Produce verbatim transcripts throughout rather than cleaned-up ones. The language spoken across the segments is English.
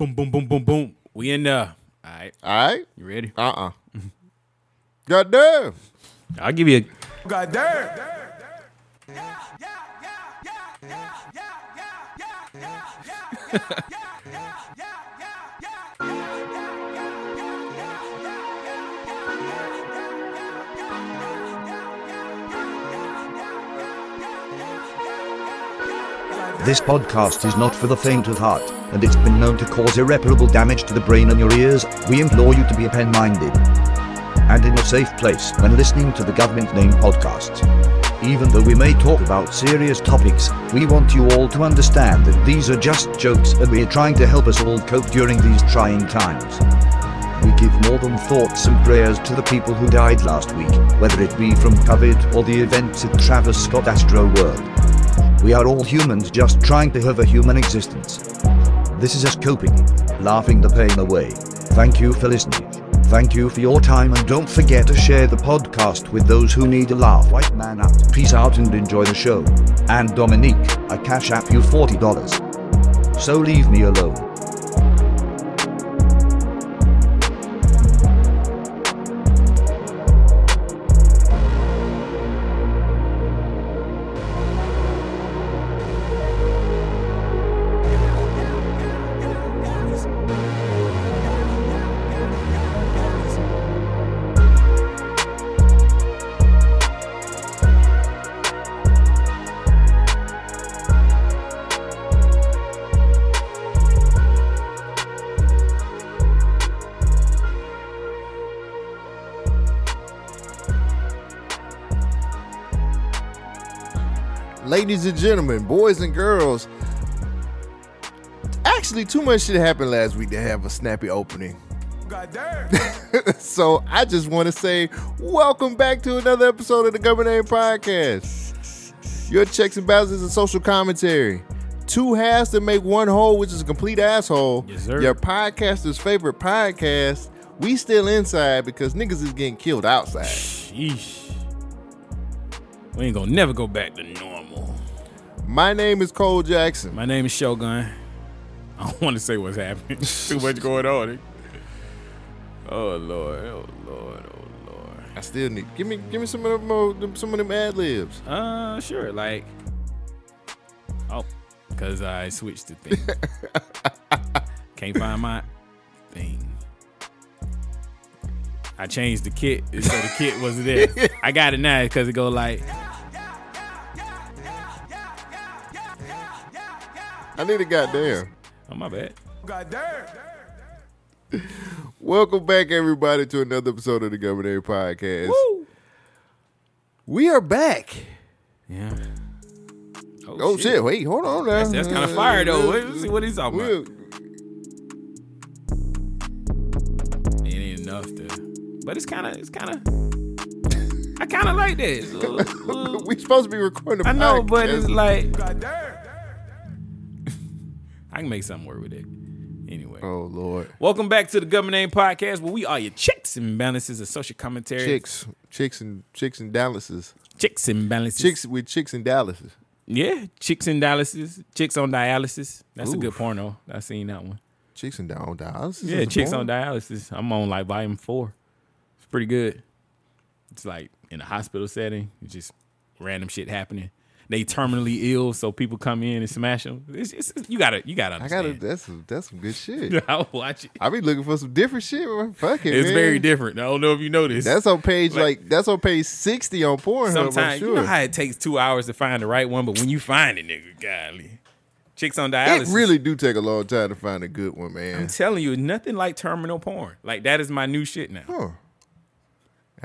Boom, boom, boom, boom, boom. We in there. All right. All right. You ready? Uh-uh. God damn. I'll give you a... God damn. Yeah, yeah, yeah, yeah, yeah, yeah, yeah, yeah, yeah, yeah, yeah. This podcast is not for the faint of heart, and it's been known to cause irreparable damage to the brain and your ears. We implore you to be open-minded and in a safe place when listening to the Government Name Podcast. Even though we may talk about serious topics, we want you all to understand that these are just jokes and we are trying to help us all cope during these trying times. We give more than thoughts and prayers to the people who died last week, whether it be from COVID or the events at Travis Scott Astroworld. We are all humans just trying to have a human existence. This is us coping, laughing the pain away. Thank you for listening. Thank you for your time, and don't forget to share the podcast with those who need a laugh. White man up. Peace out and enjoy the show. And Dominique, I cash app you forty dollars. So leave me alone. Ladies and gentlemen, boys and girls, actually too much shit happened last week to have a snappy opening. Goddamn. So I just want to say welcome back to another episode of the Government Name Podcast. Your checks and balances and social commentary. Two halves to make one whole, which is a complete asshole. Yes, sir. Your podcaster's favorite podcast. We still inside because niggas is getting killed outside. Sheesh. We ain't gonna never go back to normal. My name is Cole Jackson. My name is Shogun. I don't want to say what's happening. Too much going on. Oh Lord, oh Lord, oh Lord. I still need give me give me some of them some of them ad libs. Uh, sure. Like, oh, because I switched the thing. Can't find my thing. I changed the kit, so the kit wasn't there. I got it now because it go like. I need a goddamn. Oh, my bad. Goddamn. Welcome back, everybody, to another episode of the Government Name Podcast. Woo. We are back. Yeah. Oh, oh shit. shit. Wait, hold on now. That's, that's kind of fire, though. Let's see what he's talking We're, about. It ain't enough, to, but it's kind of, it's kind of, I kind of like this. We're supposed to be recording the podcast. I know, but it's like. Goddamn. I can make something work with it. Anyway. Oh, Lord. Welcome back to the Government Name Podcast, where we are your chicks and balances and social commentary. Chicks. Chicks and chicks and Dallases. Chicks and balances. Chicks with chicks and Dallases. Yeah. Chicks and Dallases. Chicks on dialysis. That's Oof. a good porno. I seen that one. Chicks and on dialysis? Yeah, chicks porn? on dialysis. I'm on like volume four. It's pretty good. It's like in a hospital setting. It's just random shit happening. They terminally ill, so people come in and smash them. It's, it's, you gotta, you gotta understand. I gotta. That's some, that's some good shit. I'll watch it. I be looking for some different shit. Fuck it, it's man. very different. I don't know if you noticed. That's on page like, like that's on page sixty on Pornhub. Sometimes sure. you know how it takes two hours to find the right one, but when you find it, nigga, golly, chicks on dialysis. It really do take a long time to find a good one, man. I'm telling you, nothing like terminal porn. Like that is my new shit now. Huh.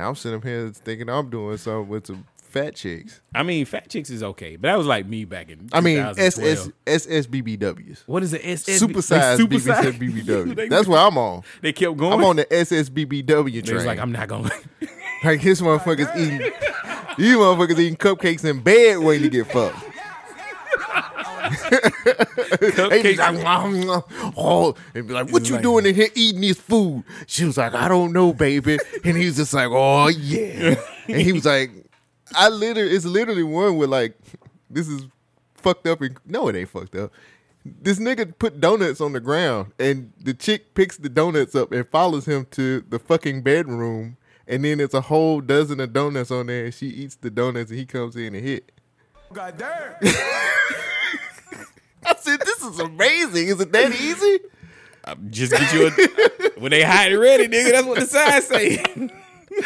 I'm sitting here thinking I'm doing something with some. Fat chicks. I mean, fat chicks is okay, but that was like me back in. I mean, S S B B Ws. What is the S S B B W? Supersized B B W. That's what I'm on. They kept going. I'm on the S S B B W train. It's like I'm not gonna. Like this motherfuckers eating. These motherfuckers eating cupcakes in bed waiting to get fucked. They just like, oh, and be like, what you like, doing in here eating this food? She was like, I don't know, baby, and he was just like, oh yeah, and he was like. I literally, it's literally one where like, this is fucked up. And, no, it ain't fucked up. This nigga put donuts on the ground, and the chick picks the donuts up and follows him to the fucking bedroom, and then it's a whole dozen of donuts on there, and she eats the donuts, and he comes in and hit. God damn. I said, this is amazing. Is it that easy? I'll just get you a... when they hot and ready, nigga, that's what the sign say.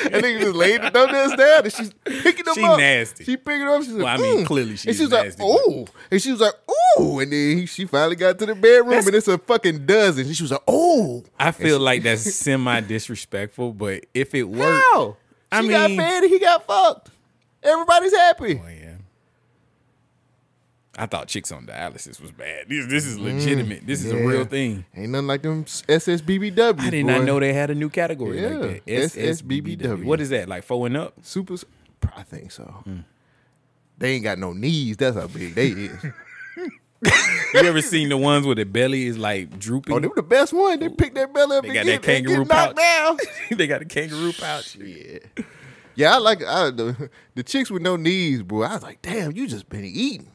And then you just laid the donuts down, and she's picking them she up. She nasty. She picking them up. She's like, well, I mean, mm. clearly she's she nasty. Like, ooh. And she was like, ooh. And then he, she finally got to the bedroom, that's, and it's a fucking dozen. And she was like, ooh. I feel she, like that's semi-disrespectful, but if it worked. How? I she mean, got fed and he got fucked. Everybody's happy. Well, yeah. I thought chicks on dialysis was bad. This this is legitimate. Mm, this is yeah. a real thing. Ain't nothing like them S S B B W. I did boy. not know they had a new category yeah. like that. S S B B W. What is that? Like four and up? Super. I think so. Mm. They ain't got no knees. That's how big they is. You ever seen the ones where the belly is like drooping? Oh, they were the best one. They picked that belly up. They and got get, that kangaroo pouch. They got a kangaroo pouch. Yeah. Yeah, I like I, the, the chicks with no knees, boy. I was like, damn, you just been eating.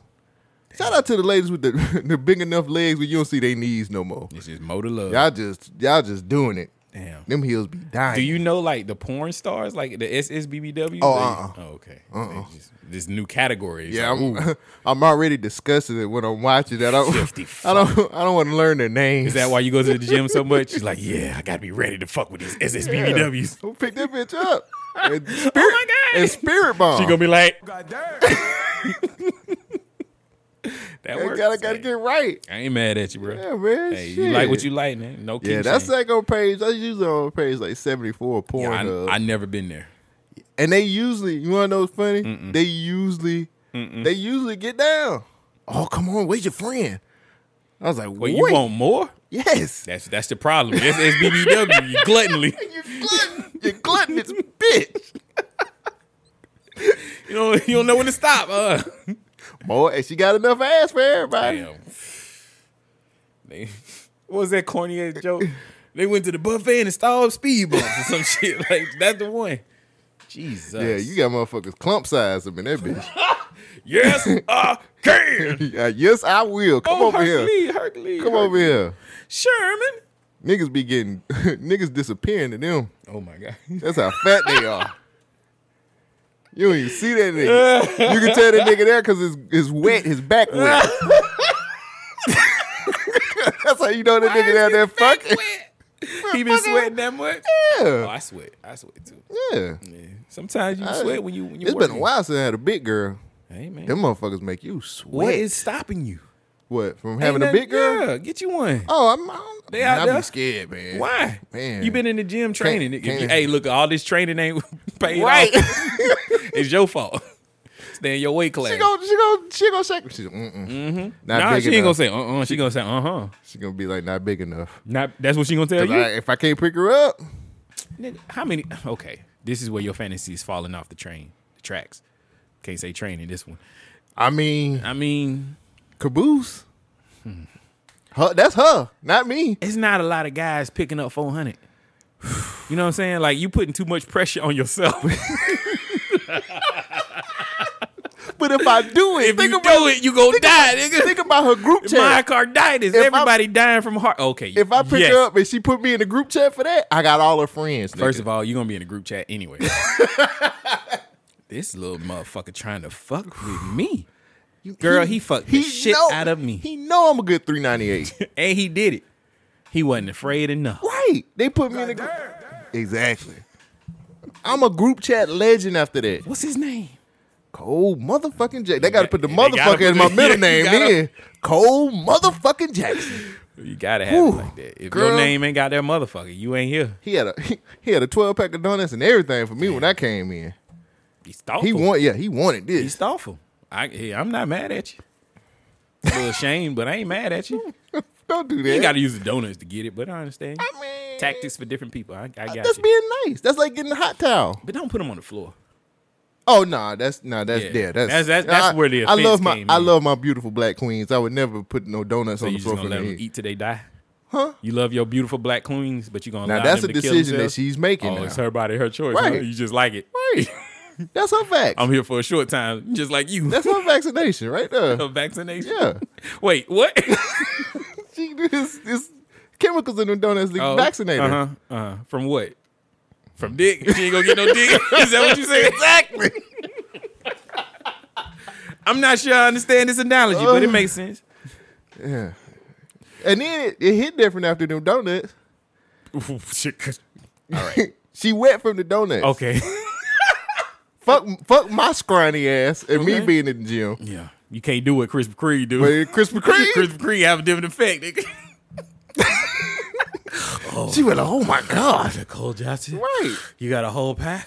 Shout out to the ladies with the, the big enough legs where you don't see their knees no more. It's just motor love. Y'all just y'all just doing it. Damn, them heels be dying. Do you know like the porn stars, like the S S B B W? Oh, uh-uh. oh okay. Uh-uh. Just, this new category. Yeah, like, I'm, I'm already discussing it when I'm watching that. I don't, I don't, I don't want to learn their names. Is that why you go to the gym so much? She's like, yeah, I gotta be ready to fuck with these S S B B Ws. Yeah. Pick that bitch up. And spirit, oh my god! And spirit bomb. She gonna be like, god damn. That works. Gotta, gotta get right. I ain't mad at you, bro. Yeah, man. Hey, shit. You like what you like, man. No kidding. Yeah, that's like on page. That's usually on page like seventy-four porn. Yeah, I, I never been there. And they usually, you wanna know what's funny? Mm-mm. They usually, Mm-mm. they usually get down. Oh, come on, where's your friend? I was like, wait, wait. You want more? Yes. That's that's the problem. That's S B B W. You gluttonly. You glutton. You gluttonous bitch. you don't you don't know when to stop. Uh. Boy, and she got enough ass for everybody. Damn. They, what was that corny ass joke? They went to the buffet and installed speed bumps or some shit. Like, that's the one. Jesus. Yeah, you got motherfuckers clump size up in that bitch. Yes, I can. Yeah, yes, I will. Come oh, over Hercules, here. Hercules, Come Hercules. over here. Sherman. Niggas be getting, niggas disappearing to them. Oh, my God. That's how fat they are. You don't even see that nigga. You can tell that nigga there because it's, it's wet, his back wet. That's how you know that Why nigga down there fucking. He been sweating that much? Yeah. Oh, I sweat. I sweat too. Yeah. yeah. Sometimes you I, sweat when you when you. It's working. Been a while since I had a big girl. Hey, man. Them motherfuckers make you sweat. What is stopping you? What, from having a big girl? Yeah, get you one. Oh, I'm, I'm they out I there. Be scared, man. Why? Man. You been in the gym training. Can't, can't. Hey, look, all this training ain't paid right. off. It's your fault. Stay in your weight class. She gonna, she gonna, she gonna shake. She's mm-mm. Mm-hmm. Not nah, big she enough. Ain't gonna say uh-uh. She gonna say uh-huh. She gonna be like, not big enough. Not. That's what she gonna tell you? I, if I can't pick her up. How many? Okay. This is where your fantasy is falling off the train. The tracks. Can't say train in this one. I mean. I mean. Caboose. Hmm. Her, that's her, not me. It's not a lot of guys picking up four hundred. You know what I'm saying? Like, you putting too much pressure on yourself. But if I do it, if you about, do it, you gonna die, about, nigga. Think about her group chat. Myocarditis. Everybody I, dying from heart. Okay. If I pick yes. her up and she put me in the group chat for that, I got all her friends. Nigga. First of all, you're gonna be in the group chat anyway. This little motherfucker trying to fuck with me. Girl, he, he fucked the he shit know, out of me. He know I'm a good three ninety-eight. And he did it. He wasn't afraid enough. Right. They put me God, in the group. Exactly. I'm a group chat legend after that. What's his name? Cole motherfucking Jackson. They got to put the motherfucker in my middle name in. Cole motherfucking Jackson. You got to have Whew, it like that. If girl, your name ain't got that motherfucker, you ain't here. He had a he, he had a twelve-pack of donuts and everything for me yeah. when I came in. He's thoughtful. He want, yeah, he wanted this. He's thoughtful. I, hey, I'm not mad at you. It's a little shame, but I ain't mad at you. Don't do that. You ain't got to use the donuts to get it, but I understand. I mean, tactics for different people. I, I got that's you. That's being nice. That's like getting a hot towel. But don't put them on the floor. Oh no, nah, that's no, nah, that's yeah. there. That's that's, that's, that's I, where the offense I love my came I in. love my beautiful black queens. I would never put no donuts so on the floor. So you just gonna let them eat till they die? Huh? You love your beautiful black queens, but you gonna now allow that's them a to decision kill that she's making. Oh, now. It's her body, her choice. Right. Huh? You just like it. Right. That's her vax. I'm here for a short time, just like you. That's her vaccination right there. Her vaccination? Yeah. Wait, what? She this this chemicals in them donuts to oh, vaccinate her. Uh-huh, uh-huh. From what? From dick. She ain't gonna get no dick. Is that what you said? Exactly. I'm not sure I understand this analogy, uh, but it makes sense. Yeah. And then it, it hit different after them donuts. All right. She wet from the donuts. Okay. Fuck fuck my scrawny ass and okay. me being in the gym. Yeah. You can't do what Krispy Kreme do. But Krispy Kreme? Krispy Kreme have a different effect, nigga. Oh, she went, oh my God. Nicole Johnson. Right. You got a whole pack?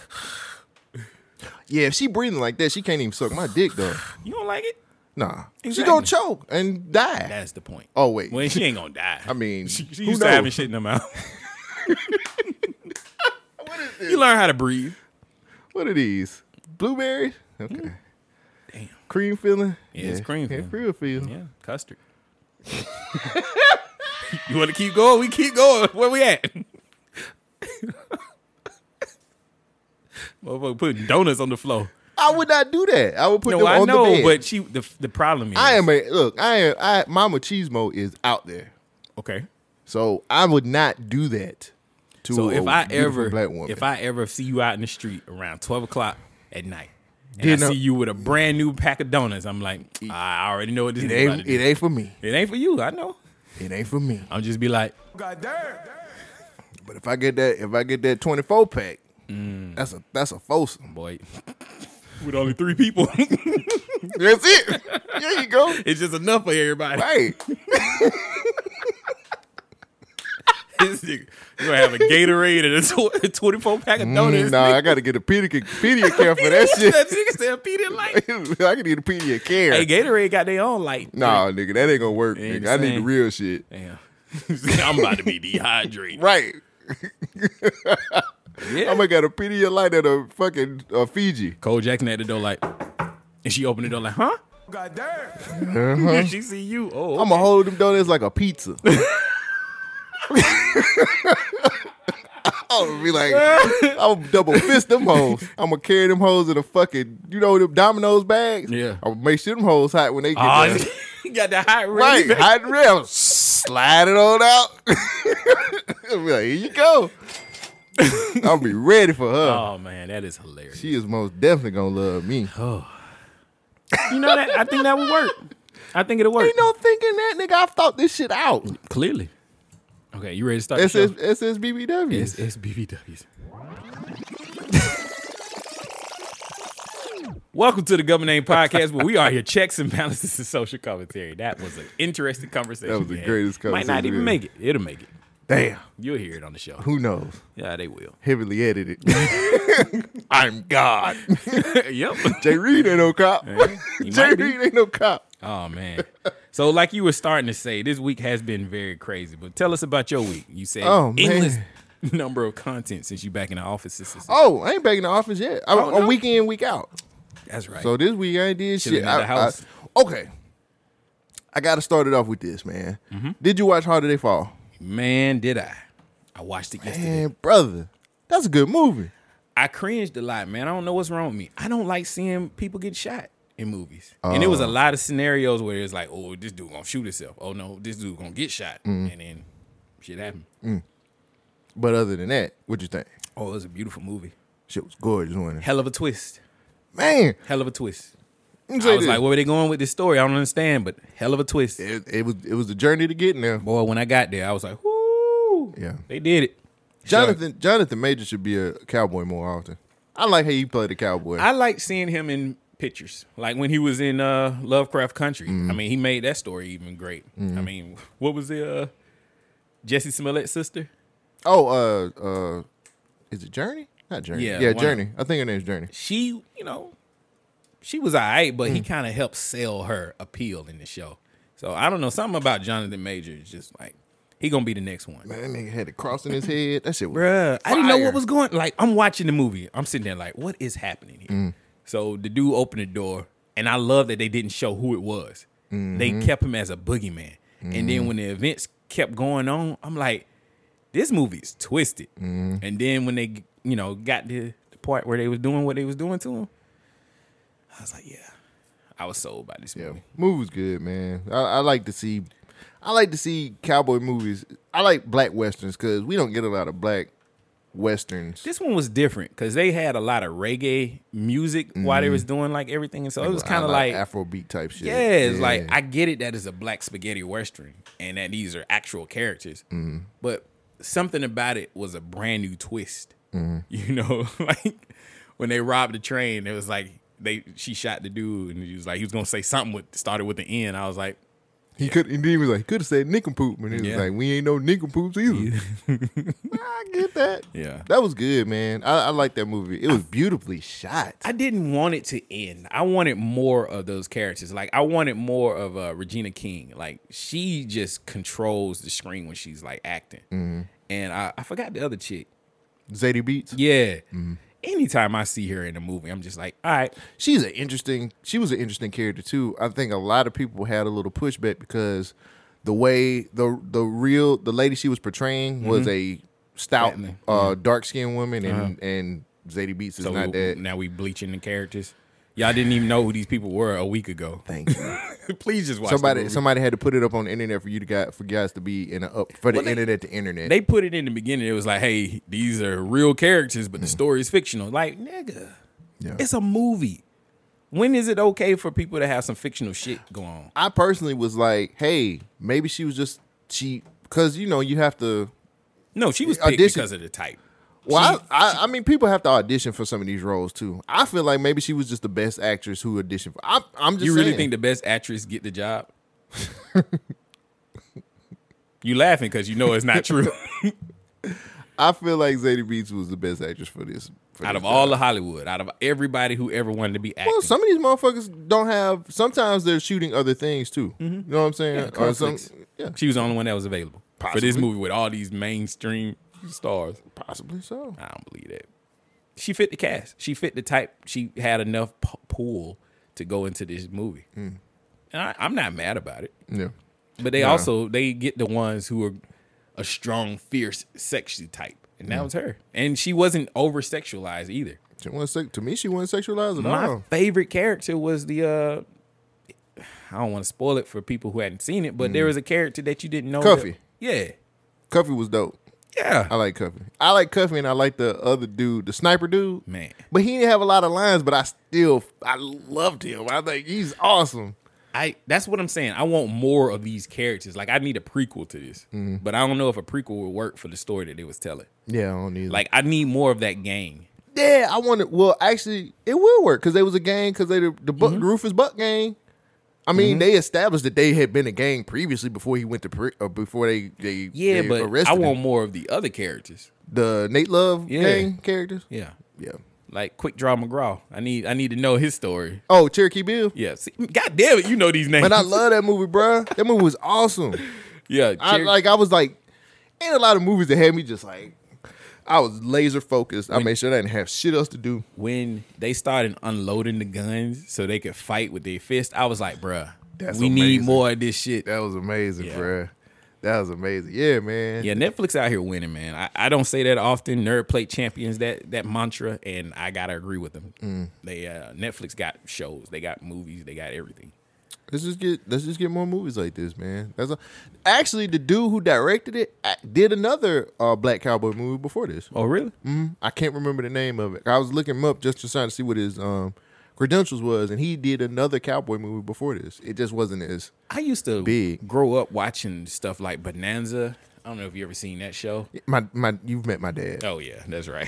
Yeah, if she breathing like that, she can't even suck my dick, though. You don't like it? Nah. Exactly. She gonna choke and die. That's the point. Oh, wait. Well, she ain't gonna die. I mean, she, she used knows? to having shit in her mouth. What is this? You learn how to breathe. What are these? Blueberries? Okay. Mm. Damn. Cream filling? Yeah, yeah. It's cream filling. Cream filling. Yeah, custard. You want to keep going? We keep going. Where we at? Motherfucker putting donuts on the floor. I would not do that. I would put no, them I on know, the bed. But she, the the problem is, I am a look. I am. I Mama Cheesemo is out there. Okay. So I would not do that. To so if a I ever, black woman. if I ever see you out in the street around twelve o'clock at night, and Didn't I see know. you with a brand new pack of donuts, I'm like, I already know what this it is. Ain't, it ain't for me. It ain't for you. I know. It ain't for me. I'll just be like, God damn. But if I get that, if I get that twenty-four pack, mm. that's a that's a foursome, boy. With only three people. That's it. There you go. It's just enough for everybody. Right. This nigga, you're gonna have a Gatorade and a, tw- a twenty-four pack of donuts. Mm, nah, nigga. I gotta get a pediacare pedi- for that shit. That nigga said Pedialyte. I can need a Pediacare. Hey, Gatorade got their own light. Nah, nigga, that ain't gonna work. Ain't nigga. I need the real shit. Damn. I'm about to be dehydrated. Right. Yeah. I'm gonna got a Pedialyte at a fucking uh, Fiji. Cole Jackson at the door like, and she opened the door like, huh? God damn. Uh-huh. She see you. Oh, okay. I'm gonna hold them donuts like a pizza. I'll be like, I'll double fist them hoes. I'm gonna carry them hoes in a fucking, you know, them Domino's bags. Yeah. I'm gonna make sure them hoes hot when they get oh, there. You got the hot rail. Right, back. Hot rail. Slide it on out. I'll be like, here you go. I'll be ready for her. Oh man, that is hilarious. She is most definitely gonna love me. Oh. You know that? I think that would work. I think it'll work. Ain't no thinking that, nigga. I've thought this shit out. Clearly. Okay, you ready to start? S S B B Ws. S S B B Ws. Welcome to the Government Name Podcast, where we are here checks and balances and social commentary. That was an interesting conversation. That was the greatest conversation. Might not even make it. It'll make it. Damn. You'll hear it on the show. Who knows? Yeah, they will. Heavily edited. I'm God. Yep. Jay Reed ain't no cop. Hey, Jay Reed ain't no cop. Oh, man. So like you were starting to say, this week has been very crazy. But tell us about your week. You said oh, endless man. number of content since you back in the office. Since, since. Oh, I ain't back in the office yet. I, oh, no. A week in, week out. That's right. So this week I ain't did Should've shit. I, house. I, okay. I got to start it off with this, man. Mm-hmm. Did you watch Harder They Fall? Man, did I? I watched it yesterday. Man, brother, that's a good movie. I cringed a lot, man. I don't know what's wrong with me. I don't like seeing people get shot in movies. Uh, and there was a lot of scenarios where it's like, oh, this dude gonna shoot himself. Oh no, this dude gonna get shot, mm. and then shit happened. Mm. But other than that, what'd you think? Oh, it was a beautiful movie. Shit was gorgeous, wasn't it? Hell of a twist, man. Hell of a twist. I was this. like, where were they going with this story? I don't understand, but hell of a twist. It, it was it was the journey to getting there. Boy, when I got there, I was like, whoo. Yeah. They did it. Jonathan so, Jonathan Majors should be a cowboy more often. I like how he played a cowboy. I like seeing him in pictures. Like when he was in uh, Lovecraft Country. Mm-hmm. I mean, he made that story even great. Mm-hmm. I mean, what was it? Uh, Jesse Smollett's sister? Oh, uh, uh, is it Journey? Not Journey. Yeah, yeah Journey. I think her name's Journey. She, you know. She was all right, but he kind of helped sell her appeal in the show. So, I don't know. Something about Jonathan Majors is just like, he going to be the next one. Man, that nigga had a cross in his head. That shit was Bruh, fire. I didn't know what was going on. Like, I'm watching the movie. I'm sitting there like, what is happening here? Mm. So, the dude opened the door, and I love that they didn't show who it was. Mm-hmm. They kept him as a boogeyman. Mm-hmm. And then when the events kept going on, I'm like, this movie is twisted. Mm-hmm. And then when they, you know, got to the part where they was doing what they was doing to him, I was like, yeah, I was sold by this movie. Yeah, movie was good, man. I, I like to see, I like to see cowboy movies. I like black westerns because we don't get a lot of black westerns. This one was different because they had a lot of reggae music mm-hmm. while they was doing like everything, and so it was kind of like, like Afrobeat type shit. Yeah, it's yeah. like I get it that it's a black spaghetti western and that these are actual characters, mm-hmm. but something about it was a brand new twist. Mm-hmm. You know, like when they robbed the train, it was like they she shot the dude, and he was like he was gonna say something with started with the N. I was like. He yeah. could, and then he was like, could have said nincompoop, and it was yeah. like, we ain't no nincompoops either. Yeah. I get that. Yeah, that was good, man. I, I like that movie. It was I, beautifully shot. I didn't want it to end. I wanted more of those characters. Like I wanted more of uh, Regina King. Like she just controls the screen when she's like acting. Mm-hmm. And I, I forgot the other chick, Zazie Beetz. Yeah. Mm-hmm. Anytime I see her in a movie, I'm just like, all right. She's an interesting, she was an interesting character too. I think a lot of people had a little pushback because the way the the real, the lady she was portraying mm-hmm. was a stout, uh, mm-hmm. dark-skinned woman, and, uh-huh. and Zazie Beetz is so not that. Now we bleaching the characters. Y'all didn't even know who these people were a week ago. Thank you. Please just watch somebody. The movie. Somebody had to put it up on the internet for you to guys for guys to be in a up for the well, they, internet to internet. They put it in the beginning. It was like, hey, these are real characters, but mm. the story is fictional. Like, nigga, yeah. it's a movie. When is it okay for people to have some fictional shit going on? I personally was like, hey, maybe she was just she because you know you have to. No, she was picked because of the type. Well, she, I, I, I mean, people have to audition for some of these roles too. I feel like maybe she was just the best actress who auditioned for. I, I'm just. You really saying. Think the best actress get the job? You laughing because you know it's not true. I feel like Zazie Beetz was the best actress for this. For out this of job. All of Hollywood, out of everybody who ever wanted to be acting. Well, some of these motherfuckers don't have. Sometimes they're shooting other things too. Mm-hmm. You know what I'm saying? Yeah, or some, yeah. She was the only one that was available Possibly. For this movie with all these mainstream. Stars, possibly so. I don't believe that. She fit the cast. She fit the type. She had enough p- pull to go into this movie. Mm. And I, I'm not mad about it. Yeah, but they no. also they get the ones who are a strong, fierce, sexy type, and that mm. was her. And she wasn't over sexualized either. She wasn't. To me, she wasn't sexualized at all. My favorite character was the. Uh, I don't want to spoil it for people who hadn't seen it, but mm. there was a character that you didn't know. Cuffy. That, yeah, Cuffy was dope. Yeah, I like Cuffy. I like Cuffy, and I like the other dude, the sniper dude. Man, but he didn't have a lot of lines. But I still, I loved him. I think he's awesome. I. That's what I'm saying. I want more of these characters. Like I need a prequel to this, mm-hmm. but I don't know if a prequel would work for the story that they was telling. Yeah, I don't either. Like I need more of that gang. Yeah, I wanted. Well, actually, it will work because they was a gang because they the, the, Buck, mm-hmm. the Rufus Buck gang. I mean, mm-hmm. they established that they had been a gang previously before he went to pre- or before they they yeah, they but arrested I want him. More of the other characters, the Nate Love yeah. gang characters. Yeah, yeah, like Quick Draw McGraw. I need I need to know his story. Oh, Cherokee Bill. Yeah, see, God damn it, you know these names. But I love that movie, bro. That movie was awesome. Yeah, Cher- I, like I was like, ain't a lot of movies that had me just like. I was laser focused. When, I made sure I didn't have shit else to do. When they started unloading the guns so they could fight with their fist, I was like, bruh, That's we amazing. Need more of this shit. That was amazing, yeah. bruh. That was amazing. Yeah, man. Yeah, Netflix out here winning, man. I, I don't say that often. Nerd Plate champions that that mantra, and I got to agree with them. Mm. They uh, Netflix got shows. They got movies. They got everything. Let's just get let's just get more movies like this, man. That's a, actually the dude who directed it did another uh, black cowboy movie before this. Oh, really? Mm-hmm. I can't remember the name of it. I was looking him up just to try to see what his um, credentials was, and he did another cowboy movie before this. It just wasn't as I used to big. Grow up watching stuff like Bonanza. I don't know if you ever seen that show. My my, you've met my dad. Oh yeah, that's right.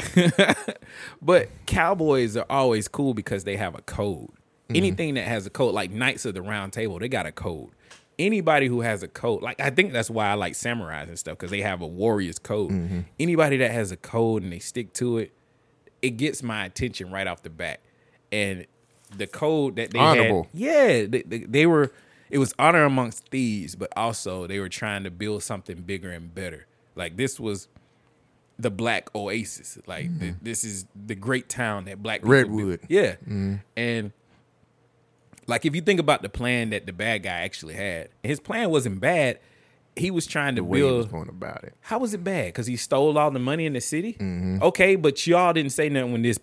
But cowboys are always cool because they have a code. Anything that has a code, like Knights of the Round Table, they got a code. Anybody who has a code, like I think that's why I like samurais and stuff, because they have a warrior's code. Mm-hmm. Anybody that has a code and they stick to it, it gets my attention right off the bat. And the code that they Honorable. Had, yeah, they, they, they were. It was honor amongst thieves, but also they were trying to build something bigger and better. Like this was the black oasis. Like mm-hmm. the, this is the great town that black people Redwood. Built. Yeah, mm-hmm. and. Like, if you think about the plan that the bad guy actually had, his plan wasn't bad. He was trying to the way build. He was going about it. How was it bad? Because he stole all the money in the city? Mm-hmm. Okay, but y'all didn't say nothing when this.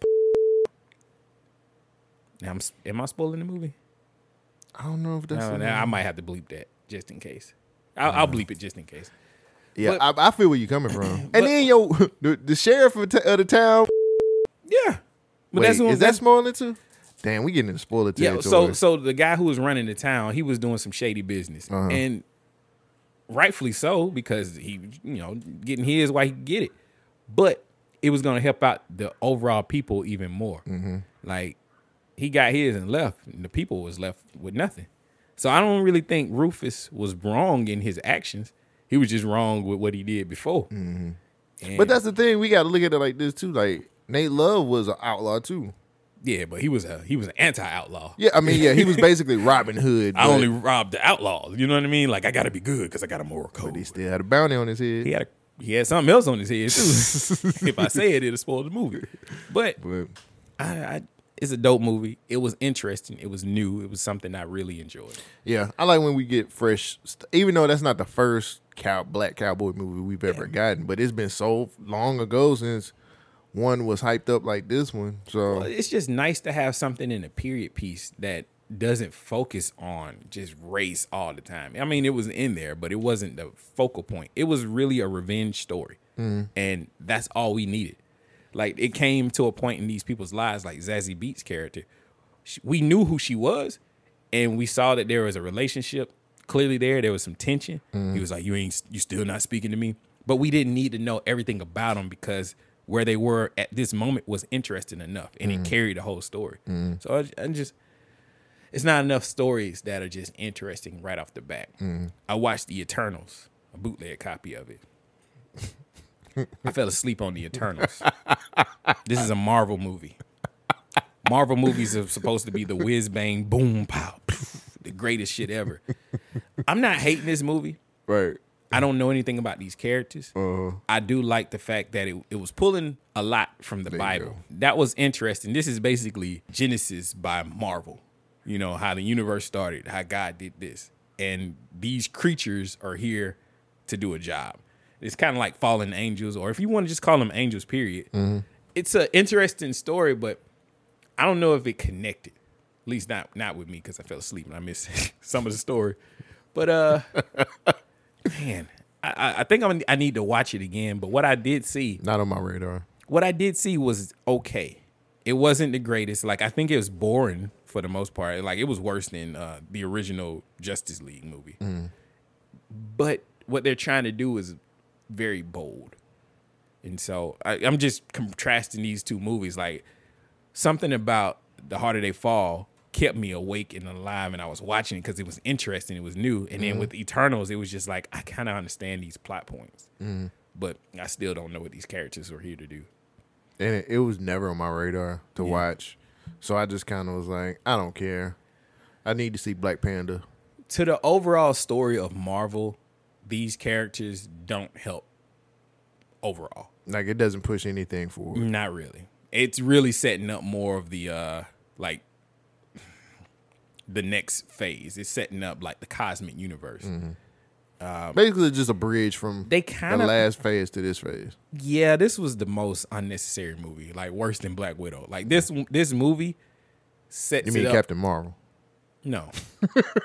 Now, I'm, am I spoiling the movie? I don't know if that's. No, no, I might have to bleep that just in case. I'll, I'll bleep it just in case. Yeah, but, I, I feel where you're coming from. And but, then yo, the, the sheriff of, t- of the town. Yeah, but wait, that's who is that Smaller too? Damn, we getting into spoiler territory. Yeah, so so the guy who was running the town, he was doing some shady business, uh-huh. and rightfully so because he, you know, getting his while he could get it, but it was gonna help out the overall people even more. Mm-hmm. Like he got his and left, and the people was left with nothing. So I don't really think Rufus was wrong in his actions. He was just wrong with what he did before. Mm-hmm. But that's the thing, we got to look at it like this too. Like Nate Love was an outlaw too. Yeah, but he was a he was an anti-outlaw. Yeah, I mean, yeah, he was basically Robin Hood. I only robbed the outlaws. You know what I mean? Like I got to be good because I got a moral code. But he still had a bounty on his head. He had a, he had something else on his head too. If I say it, it'll spoil the movie. But, but. I. I It's a dope movie. It was interesting. It was new. It was something I really enjoyed. Yeah, I like when we get fresh, st- even though that's not the first cow- black cowboy movie we've ever yeah. gotten, but it's been so long ago since one was hyped up like this one. So well, it's just nice to have something in a period piece that doesn't focus on just race all the time. I mean, it was in there, but it wasn't the focal point. It was really a revenge story, mm-hmm. and that's all we needed. Like, it came to a point in these people's lives, like Zazie Beetz' character. She, we knew who she was, and we saw that there was a relationship clearly there. There was some tension. Mm-hmm. He was like, you ain't, you still not speaking to me? But we didn't need to know everything about them because where they were at this moment was interesting enough, and mm-hmm. it carried the whole story. Mm-hmm. So I, I just, it's not enough stories that are just interesting right off the bat. Mm-hmm. I watched The Eternals, a bootleg copy of it. I fell asleep on The Eternals. This is a Marvel movie. Marvel movies are supposed to be the whiz bang boom pow, poof, the greatest shit ever. I'm not hating this movie. Right. I don't know anything about these characters. Uh-huh. I do like the fact that it, it was pulling a lot from the there Bible. That was interesting. This is basically Genesis by Marvel. You know, how the universe started, how God did this. And these creatures are here to do a job. It's kind of like fallen angels, or if you want to just call them angels, period. Mm-hmm. It's an interesting story, but I don't know if it connected. At least not not with me, because I fell asleep and I missed some of the story. But, uh, man, I, I think I'm, I need to watch it again. But what I did see... Not on my radar. What I did see was okay. It wasn't the greatest. Like, I think it was boring for the most part. Like, it was worse than uh, the original Justice League movie. Mm. But what they're trying to do is... very bold. And so I, I'm just contrasting these two movies. Like, something about The Harder They Fall kept me awake and alive, and I was watching it because it was interesting, it was new. And mm-hmm. then with Eternals, it was just like, I kind of understand these plot points, mm-hmm. but I still don't know what these characters were here to do. And it, it was never on my radar to yeah. watch. So I just kind of was like, I don't care. I need to see Black Panther. To the overall story of Marvel, these characters don't help overall. Like, it doesn't push anything forward. Not really. It's really setting up more of the, uh, like, the next phase. It's setting up, like, the cosmic universe. Mm-hmm. Um, Basically, just a bridge from they kinda, the last phase to this phase. Yeah, this was the most unnecessary movie. Like, worse than Black Widow. Like, this this movie sets it up. You mean Captain Marvel? No.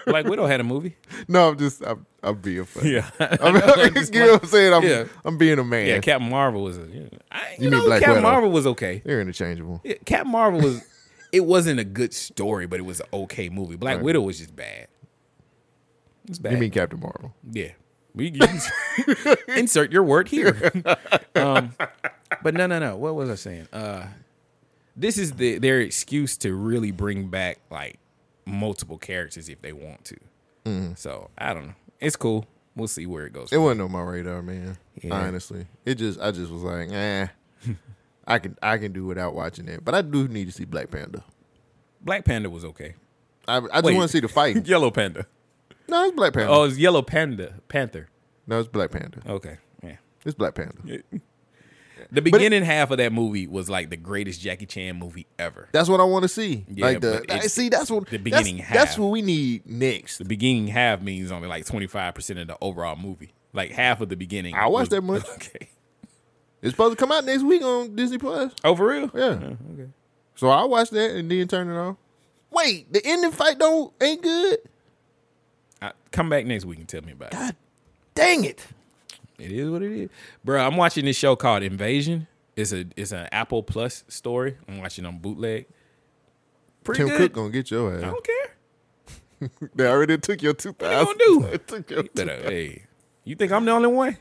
Black Widow had a movie. No, I'm just, I'm, I'm being funny. Yeah. I'm, know, I'm just, you know what I'm saying? I'm, yeah. I'm being a man. Yeah, Captain Marvel was, a, you know, I, you you know Captain Widow. Marvel was okay. They're interchangeable. Yeah, Captain Marvel was, it wasn't a good story, but it was an okay movie. Black right. Widow was just bad. It's bad. You mean Captain Marvel? Yeah. We, you insert your word here. um, but no, no, no. What was I saying? Uh, this is the their excuse to really bring back, like, multiple characters if they want to. Mm. So I don't know. It's cool. We'll see where it goes. It wasn't on my radar, man. Yeah. Honestly, it just I just was like, eh. I can I can do without watching it, but I do need to see Black Panda. Black Panda was okay. I, I just want to see the fight. Yellow Panda. No, it's Black Panda. Oh, it's Yellow Panda Panther. No, it's Black Panda. Okay, yeah, it's Black Panda. Yeah. The beginning it, half of that movie was like the greatest Jackie Chan movie ever. That's what I want to see. Yeah, like the I, see that's what the beginning that's, half. That's what we need next. The beginning half means only like twenty-five percent of the overall movie. Like half of the beginning. I watched that much. Okay. It's supposed to come out next week on Disney Plus. Oh, for real? Yeah. Oh, okay. So I watched that and then turned it off. Wait, the ending fight don't ain't good. I, come back next week and tell me about God it. God dang it. It is what it is. Bro, I'm watching this show called Invasion. It's a it's an Apple Plus story. I'm watching on bootleg. Pretty Tim good. Cook gonna get your ass. I don't care. They already took your two thousand. What you gonna do? Took your you better, hey, you think I'm the only one?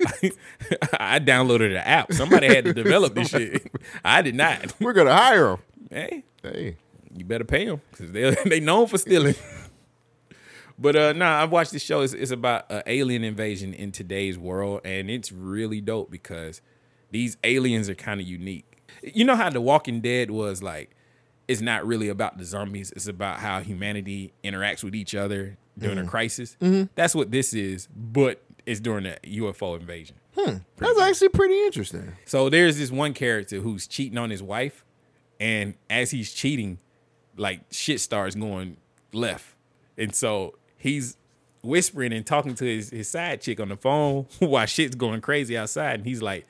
I, I downloaded an app. Somebody had to develop this shit. I did not. We're gonna hire them. Hey, hey, you better pay them because they they known for stealing. But uh, nah, I've watched this show. It's, it's about an alien invasion in today's world, and it's really dope because these aliens are kind of unique. You know how The Walking Dead was like, it's not really about the zombies. It's about how humanity interacts with each other during mm. a crisis. Mm-hmm. That's what this is, but it's during a U F O invasion. Hmm. That's cool. Actually pretty interesting. So there's this one character who's cheating on his wife, and as he's cheating, like shit starts going left. And so he's whispering and talking to his, his side chick on the phone while shit's going crazy outside, and he's like,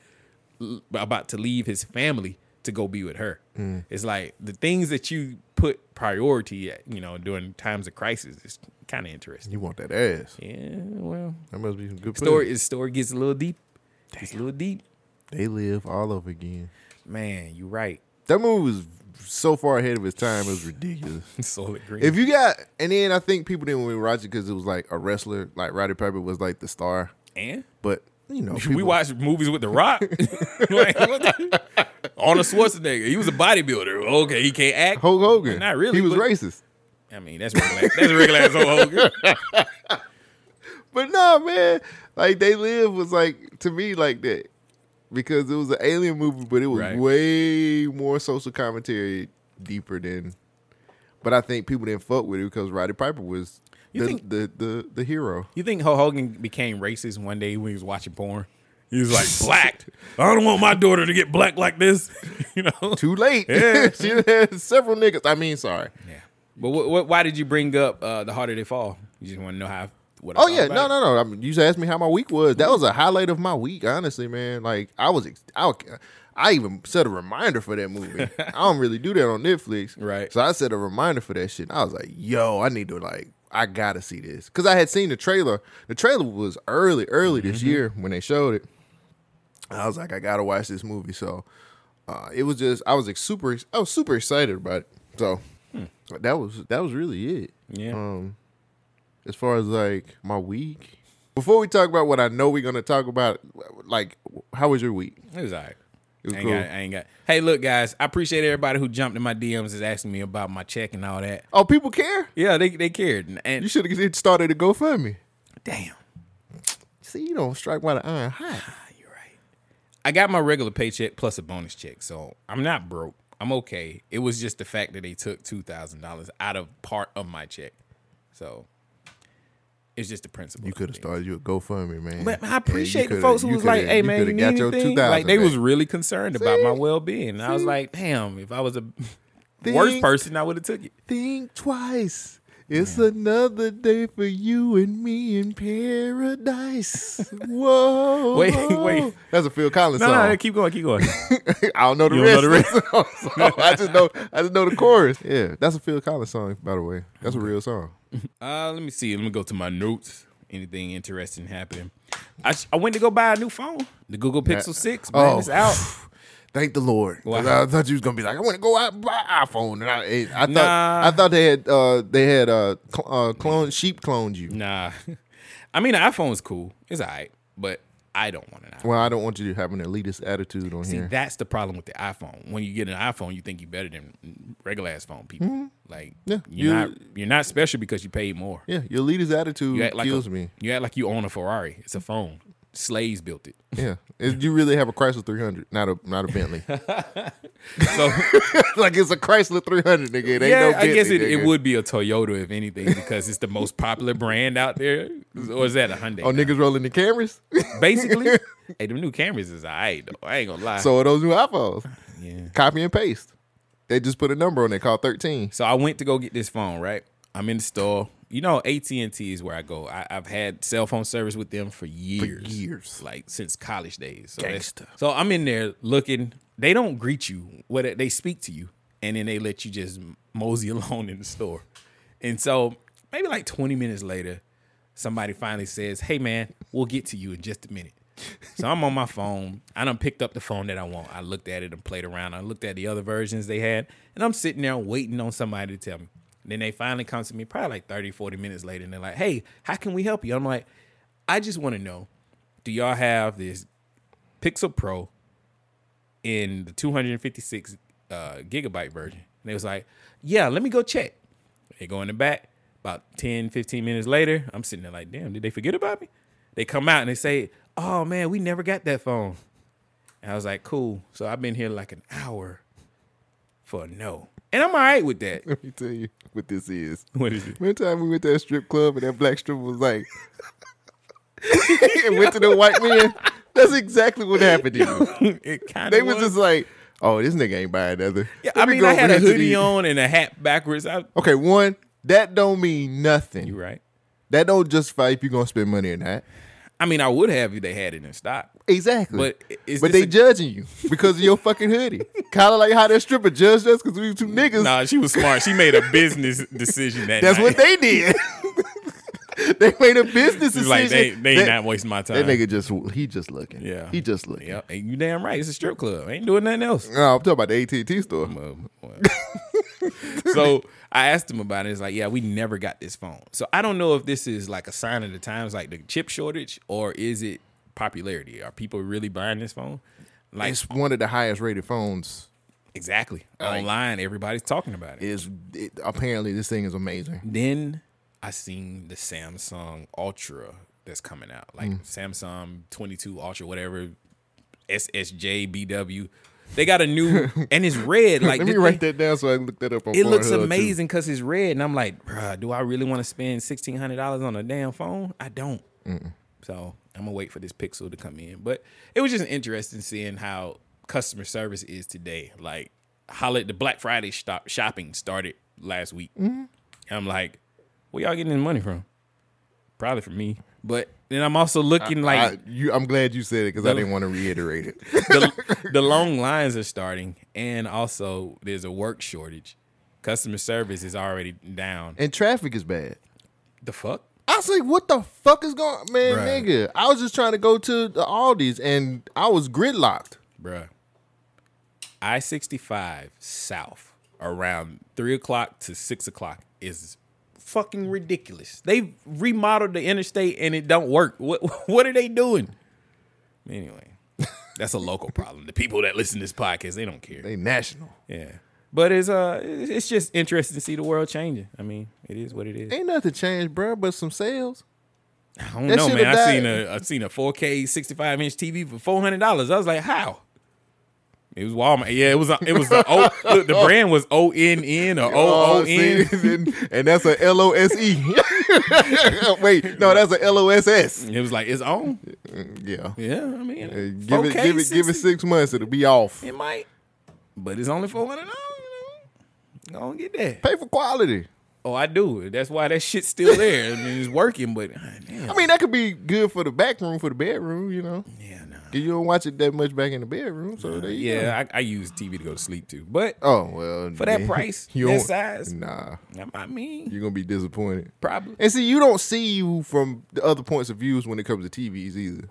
about to leave his family to go be with her. Mm. It's like the things that you put priority at, you know, during times of crisis is kind of interesting. You want that ass. Yeah, well. That must be some good story. His story gets a little deep. Damn. It's a little deep. They Live all over again. Man, you right. That movie was so far ahead of its time, it was ridiculous. Solid green. If you got, and then I think people didn't want to watch it because it was like a wrestler, like Roddy Piper was like the star. And? But you know, people. We watched movies with The Rock. Like, what the? Arnold Schwarzenegger. He was a bodybuilder. Okay, he can't act. Hulk Hogan. Not really. He was but, racist. I mean, that's regular. That's regular ass Hulk Hogan. But no, man. Like They Live was like to me like that because it was an alien movie, but it was right. way more social commentary, deeper than. But I think people didn't fuck with it because Roddy Piper was. You the, think, the the the hero. You think Hulk Hogan became racist one day when he was watching porn? He was like, black. I don't want my daughter to get black like this. You know, too late. Yeah. She had several niggas. I mean, sorry. Yeah. But what, what, why did you bring up uh, The Harder They Fall? You just want to know how. What I oh yeah, no, no, no. I mean, you just asked me how my week was. That was a highlight of my week, honestly, man. Like I was, I, I even set a reminder for that movie. I don't really do that on Netflix, right? So I set a reminder for that shit. And I was like, yo, I need to like. I gotta see this because I had seen the trailer. The trailer was early, early this mm-hmm. year when they showed it. I was like, I gotta watch this movie. So uh, it was just, I was like super, I was super excited about it. So hmm. that was that was really it. Yeah. Um, as far as like my week, before we talk about what I know we're gonna talk about, like how was your week? It was alright. It was I ain't cool. Got it, I ain't got it. Hey, look, guys, I appreciate everybody who jumped in my D Ms is asking me about my check and all that. Oh, people care? Yeah, they they cared. And you should have started a GoFundMe. Damn. See, you don't strike while the iron hot. You're right. I got my regular paycheck plus a bonus check, so I'm not broke. I'm okay. It was just the fact that they took two thousand dollars out of part of my check. So it's just the principle. You could have started you a GoFundMe, man. But I appreciate the folks who was like, "Hey, man, you got your two thousand dollars." Like they was really concerned see? about my well being. And see? I was like, "Damn, if I was a think, worse person, I would have took it." Think twice. It's man. Another day for you and me in paradise. Whoa! Wait, wait. That's a Phil Collins no, song. No, no, keep going, keep going. I don't know the you rest. Know the rest. Of the song. I just know, I just know the chorus. Yeah, that's a Phil Collins song, by the way. That's a real song. Uh, let me see. Let me go to my notes. Anything interesting happening? I sh- I went to go buy a new phone. The Google Pixel six. Man, oh. It's out. Thank the Lord. Wow. I thought you was gonna be like, I want to go out and buy an iPhone, and I, I thought nah. I thought they had uh, they had uh, cl- uh, clone sheep cloned you. Nah, I mean the iPhone's cool. It's alright, but I don't want an iPhone. Well, I don't want you to have an elitist attitude on See, here. See, that's the problem with the iPhone. When you get an iPhone, you think you're better than regular ass phone people. Mm-hmm. Like, yeah, you're, you're not you're not special because you paid more. Yeah, your elitist attitude like kills a, me. You act like you own a Ferrari. It's a phone. Slaves built it. Yeah, it, you really have a Chrysler three hundred, not a not a Bentley. So like it's a Chrysler three hundred, nigga. It ain't yeah, no Bentley, I guess it, it would be a Toyota if anything because it's the most popular brand out there. Or is that a Hyundai? Oh, now? Niggas rolling the cameras. Basically, hey, them new cameras is alright though. I ain't gonna lie. So are those new iPhones. Yeah, copy and paste. They just put a number on it called thirteen. So I went to go get this phone. Right, I'm in the store. You know, A T and T is where I go. I, I've had cell phone service with them for years. For years. Like, since college days. So Gangsta. So I'm in there looking. They don't greet you. What they speak to you, and then they let you just mosey alone in the store. And so maybe like twenty minutes later, somebody finally says, hey, man, we'll get to you in just a minute. So I'm on my phone. I done picked up the phone that I want. I looked at it and played around. I looked at the other versions they had, and I'm sitting there waiting on somebody to tell me. And then they finally come to me probably like thirty, forty minutes later, and they're like, hey, how can we help you? I'm like, I just want to know, do y'all have this Pixel Pro in the two hundred fifty-six uh, gigabyte version? And they was like, yeah, let me go check. They go in the back. About ten, fifteen minutes later, I'm sitting there like, damn, did they forget about me? They come out and they say, oh, man, we never got that phone. And I was like, cool. So I've been here like an hour for a no. And I'm all right with that. Let me tell you what this is. What is it? One time we went to that strip club and that black stripper was like, and went to the white man. That's exactly what happened to you. It kinda they was, was just like, oh, this nigga ain't buying another. Yeah, I mean, I had a hoodie on and a hat backwards. I, okay, one, that don't mean nothing. You right. That don't justify if you're going to spend money or not. I mean, I would have if they had it in stock. Exactly. But is but they a... judging you because of your fucking hoodie. Kind of like how that stripper judged us because we were two niggas. Nah, she was smart. She made a business decision that That's night. What they did. They made a business decision. Like, they, they ain't that, not wasting my time. That nigga just, he just looking. Yeah. He just looking. Yep. And you damn right. It's a strip club. I ain't doing nothing else. No, I'm talking about the A T and T store. Um, well. So I asked him about it. It's like, yeah, we never got this phone. So I don't know if this is like a sign of the times, like the chip shortage, or is it popularity? Are people really buying this phone? Like, it's one of the highest rated phones. Exactly. Like, online, everybody's talking about it. Is it, apparently this thing is amazing. Then I seen the Samsung Ultra that's coming out, like mm. Samsung twenty-two Ultra, whatever, S S J B W. They got a new, and it's red. Like, let me write thing, that down so I can look that up on It Pornhub looks amazing because it's red, and I'm like, bruh, do I really want to spend sixteen hundred dollars on a damn phone? I don't. Mm-mm. So I'm going to wait for this Pixel to come in. But it was just interesting seeing how customer service is today. Like, how the Black Friday shop- shopping started last week. Mm-hmm. I'm like, where y'all getting this money from? Probably from me. But then I'm also looking I, like... I, you, I'm glad you said it because I didn't want to reiterate it. the, the long lines are starting, and also there's a work shortage. Customer service is already down. And traffic is bad. The fuck? I was like, what the fuck is going on? Man, bruh. Nigga, I was just trying to go to the Aldi's, and I was gridlocked. Bruh. I sixty-five South around three o'clock to six o'clock is... fucking ridiculous. They remodeled the interstate and it don't work. What what are they doing? Anyway, that's a local problem. The people that listen to this podcast, they don't care. They national. Yeah. But it's uh it's just interesting to see the world changing. I mean, it is what it is. Ain't nothing changed, bro, but some sales. I don't that know, man. I seen a I seen a four K sixty-five inch T V for four hundred dollars. I was like, how? It was Walmart. Yeah, it was. It was the o, look, the brand was O N N or O O N, and that's a L O S E. Wait, no, that's a L O S S. It was like it's on. Yeah, yeah. I mean, uh, give it, give it, give it six months. It'll be off. It might, but it's only four hundred dollars. Don't get that. Pay for quality. Oh, I do. That's why that shit's still there. I mean, it's working, but damn. I mean, that could be good for the back room, for the bedroom. You know. Yeah. You don't watch it that much back in the bedroom, so there you yeah, go. I, I use T V to go to sleep too. But oh well, for that price, that size, nah. I mean, you're gonna be disappointed, probably. And see, you don't see you from the other points of views when it comes to T Vs either.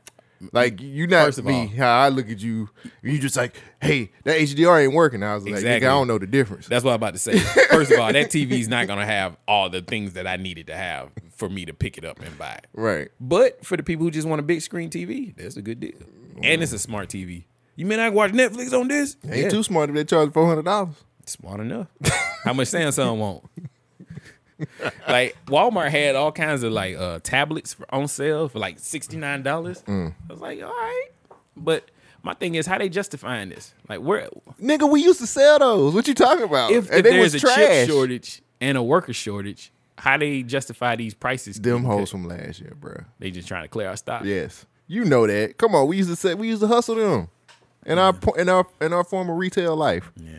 Like you not First of me, all, how I look at you, you just like, hey, that H D R ain't working. I was like, exactly. Nigga, I don't know the difference. That's what I'm about to say. First of all, that T V's not gonna have all the things that I needed to have for me to pick it up and buy it. Right. But for the people who just want a big screen T V, that's a good deal. And it's a smart T V. You mean I can watch Netflix on this? Ain't yeah. too smart if they charge four hundred dollars. Smart enough. How much Samsung want? Like, Walmart had all kinds of, like, uh, tablets for, on sale for, like, sixty-nine dollars. Mm. I was like, all right. But my thing is, how they justifying this? Like, where? Nigga, we used to sell those. What you talking about? If, and if there's a trash. chip shortage and a worker shortage, how they justify these prices? Them hoes from last year, bro. They just trying to clear our stock. Yes. You know that. Come on, we used to say we used to hustle them in yeah. our in our in our former retail life. Yeah,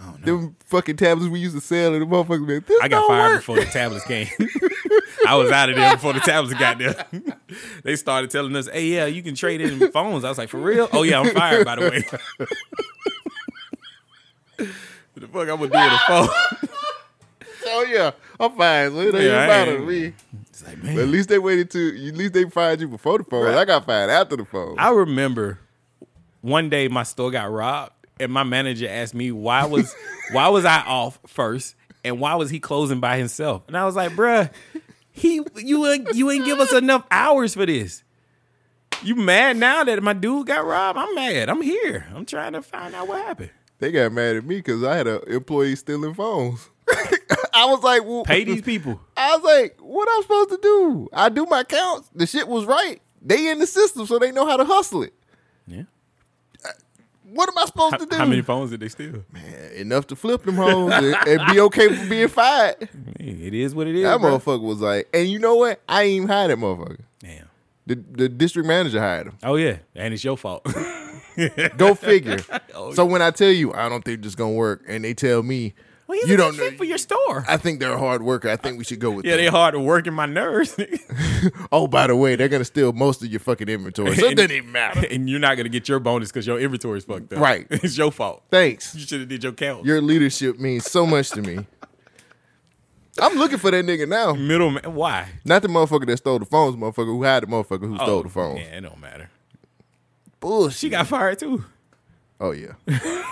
I don't know. Them fucking tablets we used to sell and the motherfuckers. Man, this I got fired work. before the tablets came. I was out of there before the tablets got there. They started telling us, "Hey, yeah, you can trade in phones." I was like, "For real? Oh yeah, I'm fired by the way." What the fuck I'm gonna do with a phone? Oh yeah, I'm fine. So it ain't yeah, about it. We. It's like, man. But at least they waited to, at least they fired you before the phone. Right. I got fired after the phone. I remember one day my store got robbed and my manager asked me why was why was I off first and why was he closing by himself? And I was like, bruh, he you wouldn't you wouldn't give us enough hours for this. You mad now that my dude got robbed? I'm mad. I'm here. I'm trying to find out what happened. They got mad at me because I had an employee stealing phones. I was like, well, pay these people. I was like, what am I supposed to do? I do my counts. The shit was right. They in the system, so they know how to hustle it. Yeah. What am I supposed how, to do? How many phones did they steal? Man, enough to flip them hoes and, and be okay with being fired. Man, it is what it is. That bro. Motherfucker was like, and you know what? I ain't even hired that motherfucker. Damn. The, the district manager hired him. Oh, yeah. And it's your fault. Go figure. Oh, so yeah. When I tell you, I don't think this is going to work, and they tell me, well, you don't know. For your store. I think they're a hard worker. I think we should go with yeah, them. Yeah, they're hard to work in my nerves. Oh, by the way, they're going to steal most of your fucking inventory. So it doesn't even matter. And you're not going to get your bonus because your inventory is fucked up. Right. It's your fault. Thanks. You should have did your count. Your leadership means so much to me. I'm looking for that nigga now. Middleman. Why? Not the motherfucker that stole the phones, motherfucker who hired the motherfucker who oh, stole the phones. Yeah, it don't matter. Bullshit. She got fired too. Oh yeah.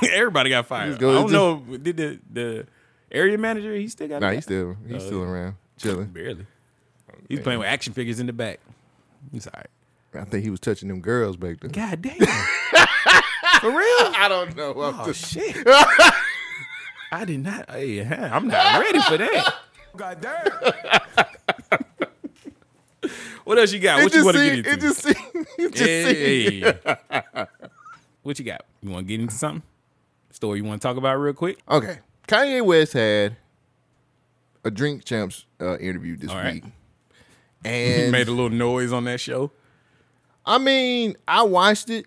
Everybody got fired. I don't know. Did the, the area manager? He still got. Nah, he still he's uh, still around chilling. Barely. He's playing with action figures in the back. He's all right. I think he was touching them girls back then. God damn. For real? I don't know. I'm oh just... shit. I did not. Hey, I'm not ready for that. God damn. What else you got? It what you want to get into? It just seemed, it just hey. seemed. What you got? You want to get into something? Story you want to talk about real quick? Okay. Kanye West had a Drink Champs uh, interview this All right. week. And he made a little noise on that show. I mean, I watched it.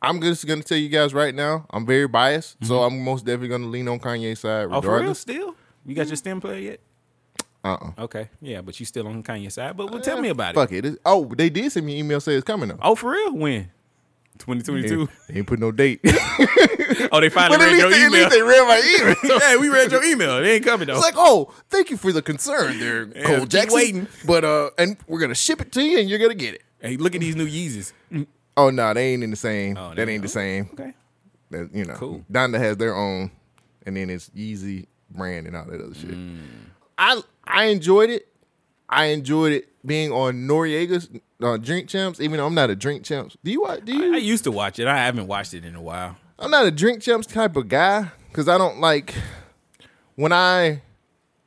I'm just going to tell you guys right now, I'm very biased, mm-hmm. so I'm most definitely going to lean on Kanye's side regardless. Oh, for real? Still? You got your stem player yet? Uh-uh. Okay. Yeah, but you still on Kanye's side. But well, tell uh, me about fuck it. Fuck it. Oh, they did send me an email saying it's coming up. Oh, for real? When? twenty twenty-two? They ain't put no date. Oh, they finally read your they, email. At least they read my email. Hey, we read your email. It ain't coming, though. It's like, oh, thank you for the concern there, yeah, Cole Jackson. Waiting. But, uh, and we're going to ship it to you, and you're going to get it. Hey, look at these new Yeezys. Oh, no, nah, they ain't in the same. Oh, that ain't the same. Okay. That, you know, cool. Donda has their own, and then it's Yeezy brand and all that other shit. Mm. I I enjoyed it. I enjoyed it being on Noriega's uh, Drink Champs, even though I'm not a Drink Champs. Do you watch? Do you? I, I used to watch it. I haven't watched it in a while. I'm not a Drink Champs type of guy because I don't like when I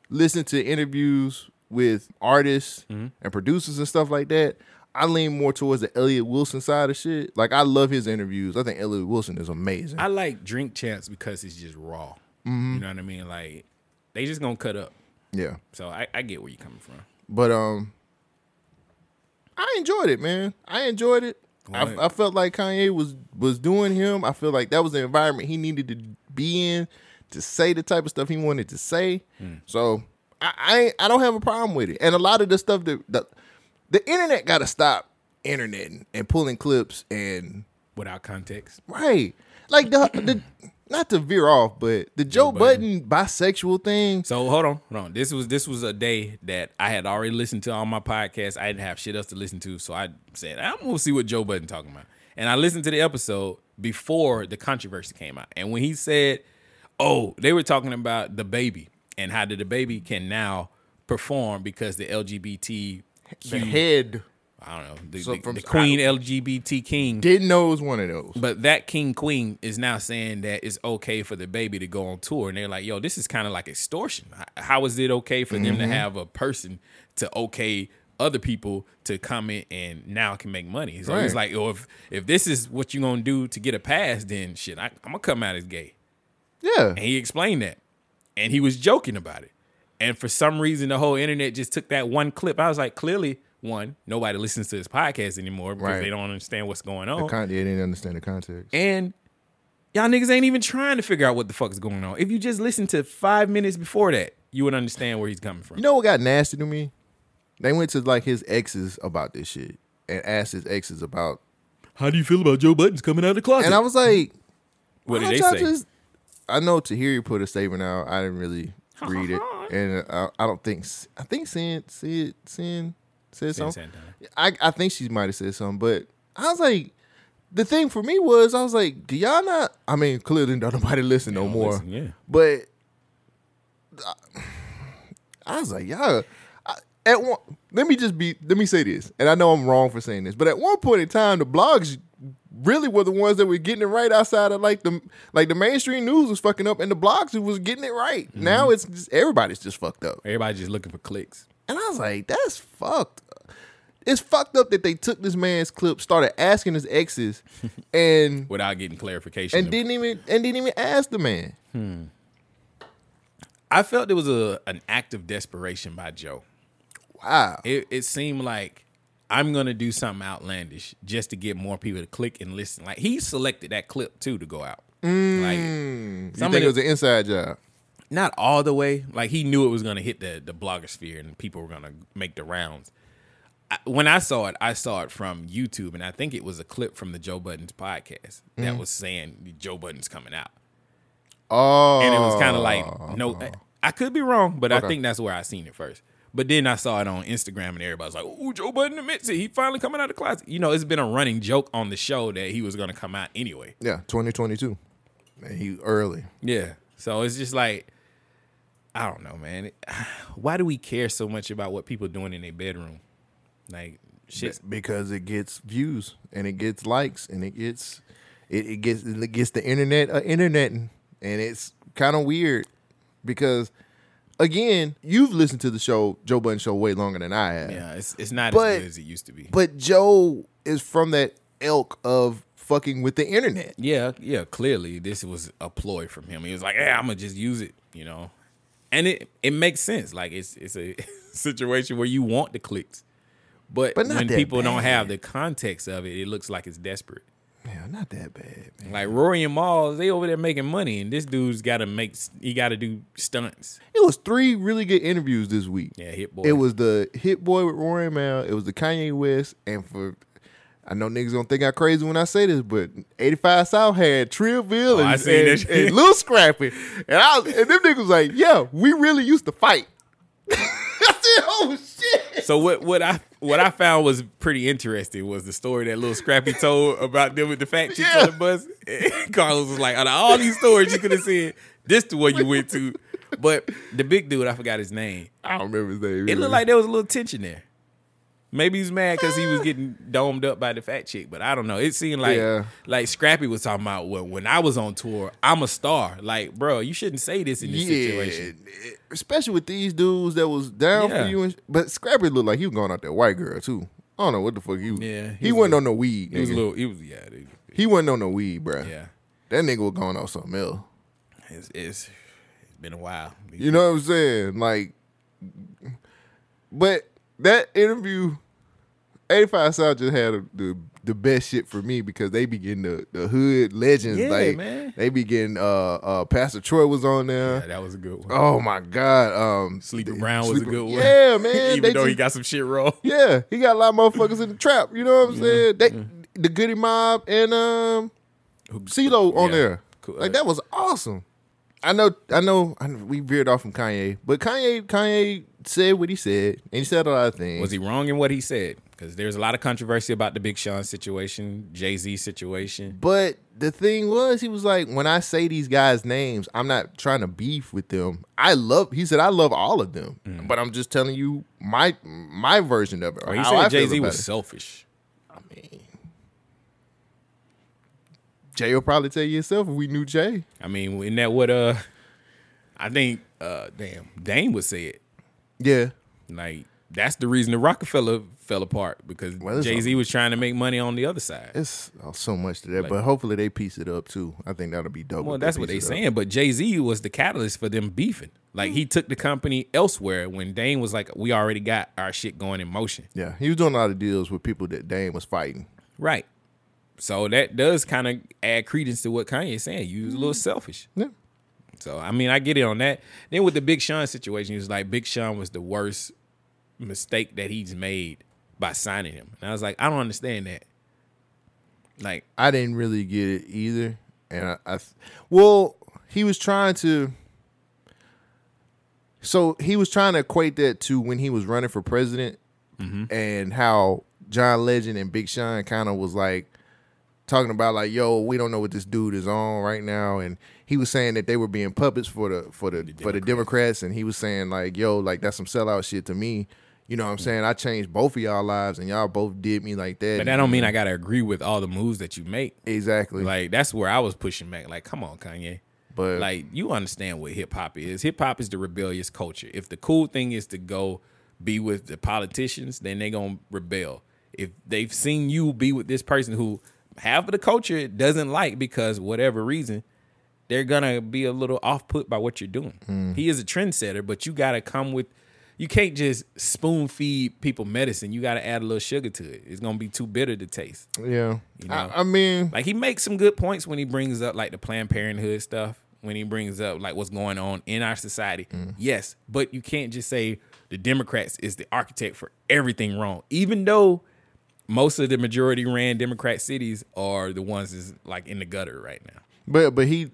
listen to interviews with artists mm-hmm. and producers and stuff like that. I lean more towards the Elliot Wilson side of shit. Like, I love his interviews. I think Elliot Wilson is amazing. I like Drink Champs because it's just raw. Mm-hmm. You know what I mean? Like, they just gonna cut up. Yeah. So I, I get where you're coming from. But um, I enjoyed it, man. I enjoyed it. I, I felt like Kanye was was doing him. I feel like that was the environment he needed to be in to say the type of stuff he wanted to say. Mm. So I, I I don't have a problem with it. And a lot of the stuff that... that the internet got to stop interneting and pulling clips and... Without context. Right. Like, the, the not to veer off, but the Joe, Joe Budden bisexual thing. So, hold on. Hold on. This was this was a day that I had already listened to all my podcasts. I didn't have shit else to listen to, so I said, I'm going to see what Joe Budden talking about. And I listened to the episode before the controversy came out. And when he said, oh, they were talking about the baby and how the baby can now perform because the L G B T... The head. I don't know. The, so the, from the queen L G B T king. Didn't know it was one of those. But that king queen is now saying that it's okay for the baby to go on tour. And they're like, yo, this is kind of like extortion. How is it okay for mm-hmm. them to have a person to okay other people to comment and now can make money? So right. It's like, oh, if, if this is what you're going to do to get a pass, then shit, I, I'm going to come out as gay. Yeah. And he explained that. And he was joking about it. And for some reason, the whole internet just took that one clip. I was like, clearly, one, nobody listens to this podcast anymore because right. they don't understand what's going on. The con- they didn't understand the context. And y'all niggas ain't even trying to figure out what the fuck's going on. If you just listen to five minutes before that, you would understand where he's coming from. You know what got nasty to me? They went to like his exes about this shit and asked his exes about, how do you feel about Joe Budden's coming out of the closet? And I was like, what did they say? Just... I know Tahiri put a statement out. I didn't really read it. And I, I don't think I think Sin Sid Sin said Sin something. I, I think she might have said something, but I was like, the thing for me was I was like, do y'all not? I mean, clearly don't nobody listen they no more. Listen, yeah. But I, I was like, y'all. I, at one, let me just be. Let me say this, and I know I'm wrong for saying this, but at one point in time, the blogs really were the ones that were getting it right outside of like the like the mainstream news was fucking up, and the blogs who was getting it right. Mm-hmm. Now it's just, everybody's just fucked up. Everybody's just looking for clicks. And I was like, that's fucked. It's fucked up that they took this man's clip, started asking his exes, and without getting clarification, and didn't even and didn't even ask the man. Hmm. I felt it was a an act of desperation by Joe. Wow. It, it seemed like I'm gonna do something outlandish just to get more people to click and listen. Like he selected that clip too to go out. Mm. Like, you think it was an inside job? Not all the way. Like he knew it was gonna hit the the blogosphere and people were gonna make the rounds. When I saw it, I saw it from YouTube, and I think it was a clip from the Joe Budden's podcast that mm-hmm. was saying Joe Budden's coming out. Oh. And it was kind of like, no, I could be wrong, but okay. I think that's where I seen it first. But then I saw it on Instagram, and everybody's like, ooh, Joe Budden admits it. He finally coming out of the closet. You know, it's been a running joke on the show that he was going to come out anyway. Yeah, twenty twenty-two. Man, he early. Yeah. So it's just like, I don't know, man. It, why do we care so much about what people are doing in their bedroom? Like shit, because it gets views and it gets likes and it gets it, it gets it gets the internet uh, interneting, and it's kind of weird because again, you've listened to the show Joe Budden show way longer than I have. Yeah, it's it's not but, as good as it used to be. But Joe is from that ilk of fucking with the internet. Yeah, yeah. Clearly, this was a ploy from him. He was like, "Hey, I'm gonna just use it," you know, and it it makes sense. Like it's it's a situation where you want the clicks. But, but when people bad. Don't have the context of it, it looks like it's desperate. Yeah, not that bad, man. Like Rory and Mal, they over there making money, and this dude's got to make, he got to do stunts. It was three really good interviews this week. Yeah, Hit Boy. It was the Hit Boy with Rory and Mal. It was the Kanye West, and for, I know niggas gonna think I'm crazy when I say this, but eighty-five South had Trillville oh, and, and, and Lil Scrappy, and I was, and them niggas was like, yeah, we really used to fight. I said, oh shit. So what what I what I found was pretty interesting was the story that Lil Scrappy told about them with the fat chicks yeah. on the bus. And Carlos was like, out of all these stories you could have said, this the one you went to. But the big dude, I forgot his name. I don't remember his name. Either. It looked like there was a little tension there. Maybe he's mad because he was getting domed up by the fat chick, but I don't know. It seemed like yeah. like Scrappy was talking about, well, when I was on tour, I'm a star. Like, bro, you shouldn't say this in this yeah. situation. Especially with these dudes that was down yeah. for you. And sh- but Scrappy looked like he was going out there white girl, too. I don't know what the fuck he was. Yeah, he he wasn't little, on no weed. He was a little, he was, yeah. Dude. He wasn't on no weed, bro. Yeah. That nigga was going on something else. It's, it's, it's been a while. You yeah. know what I'm saying? Like, but... That interview, eighty-five South just had a, the the best shit for me because they be getting the, the hood legends. Yeah, like, man. They be getting, uh, uh, Pastor Troy was on there. Yeah, that was a good one. Oh, my God. Um, Sleeping Brown was Sleeping, a good one. Yeah, man. Even they though just, he got some shit wrong. Yeah, he got a lot of motherfuckers in the trap. You know what I'm yeah, saying? They, yeah. The Goody Mob and um, CeeLo on yeah, there. Cool. Like, that was awesome. I know, I know, I know we veered off from Kanye, but Kanye, Kanye said what he said, and he said a lot of things. Was he wrong in what he said? Because there's a lot of controversy about the Big Sean situation, Jay-Z situation. But the thing was, he was like, when I say these guys' names, I'm not trying to beef with them. I love, he said, I love all of them, mm. but I'm just telling you my my version of it. Or oh, he how said I Jay-Z was it. Selfish. I mean... Jay will probably tell you himself if we knew Jay. I mean, isn't that what uh, I think uh, damn Dame would say it. Yeah, like that's the reason the Rockefeller fell apart because well, Jay-Z was trying to make money on the other side. It's oh, so much to that, like, but hopefully they piece it up too. I think that'll be dope. Well, that's what they're saying. Up. But Jay-Z was the catalyst for them beefing. Like he took the company elsewhere when Dame was like, "We already got our shit going in motion." Yeah, he was doing a lot of deals with people that Dame was fighting. Right. So that does kind of add credence to what Kanye's saying. You was a little selfish. Yeah. So, I mean, I get it on that. Then with the Big Sean situation, he was like, Big Sean was the worst mistake that he's made by signing him. And I was like, I don't understand that. Like, I didn't really get it either. And I, I well, he was trying to... So he was trying to equate that to when he was running for president, mm-hmm. and how John Legend and Big Sean kind of was like talking about like, yo, we don't know what this dude is on right now. And he was saying that they were being puppets for the for the, the for the Democrats. And he was saying like, yo, like that's some sellout shit to me. You know what I'm saying? I changed both of y'all lives and y'all both did me like that. But that don't mean I got to agree with all the moves that you make. Exactly. Like, that's where I was pushing back. Like, come on, Kanye. But like, you understand what hip-hop is. Hip-hop is the rebellious culture. If the cool thing is to go be with the politicians, then they're going to rebel. If they've seen you be with this person who half of the culture doesn't like because whatever reason, they're going to be a little off-put by what you're doing. Mm. He is a trendsetter, but you got to come with... You can't just spoon feed people medicine. You got to add a little sugar to it. It's gonna be too bitter to taste. Yeah, you know? I, I mean, like he makes some good points when he brings up like the Planned Parenthood stuff. When he brings up like what's going on in our society, mm. yes, but you can't just say the Democrats is the architect for everything wrong. Even though most of the majority ran Democrat cities are the ones that's like in the gutter right now. But but he,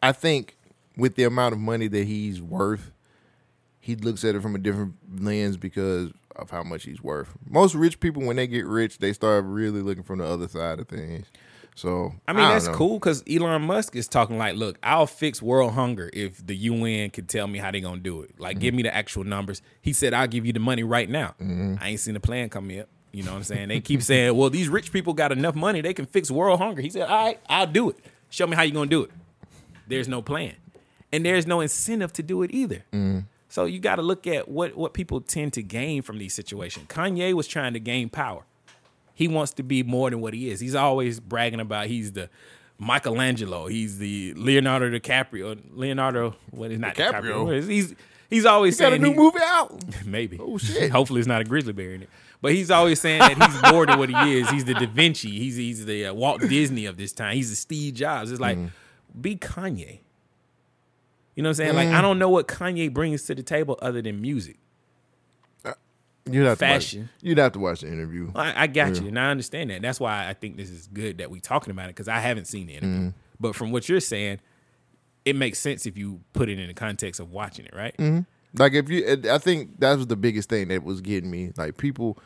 I think, with the amount of money that he's worth. He looks at it from a different lens because of how much he's worth. Most rich people, when they get rich, they start really looking from the other side of things. So I mean, I that's know. cool because Elon Musk is talking like, look, I'll fix world hunger if the U N can tell me how they're going to do it. Like, mm-hmm. give me the actual numbers. He said, I'll give you the money right now. Mm-hmm. I ain't seen a plan come yet. You know what I'm saying? They keep saying, well, these rich people got enough money. They can fix world hunger. He said, all right, I'll do it. Show me how you're going to do it. There's no plan. And there's no incentive to do it either. Mm-hmm. So you got to look at what, what people tend to gain from these situations. Kanye was trying to gain power. He wants to be more than what he is. He's always bragging about he's the Michelangelo. He's the Leonardo DiCaprio. Leonardo, what is not DiCaprio? DiCaprio. He's he's always he saying got a new he, movie out. Maybe. Oh shit. Hopefully it's not a grizzly bear in it. But he's always saying that he's more than what he is. He's the Da Vinci. He's he's the uh, Walt Disney of this time. He's the Steve Jobs. It's like mm. be Kanye. You know what I'm saying? Mm. Like, I don't know what Kanye brings to the table other than music. Uh, you'd have Fashion. To watch, you'd have to watch the interview. I, I got yeah. you, and I understand that. That's why I think this is good that we talking about it, because I haven't seen the interview. Mm. But from what you're saying, it makes sense if you put it in the context of watching it, right? Mm-hmm. Like, if you, I think that was the biggest thing that was getting me. Like, people,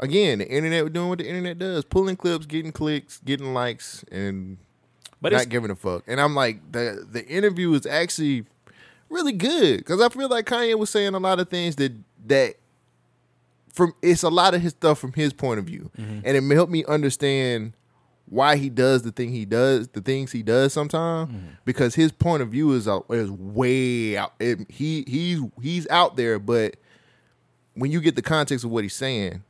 again, the internet doing what the internet does, pulling clips, getting clicks, getting likes, and... But not giving a fuck. And I'm like, the the interview is actually really good. Because I feel like Kanye was saying a lot of things that, that from it's a lot of his stuff from his point of view. Mm-hmm. And it helped me understand why he does the thing he does, the things he does sometimes. Mm-hmm. Because his point of view is, is way out. It, he he's he's out there, but when you get the context of what he's saying,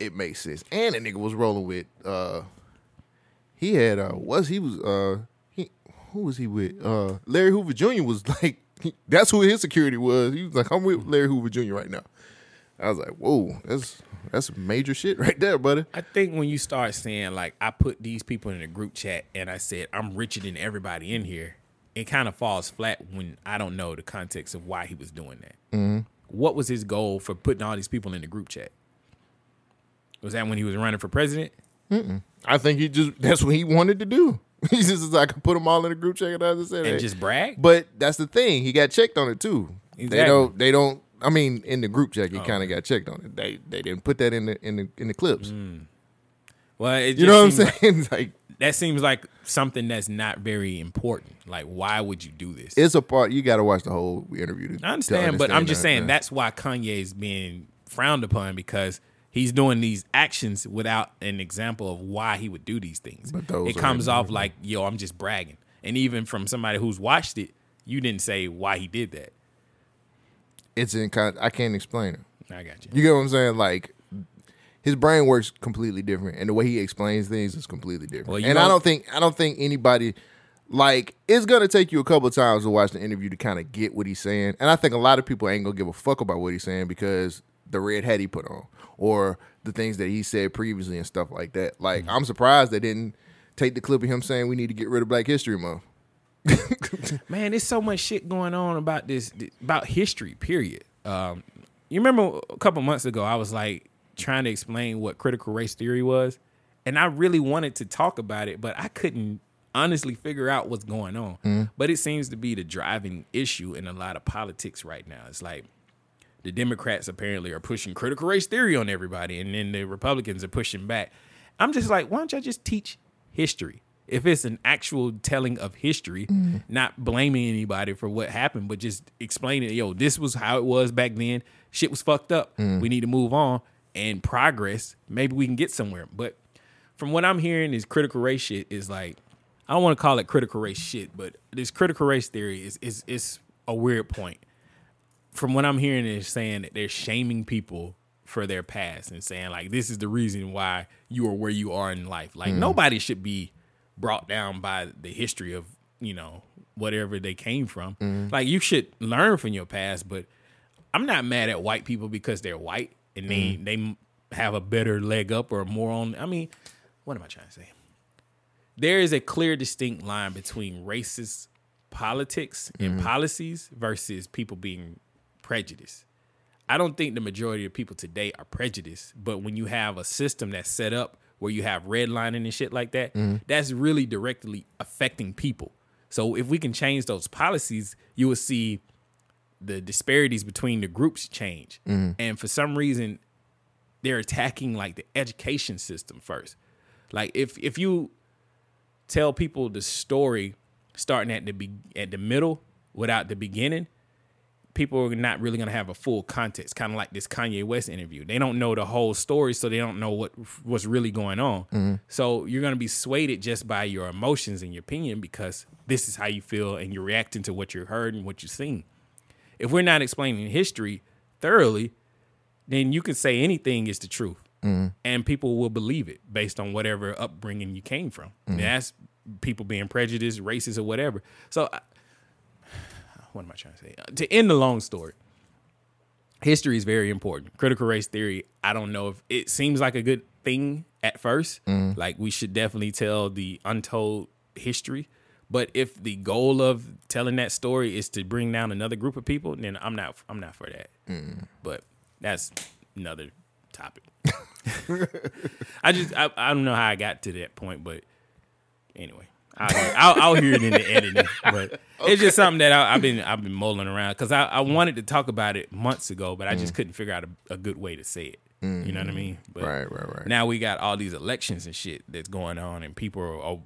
it makes sense. And the nigga was rolling with... Uh, He had uh, was he was uh he who was he with uh Larry Hoover Junior was like he, that's who his security was. He was like, I'm with Larry Hoover Junior right now. I was like, whoa, that's that's major shit right there, buddy. I think when you start saying like I put these people in a group chat and I said I'm richer than everybody in here, it kind of falls flat when I don't know the context of why he was doing that. Mm-hmm. What was his goal for putting all these people in the group chat? Was that when he was running for president? Mm-mm. I think he just that's what he wanted to do. He just like I can put them all in a group check and I just said and just brag. But that's the thing, he got checked on it too. Exactly. They don't. They don't. I mean, in the group check, he oh. kind of got checked on it. They they didn't put that in the in the in the clips. Mm. Well, it just you know what I'm saying? Like, like that seems like something that's not very important. Like, why would you do this? It's a part you got to watch the whole interview. To, I understand, to understand but I'm just that, saying man. That's why Kanye is being frowned upon because. He's doing these actions without an example of why he would do these things. But those it comes off like, yo, I'm just bragging. And even from somebody who's watched it, you didn't say why he did that. It's in con- I can't explain it. I got you. You get what I'm saying? Like, his brain works completely different, and the way he explains things is completely different. Well, and don't- I don't think I don't think anybody. Like, it's going to take you a couple of times to watch the interview to kind of get what he's saying. And I think a lot of people ain't going to give a fuck about what he's saying because the red hat he put on or the things that he said previously and stuff like that. Like, mm-hmm. I'm surprised they didn't take the clip of him saying we need to get rid of Black History Month. Man, there's so much shit going on about this, about history, period. Um, you remember a couple months ago, I was like trying to explain what critical race theory was, and I really wanted to talk about it, but I couldn't honestly figure out what's going on. Mm. But it seems to be the driving issue in a lot of politics right now. It's like the Democrats apparently are pushing critical race theory on everybody, and then the Republicans are pushing back. I'm just like, why don't y'all just teach history? If it's an actual telling of history, mm. not blaming anybody for what happened, but just explaining, yo, this was how it was back then. Shit was fucked up. Mm. We need to move on and progress. Maybe we can get somewhere. But from what I'm hearing is critical race shit is like, I don't want to call it critical race shit, but this critical race theory is is is a weird point. From what I'm hearing is saying that they're shaming people for their past and saying like, this is the reason why you are where you are in life. Like mm. nobody should be brought down by the history of, you know, whatever they came from. Mm. Like you should learn from your past, but I'm not mad at white people because they're white and they, mm. they have a better leg up or more on. I mean, what am I trying to say? There is a clear distinct line between racist politics and mm. policies versus people being prejudiced. I don't think the majority of people today are prejudiced, but when you have a system that's set up where you have redlining and shit like that, mm. that's really directly affecting people. So if we can change those policies, you will see the disparities between the groups change. Mm. And for some reason, they're attacking like the education system first. Like if if you tell people the story starting at the be- at the middle without the beginning, people are not really going to have a full context, kind of like this Kanye West interview. They don't know the whole story, so they don't know what what's really going on. Mm-hmm. So you're going to be swayed just by your emotions and your opinion because this is how you feel and you're reacting to what you heard and what you've seen. If we're not explaining history thoroughly, then you can say anything is the truth. Mm-hmm. And people will believe it based on whatever upbringing you came from. Mm-hmm. That's people being prejudiced, racist, or whatever. So... I, What am I trying to say? To end the long story, history is very important. Critical race theory, I don't know if it seems like a good thing at first. Mm. Like we should definitely tell the untold history. But if the goal of telling that story is to bring down another group of people, then I'm not I'm not for that. Mm. But that's another topic. I just I, I don't know how I got to that point, but anyway. I'll, I'll hear it in the editing, but okay. It's just something that I, I've been I've been mulling around because I, I wanted to talk about it months ago, but I just mm. couldn't figure out a, a good way to say it. Mm. You know what I mean? But right, right, right. Now we got all these elections and shit that's going on, and people are, are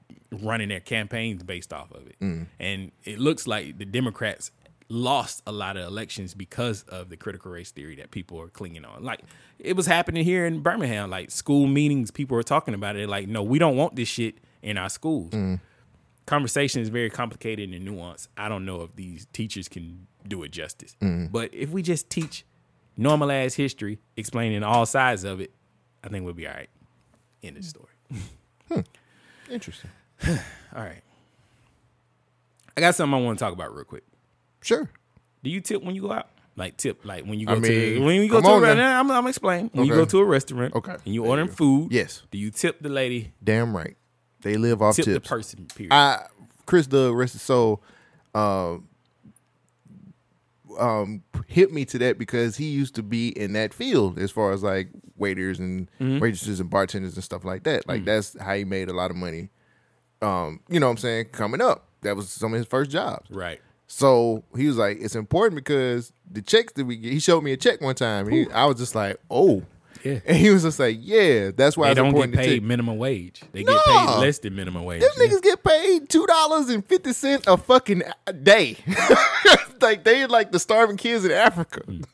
running their campaigns based off of it. Mm. And it looks like the Democrats lost a lot of elections because of the critical race theory that people are clinging on. Like it was happening here in Birmingham, like school meetings, people are talking about it. They're like, no, we don't want this shit in our schools. Mm. Conversation is very complicated and nuanced. I don't know if these teachers can do it justice. Mm. But if we just teach normalized history, explaining all sides of it, I think we'll be all right. End of story. Hmm. Interesting. All right. I got something I want to talk about real quick. Sure. Do you tip when you go out? Like tip, like when you go I mean, to when you go to a restaurant. I'm, I'm explaining. When okay. you go to a restaurant, okay. and you ordering food, yes. Do you tip the lady? Damn right. They live off tip tips. Tip the person, period. I, Chris, the rest of soul, uh, um, hit me to that because he used to be in that field as far as like waiters and mm-hmm. waitresses and bartenders and stuff like that. Like mm-hmm. that's how he made a lot of money. Um, you know what I'm saying? Coming up. That was some of his first jobs. Right. So he was like, it's important because the checks that we get, he showed me a check one time. And he, I was just like, oh. Yeah. And he was just like, yeah, that's why they it's don't important get paid to take. minimum wage. They no. get paid less than minimum wage. Them yeah. niggas get paid two dollars and fifty cents a fucking day. Like they like the starving kids in Africa. Mm.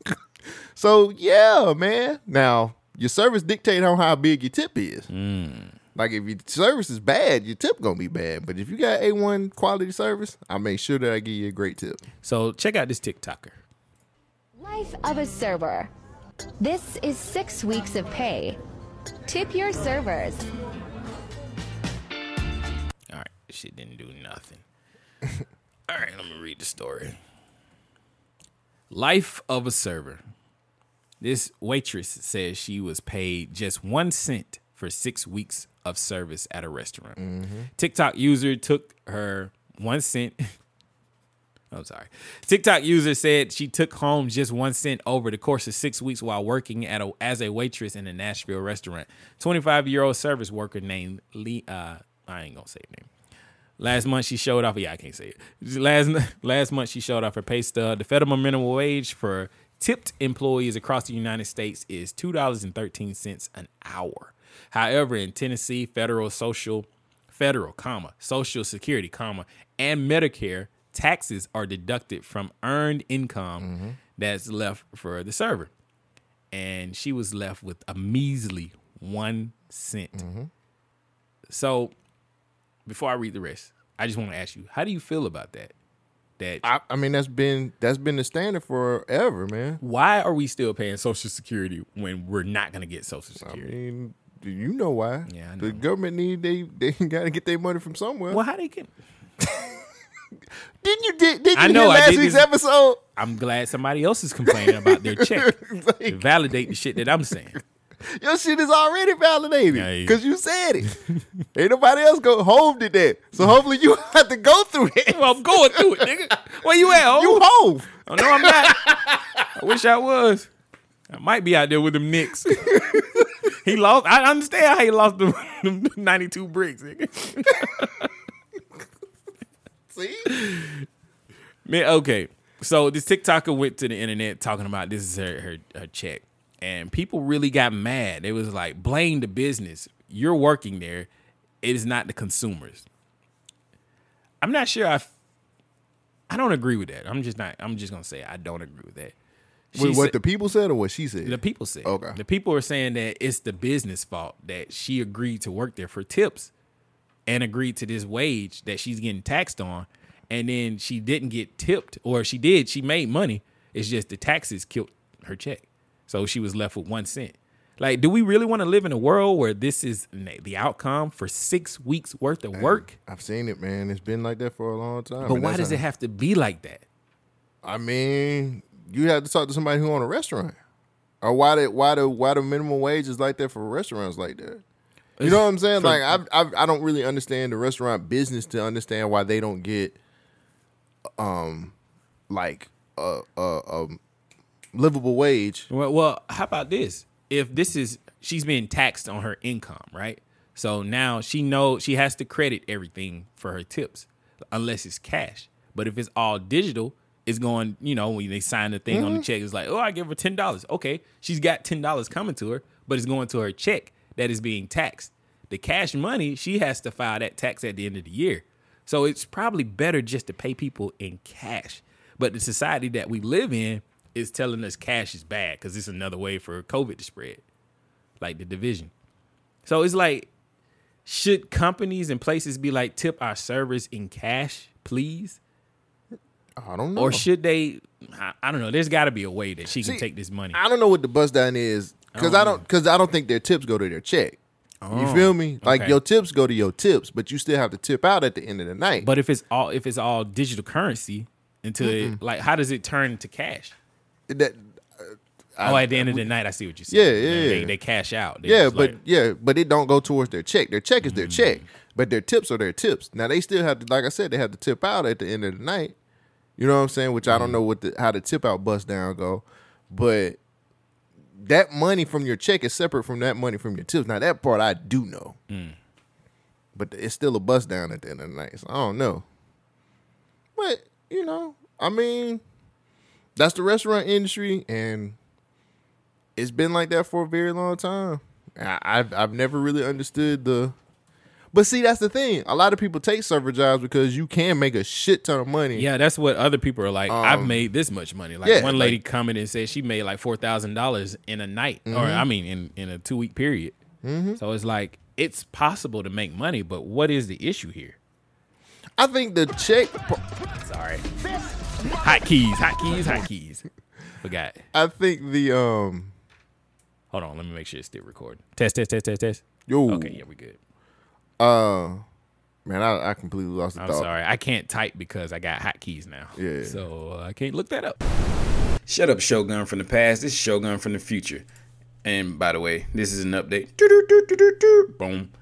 So yeah, man. Now your service dictates on how big your tip is. Mm. Like if your service is bad, your tip gonna be bad. But if you got A one quality service, I make sure that I give you a great tip. So check out this TikToker. Life of a server. This is six weeks of pay. Tip your servers. All right, shit didn't do nothing. All right, let me read the story. Life of a server. This waitress says she was paid just one cent for six weeks of service at a restaurant. Mm-hmm. TikTok user took her one cent... I'm sorry. TikTok user said she took home just one cent over the course of six weeks while working at a, as a waitress in a Nashville restaurant. twenty-five-year-old service worker named Lee, uh, I ain't going to say her name, Last month she showed off. Yeah, I can't say it. Last last month she showed off her pay stub. The federal minimum wage for tipped employees across the United States is two dollars and thirteen cents an hour. However, in Tennessee, federal social federal comma Social Security comma and Medicare taxes are deducted from earned income mm-hmm. that's left for the server, and she was left with a measly one cent. Mm-hmm. So. Before I read the rest, I just want to ask you: how do you feel about that? That I, I mean, that's been that's been the standard forever, man. Why are we still paying Social Security when we're not going to get Social Security? I mean, you know why? Yeah, I know. The government need they they got to get their money from somewhere. Well, how they get? Didn't you did did you know, hear last did week's this, episode? I'm glad somebody else is complaining about their check like, to validate the shit that I'm saying. Your shit is already validated because you said it. Ain't nobody else go home did that. So hopefully you have to go through it. Well, I'm going through it, nigga. Where you at, home? You home. Oh, no, I'm not. I wish I was. I might be out there with them Knicks. He lost. I understand how he lost the, the ninety-two bricks, nigga. See? Man, okay. So this TikToker went to the internet talking about this is her, her, her check. And people really got mad. It was like, blame the business. You're working there. It is not the consumers. I'm not sure. I, I don't agree with that. I'm just not. I'm just going to say I don't agree with that. Wait, what said, the people said or what she said? The people said. Okay. The people are saying that it's the business fault that she agreed to work there for tips and agreed to this wage that she's getting taxed on. And then she didn't get tipped, or if she did, she made money. It's just the taxes killed her check. So she was left with one cent. Like, do we really want to live in a world where this is the outcome for six weeks worth of Damn, work? I've seen it, man. It's been like that for a long time. But and why does how, it have to be like that? I mean, you have to talk to somebody who owns a restaurant. Or why the why the why the minimum wage is like that for restaurants like that? You know what I'm saying? For, like, I, I I don't really understand the restaurant business to understand why they don't get um like a a. a livable wage. Well, well, how about this? If this is, she's being taxed on her income, right? So now she knows she has to credit everything for her tips, unless it's cash. But if it's all digital, it's going, you know, when they sign the thing mm-hmm. on the check, it's like, oh, I give her ten dollars. Okay, she's got ten dollars coming to her, but it's going to her check that is being taxed. The cash money, she has to file that tax at the end of the year. So it's probably better just to pay people in cash. But the society that we live in, it's telling us cash is bad because it's another way for COVID to spread, like the division. So it's like, should companies and places be like, tip our servers in cash, please? I don't know. Or should they, I, I don't know. There's got to be a way that she See, can take this money. I don't know what the bust down is because oh. I don't because I don't think their tips go to their check. Oh, you feel me? Like okay. Your tips go to your tips, but you still have to tip out at the end of the night. But if it's all if it's all digital currency, until it, like how does it turn to cash? That, uh, I, oh, at the end of the we, night, I see what you said. Yeah, yeah, they, they cash out. They yeah, but like, yeah, but it don't go towards their check. Their check is their mm-hmm. check, but their tips are their tips. Now they still have to, like I said, they have to tip out at the end of the night. You know what I'm saying? Which mm-hmm. I don't know what the, how the tip out bust down go, but that money from your check is separate from that money from your tips. Now that part I do know, mm. but it's still a bust down at the end of the night. So I don't know, but you know, I mean. That's the restaurant industry, and it's been like that for a very long time. I, I've I've never really understood the, but see that's the thing. A lot of people take server jobs because you can make a shit ton of money. Yeah, that's what other people are like. Um, I've made this much money. Like yeah, one lady like, commented and said she made like four thousand dollars in a night, mm-hmm. or I mean in, in a two week period. Mm-hmm. So it's like it's possible to make money, but what is the issue here? I think the check. Sorry. Hot keys, hot keys, hot keys. Forgot. I think the um. Hold on, let me make sure it's still recording. Test, test, test, test, test. Yo. Okay, yeah, we good. Uh, man, I, I completely lost the I'm thought. I'm sorry, I can't type because I got hot keys now. Yeah. So uh, I can't look that up. Shut up, Shogun from the past. This is Shogun from the future. And by the way, this is an update. Do-do-do-do-do-do. Boom.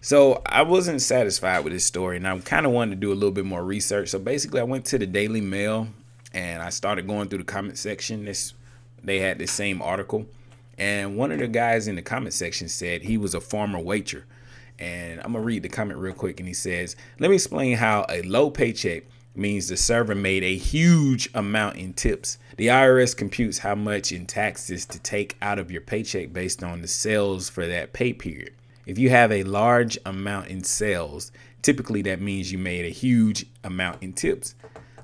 So I wasn't satisfied with this story, and I kind of wanted to do a little bit more research. So basically, I went to the Daily Mail, and I started going through the comment section. This they had this same article, and one of the guys in the comment section said he was a former waiter, and I'm going to read the comment real quick. And he says, let me explain how a low paycheck means the server made a huge amount in tips. The I R S computes how much in taxes to take out of your paycheck based on the sales for that pay period. If you have a large amount in sales, typically that means you made a huge amount in tips.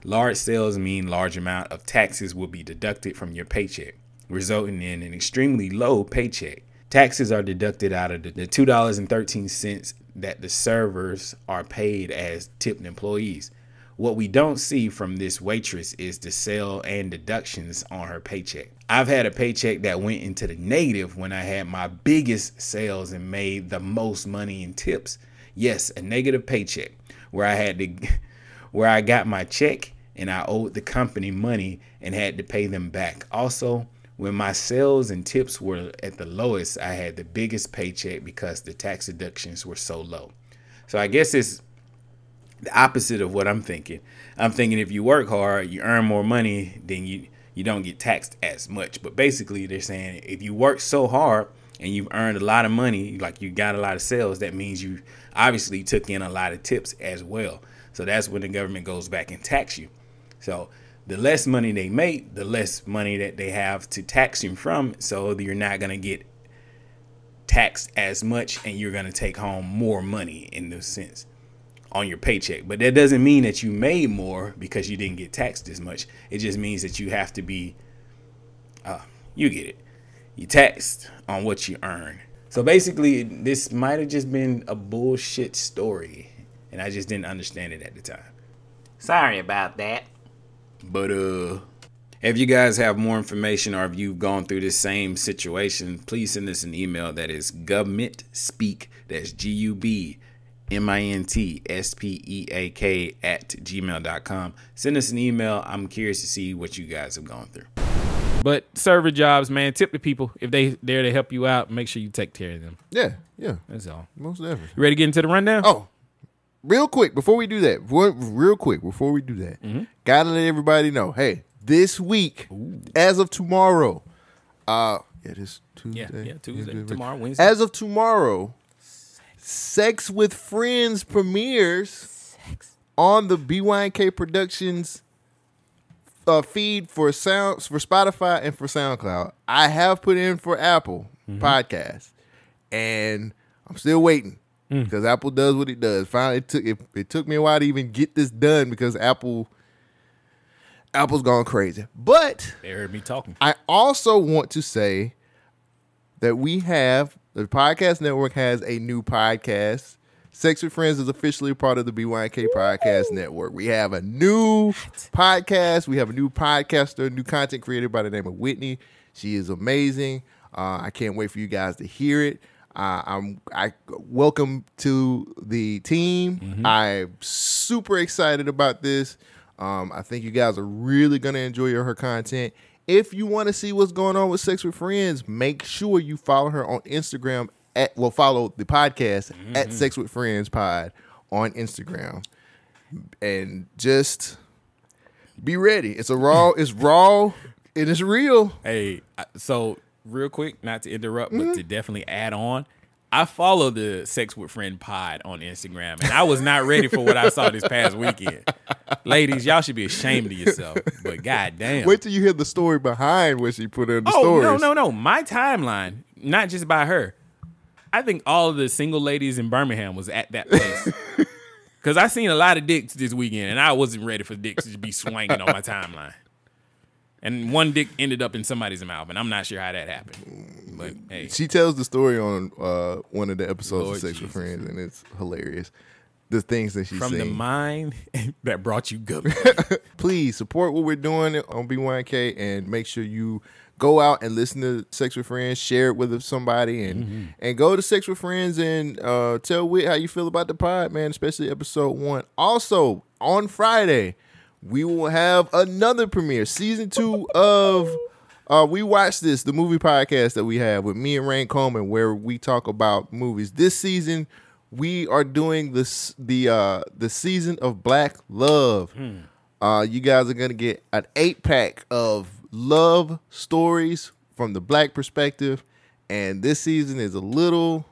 Large sales mean large amount of taxes will be deducted from your paycheck, resulting in an extremely low paycheck. Taxes are deducted out of the two dollars and thirteen cents that the servers are paid as tipped employees. What we don't see from this waitress is the sale and deductions on her paycheck. I've had a paycheck that went into the negative when I had my biggest sales and made the most money in tips. Yes, a negative paycheck where I had to, where I got my check and I owed the company money and had to pay them back. Also, when my sales and tips were at the lowest, I had the biggest paycheck because the tax deductions were so low. So I guess it's the opposite of what I'm thinking. I'm thinking if you work hard, you earn more money, then you, you don't get taxed as much. But basically, they're saying if you work so hard and you've earned a lot of money, like you got a lot of sales, that means you obviously took in a lot of tips as well. So that's when the government goes back and tax you. So the less money they make, the less money that they have to tax you from. So you're not going to get taxed as much and you're going to take home more money in this sense on your paycheck. But that doesn't mean that you made more because you didn't get taxed as much. It just means that you have to be, uh, you get it. You taxed on what you earn. So basically, this might have just been a bullshit story. And I just didn't understand it at the time. Sorry about that. But uh, if you guys have more information or if you've gone through this same situation, please send us an email that is governmentspeak, that's G U B M I N T S P E A K at gmail dot com. Send us an email. I'm curious to see what you guys have gone through. But server jobs, man, tip the people. If they there to help you out, make sure you take care of them. Yeah, yeah. That's all. Most definitely. You ready to get into the rundown? Oh. Real quick, before we do that, real quick, before we do that, mm-hmm. gotta let everybody know, hey, this week, Ooh. as of tomorrow, uh, yeah, this Tuesday. Yeah, yeah Tuesday, Tuesday, tomorrow, Wednesday. As of tomorrow, Sex with Friends premieres Sex. on the B Y N K Productions uh, feed for sounds for Spotify and for SoundCloud. I have put in for Apple mm-hmm. Podcasts, and I'm still waiting. Because Apple does what it does. Finally, it took it, it took me a while to even get this done because Apple, Apple's gone crazy. But they heard me talking. I also want to say that we have the podcast network has a new podcast. Sex with Friends is officially part of the B Y N K Podcast Network. We have a new what? podcast. We have a new podcaster, new content creator by the name of Whitney. She is amazing. Uh, I can't wait for you guys to hear it. Uh, I'm I welcome to the team. Mm-hmm. I'm super excited about this. Um, I think you guys are really going to enjoy her content. If you want to see what's going on with Sex with Friends, make sure you follow her on Instagram at well, follow the podcast mm-hmm. at Sex with Friends Pod on Instagram, and just be ready. It's a raw, it's raw, and it's real. Hey, so. Real quick, not to interrupt, but mm-hmm. to definitely add on, I follow the Sex with Friend Pod on Instagram, and I was not ready for what I saw this past weekend. Ladies, y'all should be ashamed of yourself, but goddamn. Wait till you hear the story behind what she put in the oh, stories. Oh, no, no, no. My timeline, not just by her. I think all of the single ladies in Birmingham was at that place. Because I seen a lot of dicks this weekend, and I wasn't ready for dicks to be swinging on my timeline. And one dick ended up in somebody's mouth, and I'm not sure how that happened. But hey, she tells the story on uh, one of the episodes Lord of Sex Jesus. with Friends, and it's hilarious. The things that she's from seen. The mind that brought you good. Please support what we're doing on B Y N K, and make sure you go out and listen to Sex with Friends, share it with somebody, and mm-hmm. and go to Sex with Friends and uh, tell Whit how you feel about the pod, man, especially episode one. Also on Friday, we will have another premiere, season two of uh, We Watch This, the movie podcast that we have with me and Rain Coleman, where we talk about movies. This season, we are doing this, the uh, the season of Black Love. Hmm. Uh, you guys are going to get an eight-pack of love stories from the Black perspective, and this season is a little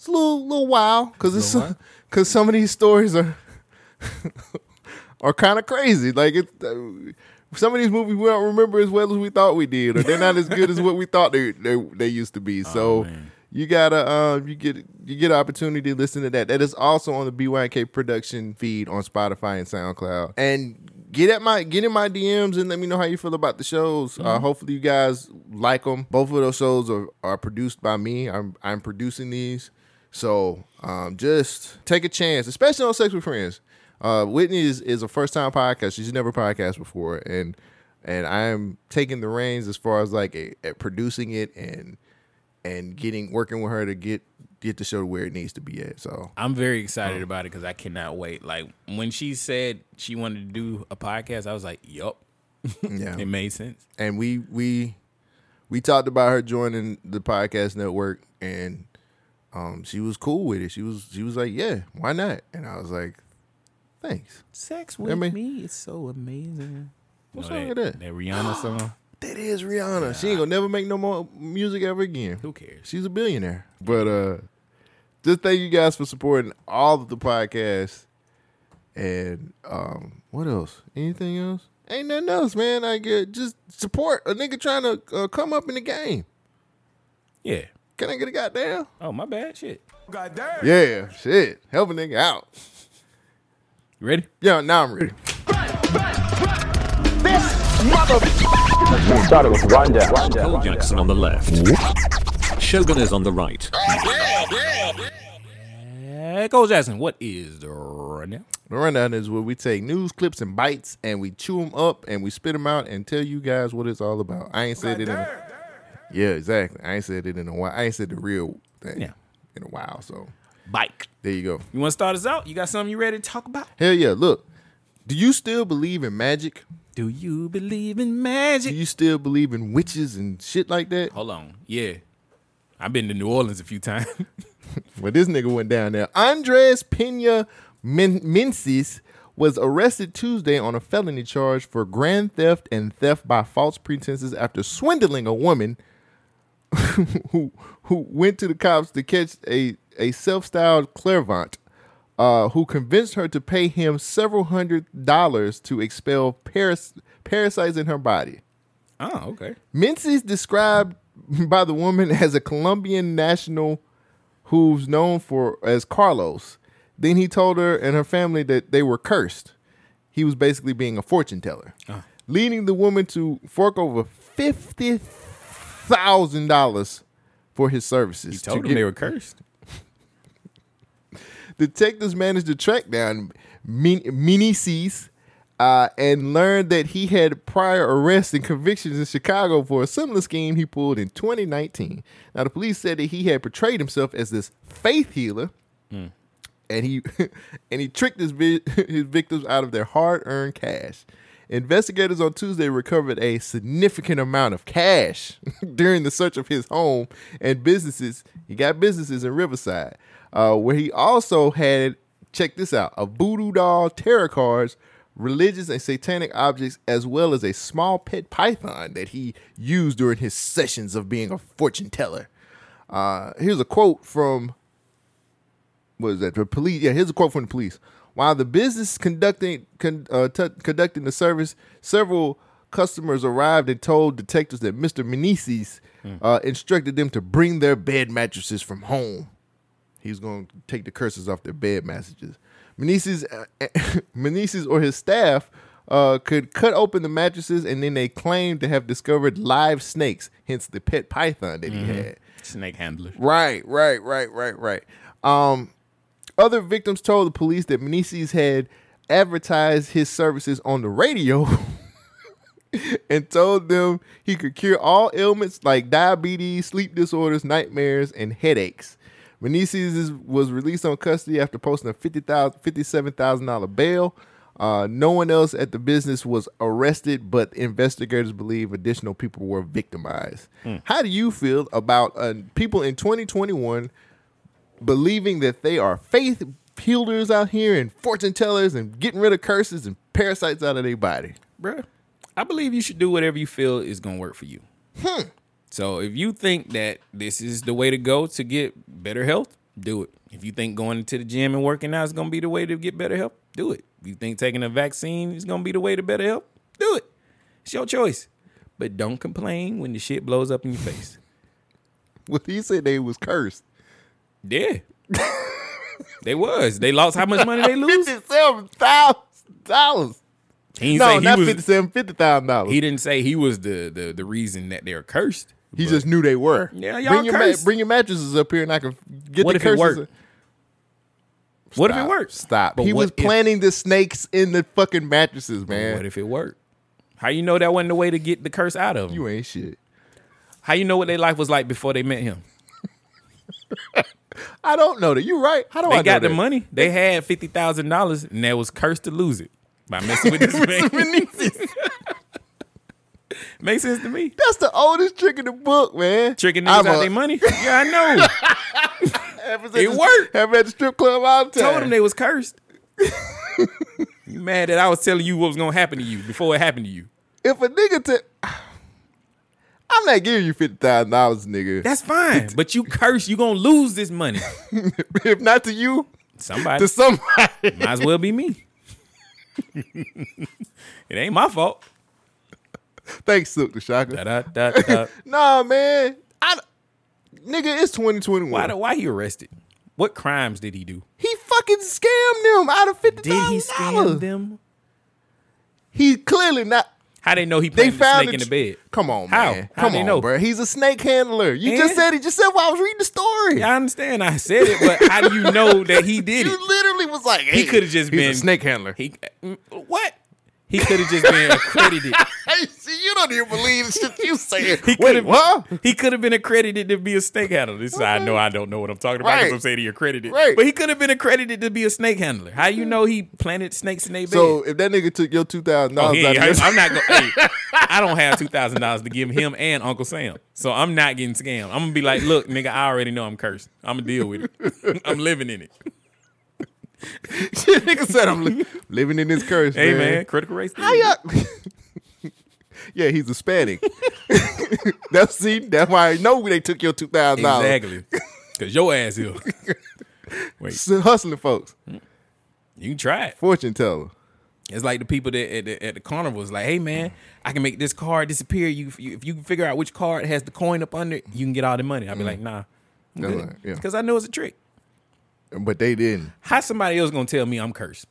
It's a little little wild because it's because some of these stories are are kind of crazy. Like it, uh, some of these movies we don't remember as well as we thought we did, or they're not as good as what we thought they they, they used to be. So. Oh, man. You gotta, um, you get, you get an opportunity to listen to that. That is also on the B Y N K production feed on Spotify and SoundCloud. And get at my, get in my D Ms and let me know how you feel about the shows. Mm-hmm. Uh, hopefully you guys like them. Both of those shows are, are produced by me. I'm, I'm producing these, so um, just take a chance, especially on Sex with Friends. Uh, Whitney is, is a first time podcast. She's never podcasted before, and and I'm taking the reins as far as like a, at producing it and. And getting working with her to get get the show to where it needs to be at. So I'm very excited um, about it because I cannot wait. Like when she said she wanted to do a podcast, I was like, "Yup, yeah, it made sense." And we we we talked about her joining the podcast network, and um, she was cool with it. She was she was like, "Yeah, why not?" And I was like, "Thanks." Sex with I mean, me is so amazing. What's wrong with that? That Rihanna song. That is Rihanna. Yeah. She ain't gonna never make no more music ever again. Who cares? She's a billionaire. But uh, just thank you guys for supporting all of the podcasts. And um, what else? Anything else? Ain't nothing else, man. I get just support a nigga trying to uh, come up in the game. Yeah. Can I get a goddamn? Oh, my bad. Shit. Goddamn. Yeah. Shit. Help a nigga out. You ready? Yeah. Now I'm ready. Run, run, run. This mother. Started with Wanda. Cole Jackson on the left. Shogun is on the right. Hey, Cole Jackson, what is the rundown? The rundown is where we take news clips and bites and we chew them up and we spit them out and tell you guys what it's all about. I ain't said it in a, yeah, exactly. I ain't said it in a while. I ain't said the real thing yeah. in a while. So bike. There you go. You want to start us out? You got something you ready to talk about? Hell yeah! Look, do you still believe in magic? Do you believe in magic? Do you still believe in witches and shit like that? Hold on. Yeah. I've been to New Orleans a few times. Well, this nigga went down there. Andres Pena Men- Menzies was arrested Tuesday on a felony charge for grand theft and theft by false pretenses after swindling a woman who who went to the cops to catch a, a self-styled clairvoyant. Uh, who convinced her to pay him several hundred dollars to expel paras- parasites in her body. Oh, okay. Menzies, described by the woman as a Colombian national who's known for as Carlos. Then he told her and her family that they were cursed. He was basically being a fortune teller, uh. leading the woman to fork over fifty thousand dollars for his services. He told to them get- they were cursed. Detectives managed to track down Menezes uh, and learned that he had prior arrests and convictions in Chicago for a similar scheme he pulled in twenty nineteen. Now, the police said that he had portrayed himself as this faith healer, mm. and he and he tricked his, vi- his victims out of their hard-earned cash. Investigators on Tuesday recovered a significant amount of cash during the search of his home and businesses. He got businesses in Riverside. Uh, where he also had, check this out, a voodoo doll, tarot cards, religious and satanic objects, as well as a small pet python that he used during his sessions of being a fortune teller. Uh, here's a quote from, what is that, the police? Yeah, here's a quote from the police. While the business conducting con, uh, t- conducting the service, several customers arrived and told detectives that Mister Menezes mm. uh, instructed them to bring their bed mattresses from home. He's going to take the curses off their bed mattresses. Menezes, uh, Menezes or his staff uh, could cut open the mattresses, and then they claimed to have discovered live snakes, hence the pet python that mm-hmm. he had. Snake handler. Right, right, right, right, right. Um, other victims told the police that Menezes had advertised his services on the radio and told them he could cure all ailments like diabetes, sleep disorders, nightmares, and headaches. Menezes was released on custody after posting a fifty thousand dollars, fifty-seven thousand dollars bail. Uh, no one else at the business was arrested, but investigators believe additional people were victimized. Mm. How do you feel about uh, people in twenty twenty-one believing that they are faith healers out here and fortune tellers and getting rid of curses and parasites out of their body? Bruh, I believe you should do whatever you feel is going to work for you. Hmm. So if you think that this is the way to go to get better health, do it. If you think going to the gym and working out is going to be the way to get better help, do it. If you think taking a vaccine is going to be the way to better help, do it. It's your choice. But don't complain when the shit blows up in your face. Well, he said they was cursed. Yeah. They was. They lost how much money they lose? fifty-seven thousand dollars. He no, say he not was, fifty-seven, fifty thousand dollars. He didn't say he was the the, the reason that they're cursed. He just knew they were. Yeah, y'all bring cursed. Your ma- bring your mattresses up here, and I can get what the curses. What if it worked? Stop, what if it worked? Stop. But he was planting if, the snakes in the fucking mattresses, man. What if it worked? How you know that wasn't the way to get the curse out of them? You ain't shit. How you know what their life was like before they met him? I don't know that. You're right. How do they I know They got the that? money. They had fifty thousand dollars, and they was cursed to lose it. By messing with this man. Makes sense to me. That's the oldest trick in the book, man. Tricking niggas out a... their money? Yeah, I know. It the, worked. Have at the strip club all the time. Told them they was cursed. You mad that I was telling you what was going to happen to you before it happened to you? If a nigga... T- I'm not giving you fifty thousand dollars, nigga. That's fine. But you curse, you going to lose this money. If not to you, somebody. To somebody. Might as well be me. It ain't my fault. Thanks, Silk the Shocker. Da, da, da, da. Nah, man. I, nigga, it's twenty twenty-one. Why, why he arrested? What crimes did he do? He fucking scammed them out of fifty thousand dollars. Did he scam them? He clearly not. How they know he put the snake the tr- in the bed? Come on, How? man. How Come on, know? bro. He's a snake handler. You and? just said it. Just said while I was reading the story. I understand. I said it, but how do you know that he did you it? You literally was like, hey, he could have just he's been a snake handler. He what? He could have just been accredited. See, you don't even believe the shit you saying. He Wait, what? He could have been accredited to be a snake handler. This right. I know I don't know what I'm talking about because right. I'm saying he accredited. Right. But he could have been accredited to be a snake handler. How you know he planted snakes in their bed? So if that nigga took your two thousand dollars oh, hey, out of this. I'm not going hey, I don't have two thousand dollars to give him and Uncle Sam. So I'm not getting scammed. I'm going to be like, look, nigga, I already know I'm cursed. I'm going to deal with it. I'm living in it. Nigga said I'm li- living in this curse, hey, man. man. Critical race theory. Yeah, he's Hispanic. That's see, that's why I know they took your two thousand dollars. Exactly, because your ass here. Wait, so hustling folks. You can try it. Fortune teller. It's like the people that at the, at the carnival is like, hey man, I can make this card disappear. You, you if you can figure out which card has the coin up under, you can get all the money. I'd be mm. like, nah, because right. yeah. I know it's a trick. But they didn't. How somebody else gonna tell me I'm cursed?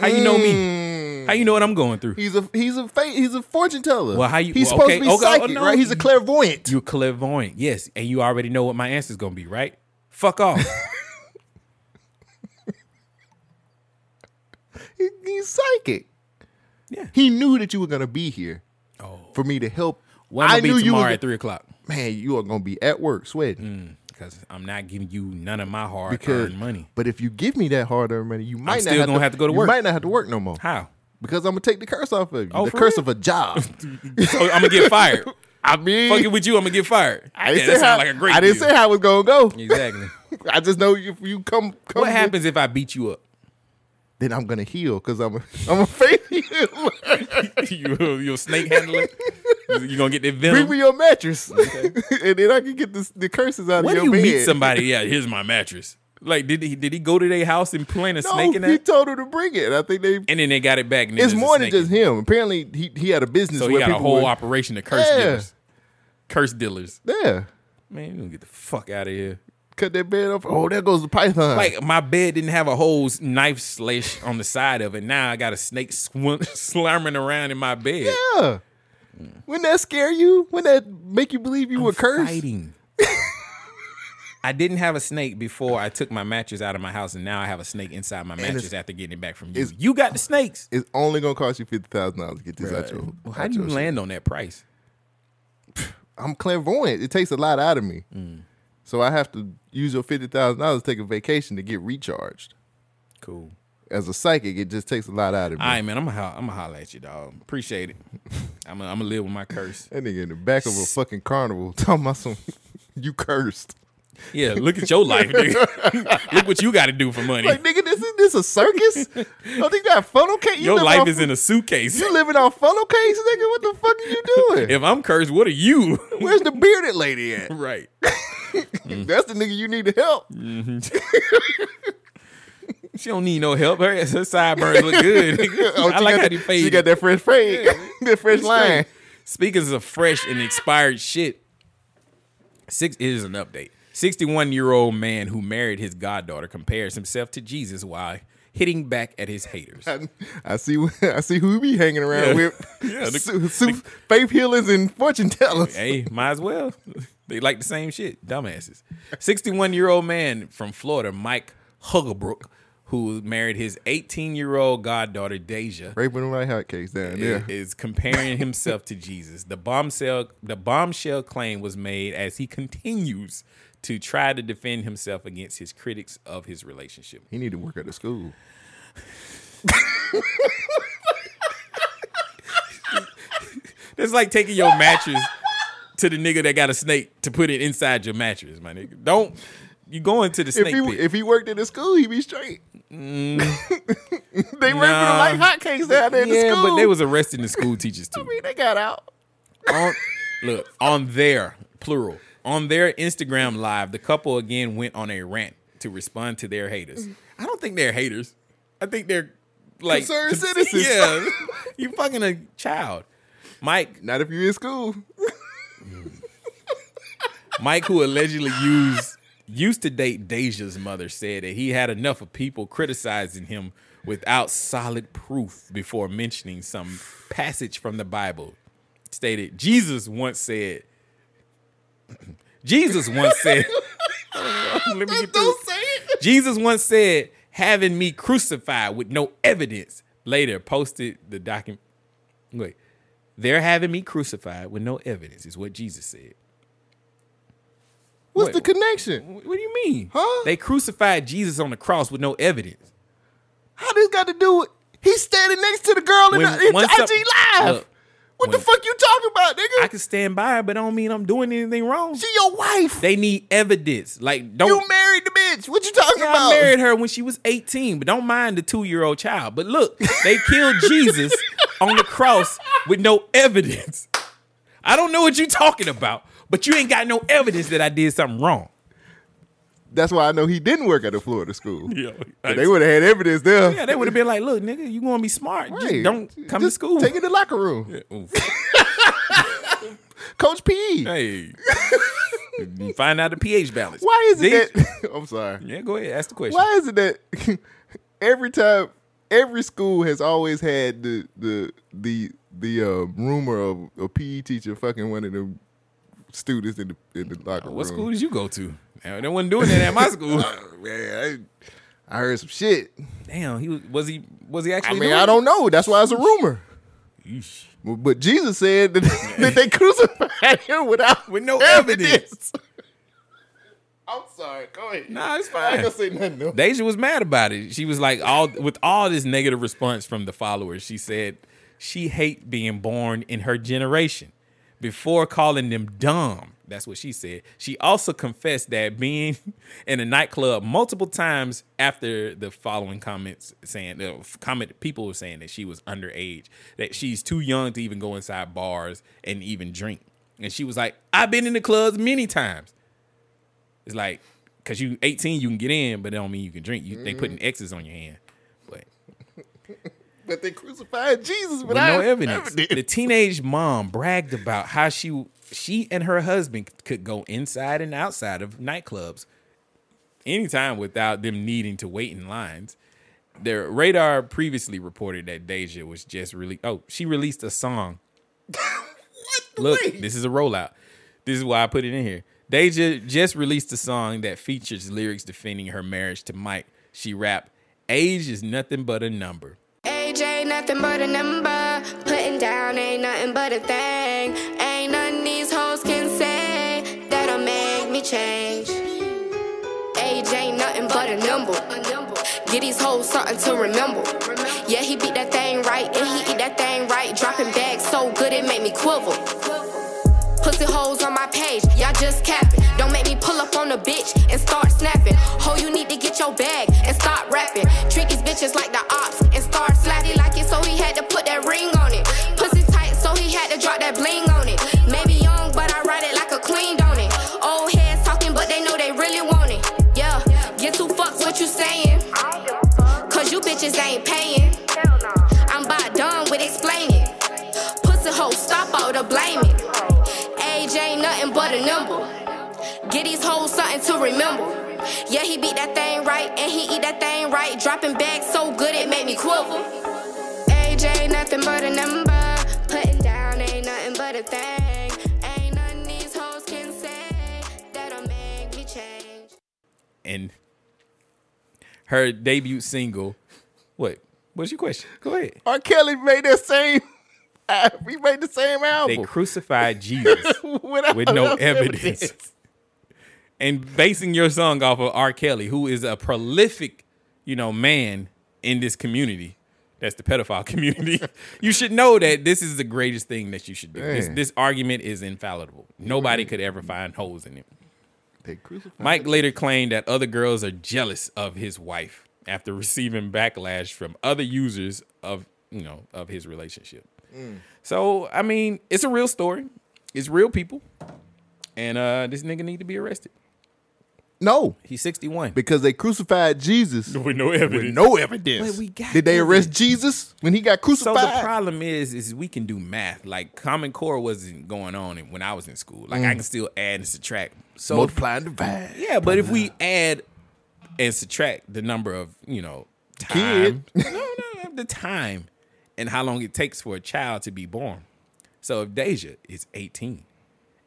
How you know me? Mm. How you know what I'm going through? He's a he's a fa- he's a fortune teller. Well, how you? He's well, supposed okay, to be okay, psychic, oh, no, right? He's a clairvoyant. You're clairvoyant, yes, and you already know what my answer's gonna be, right? Fuck off. he, he's psychic. Yeah, he knew that you were gonna be here oh. for me to help. Well, I be knew tomorrow you were at three o'clock. Man, you are gonna be at work sweating. Mm. Because I'm not giving you none of my hard-earned money. But if you give me that hard-earned money, you might I'm not still have, gonna to, have to go to work. You might not have to work no more. How? Because I'm gonna take the curse off of you. Oh, the curse real? of a job. So I'm gonna get fired. I mean, fucking with you, I'm gonna get fired. I didn't yeah, say how. Like a great I didn't deal. say how it's gonna go. Exactly. I just know if you come. come what happens with, if I beat you up? Then I'm gonna heal because I'm a, I'm a faith healer. you, you're a snake handler. You're going to get that venom. Bring me your mattress. Okay. And then I can get this, the curses out when of your bed. When you meet somebody, yeah, here's my mattress. Like, did he did he go to their house and plant a no, snake in that? No, he told her to bring it. I think they... And then they got it back. And it's more than just him. Apparently, he, he had a business so where people So he had a whole would, operation of curse yeah. dealers. Curse dealers. Yeah. Man, you're going to get the fuck out of here. Cut that bed off. Oh, there goes the python. Like, my bed didn't have a whole knife slash on the side of it. Now I got a snake swim, slamming around in my bed. Yeah. Wouldn't that scare you? Wouldn't that make you believe you I'm were cursed? Fighting. I didn't have a snake before I took my mattress out of my house, and now I have a snake inside my mattress after getting it back from you. You got the snakes. It's only going to cost you fifty thousand dollars to get this right. out your well, How out do you land shit? on that price? I'm clairvoyant. It takes a lot out of me. Mm. So I have to use your fifty thousand dollars to take a vacation to get recharged. Cool. As a psychic, it just takes a lot out of me. All right, man, I'm gonna I'm holler at you, dog. Appreciate it. I'm gonna live with my curse. That nigga in the back of a fucking carnival talking about some, you cursed. Yeah, look at your life, nigga. Look what you got to do for money. Like, nigga, this is this a circus? Oh, they got funnel cake? You your life off, is in a suitcase. You living on funnel cakes, nigga? What the fuck are you doing? If I'm cursed, what are you? Where's the bearded lady at? Right. Mm. That's the nigga you need to help. Mm-hmm. She don't need no help. Her, her sideburns look good. Oh, I like how they fade. She got that fresh fade. Yeah. That fresh line. Speakers of fresh and expired shit. Six it is an update. sixty-one-year-old man who married his goddaughter compares himself to Jesus while hitting back at his haters. I, I see I see who we be hanging around yeah. with. Yeah, the, so, so the, faith healers and fortune tellers. Hey, might as well. They like the same shit. Dumbasses. sixty-one-year-old man from Florida, Mike Hugglebrook, who married his eighteen-year-old goddaughter, Deja. Raping the right hotcakes down there. Is comparing himself to Jesus. The bombshell, the bombshell claim was made as he continues to try to defend himself against his critics of his relationship. He need to work at the school. That's like taking your mattress to the nigga that got a snake to put it inside your mattress, my nigga. Don't. You going to the snake if he, pit. If he worked at the school, he'd be straight. Mm. They nah. raping like hotcakes down there in yeah, the school. Yeah, but they was arresting the school teachers, too. I mean, they got out. On, look, on their, plural, on their Instagram Live, the couple again went on a rant to respond to their haters. I don't think they're haters. I think they're, like... concerned citizens. Yeah. You fucking a child. Mike. Not if you're in school. Mike, who allegedly used... used to date Deja's mother, said that he had enough of people criticizing him without solid proof before mentioning some passage from the Bible. Stated, Jesus once said, Jesus once said, let me get don't say it. Jesus once said, having me crucified with no evidence. Later posted the document. Wait, they're having me crucified with no evidence is what Jesus said. What's Wait, the connection? What, what do you mean? Huh? They crucified Jesus on the cross with no evidence. How this got to do with... He's standing next to the girl when, in the, in the I G up, Live. Look, what when, the fuck you talking about, nigga? I can stand by her, but I don't mean I'm doing anything wrong. She your wife. They need evidence. Like, don't... You married the bitch. What you talking yeah, about? I married her when she was eighteen, but don't mind the two-year-old child. But look, they killed Jesus on the cross with no evidence. I don't know what you talking about. But you ain't got no evidence that I did something wrong. That's why I know he didn't work at a Florida school. Yeah, they would have had evidence there. Yeah, they would have been like, look, nigga, you want to be smart. Right. Just don't come Just to school. Take it to the locker room. Yeah. Coach P. Hey. Find out the pH balance. Why is it These, that... I'm sorry. Yeah, go ahead. Ask the question. Why is it that every time, every school has always had the the the, the uh, rumor of a P E teacher fucking one of them students in the in the locker room. What school did you go to? They wasn't doing that at my school. Oh, man, I, I heard some shit. Damn, he was, was he was he actually? I mean, doing I it? don't know. That's why it's a rumor. Eesh. But Jesus said that, that they crucified him without with no evidence. evidence. I'm sorry. Go ahead. Nah, it's fine. I ain't gonna say nothing though. Deja was mad about it. She was like, all with all this negative response from the followers. She said she hate being born in her generation. Before calling them dumb, that's what she said. She also confessed that being in a nightclub multiple times after the following comments saying, uh, comment people were saying that she was underage, that she's too young to even go inside bars and even drink. And she was like, I've been in the clubs many times. It's like, because you eighteen, you can get in, but it don't mean you can drink. You, mm-hmm. They putting X's on your hand. But... But they crucified Jesus without no evidence. evidence. The teenage mom bragged about how she she and her husband could go inside and outside of nightclubs anytime without them needing to wait in lines. Their radar previously reported that Deja was just really oh she released a song. What? Look, way? This is a rollout. This is why I put it in here. Deja just released a song that features lyrics defending her marriage to Mike. She rapped, "Age is nothing but a number." Ain't nothing but a number. Putting down ain't nothing but a thing. Ain't nothing these hoes can say that'll make me change. Age ain't nothing but a number. Get these hoes something to remember. Yeah, he beat that thing right and he eat that thing right. Dropping bags so good it made me quiver. Pussy hoes on my page, y'all just capping. Don't make me pull up on a bitch and start snapping. Ho, you need to get your bag and stop rapping. Treat these bitches like the ops and start slapping like it, so he had to put that ring on it. Pussy tight, so he had to drop that bling on it. Maybe young, but I ride it like a queen, don't it? Old heads talking, but they bitches ain't paying. I'm about done with explaining. Pussy hoe, stop all the blaming. Age ain't nothing but a number. Get these hoes something to remember. Yeah, he beat that thing right, and he eat that thing right. Dropping back so good it make me quiver. Age ain't nothing but a number. Putting down ain't nothing but a thing. Ain't nothing these hoes can say that'll make me change. And her debut single. What? What's your question? Go ahead. R. Kelly made that same. Uh, we made the same album. They crucified Jesus with no evidence. evidence. And basing your song off of R. Kelly, who is a prolific, you know, man in this community. That's the pedophile community. You should know that this is the greatest thing that you should do. This, this argument is infallible. Nobody could ever find holes in it. They crucified Mike later claimed that other girls are jealous of his wife after receiving backlash from other users of, you know, of his relationship. Mm. So, I mean, it's a real story. It's real people. And uh, this nigga need to be arrested. No. He's sixty-one. Because they crucified Jesus. With no evidence. With no evidence. But we got Did they evidence. arrest Jesus when he got crucified? So the problem is, is we can do math. Like, Common Core wasn't going on when I was in school. Like, mm. I can still add and subtract. So multiply and divide. Yeah, but if we add and subtract the number of, you know, time. Kid. no, no, the time and how long it takes for a child to be born. So if Deja is eighteen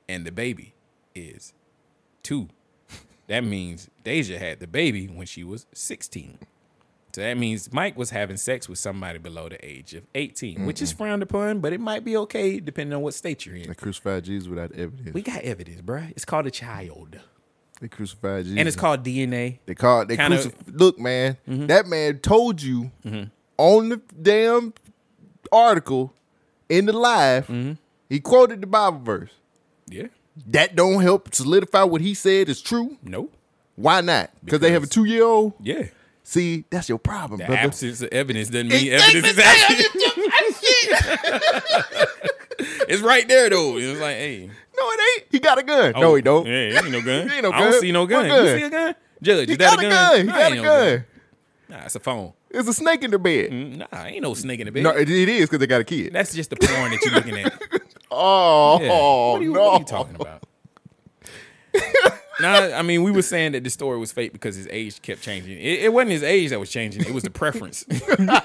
and the baby is two, that means Deja had the baby when she was sixteen. So that means Mike was having sex with somebody below the age of eighteen, mm-mm. which is frowned upon, but it might be okay depending on what state you're in. They crucified Jesus without evidence. We got evidence, bro. It's called a child. They crucified Jesus. And it's called D N A. They called, they crucified. Look, man, mm-hmm. that man told you mm-hmm. on the damn article in the live, mm-hmm. he quoted the Bible verse. Yeah. That don't help solidify what he said is true? Nope. Why not? Because they have a two-year-old? Yeah. See, that's your problem, the brother. Absence of evidence doesn't mean it's evidence is absent. It's right there, though. It's like, hey. No, it ain't. He got a gun. Oh, no, he don't. Yeah, it ain't no gun. He ain't no gun. I don't see no gun. gun. You see a gun? Judge, he is that a gun? gun. He no, got a no gun. gun. Nah, it's a phone. It's a snake in the bed. Nah, ain't no snake in the bed. No, it, it is because they got a kid. That's just the porn that you're looking at. Oh, yeah. what, are you, no. what are you talking about? Now, I mean, we were saying that the story was fake because his age kept changing. It, it wasn't his age that was changing; it was the preference. he didn't know.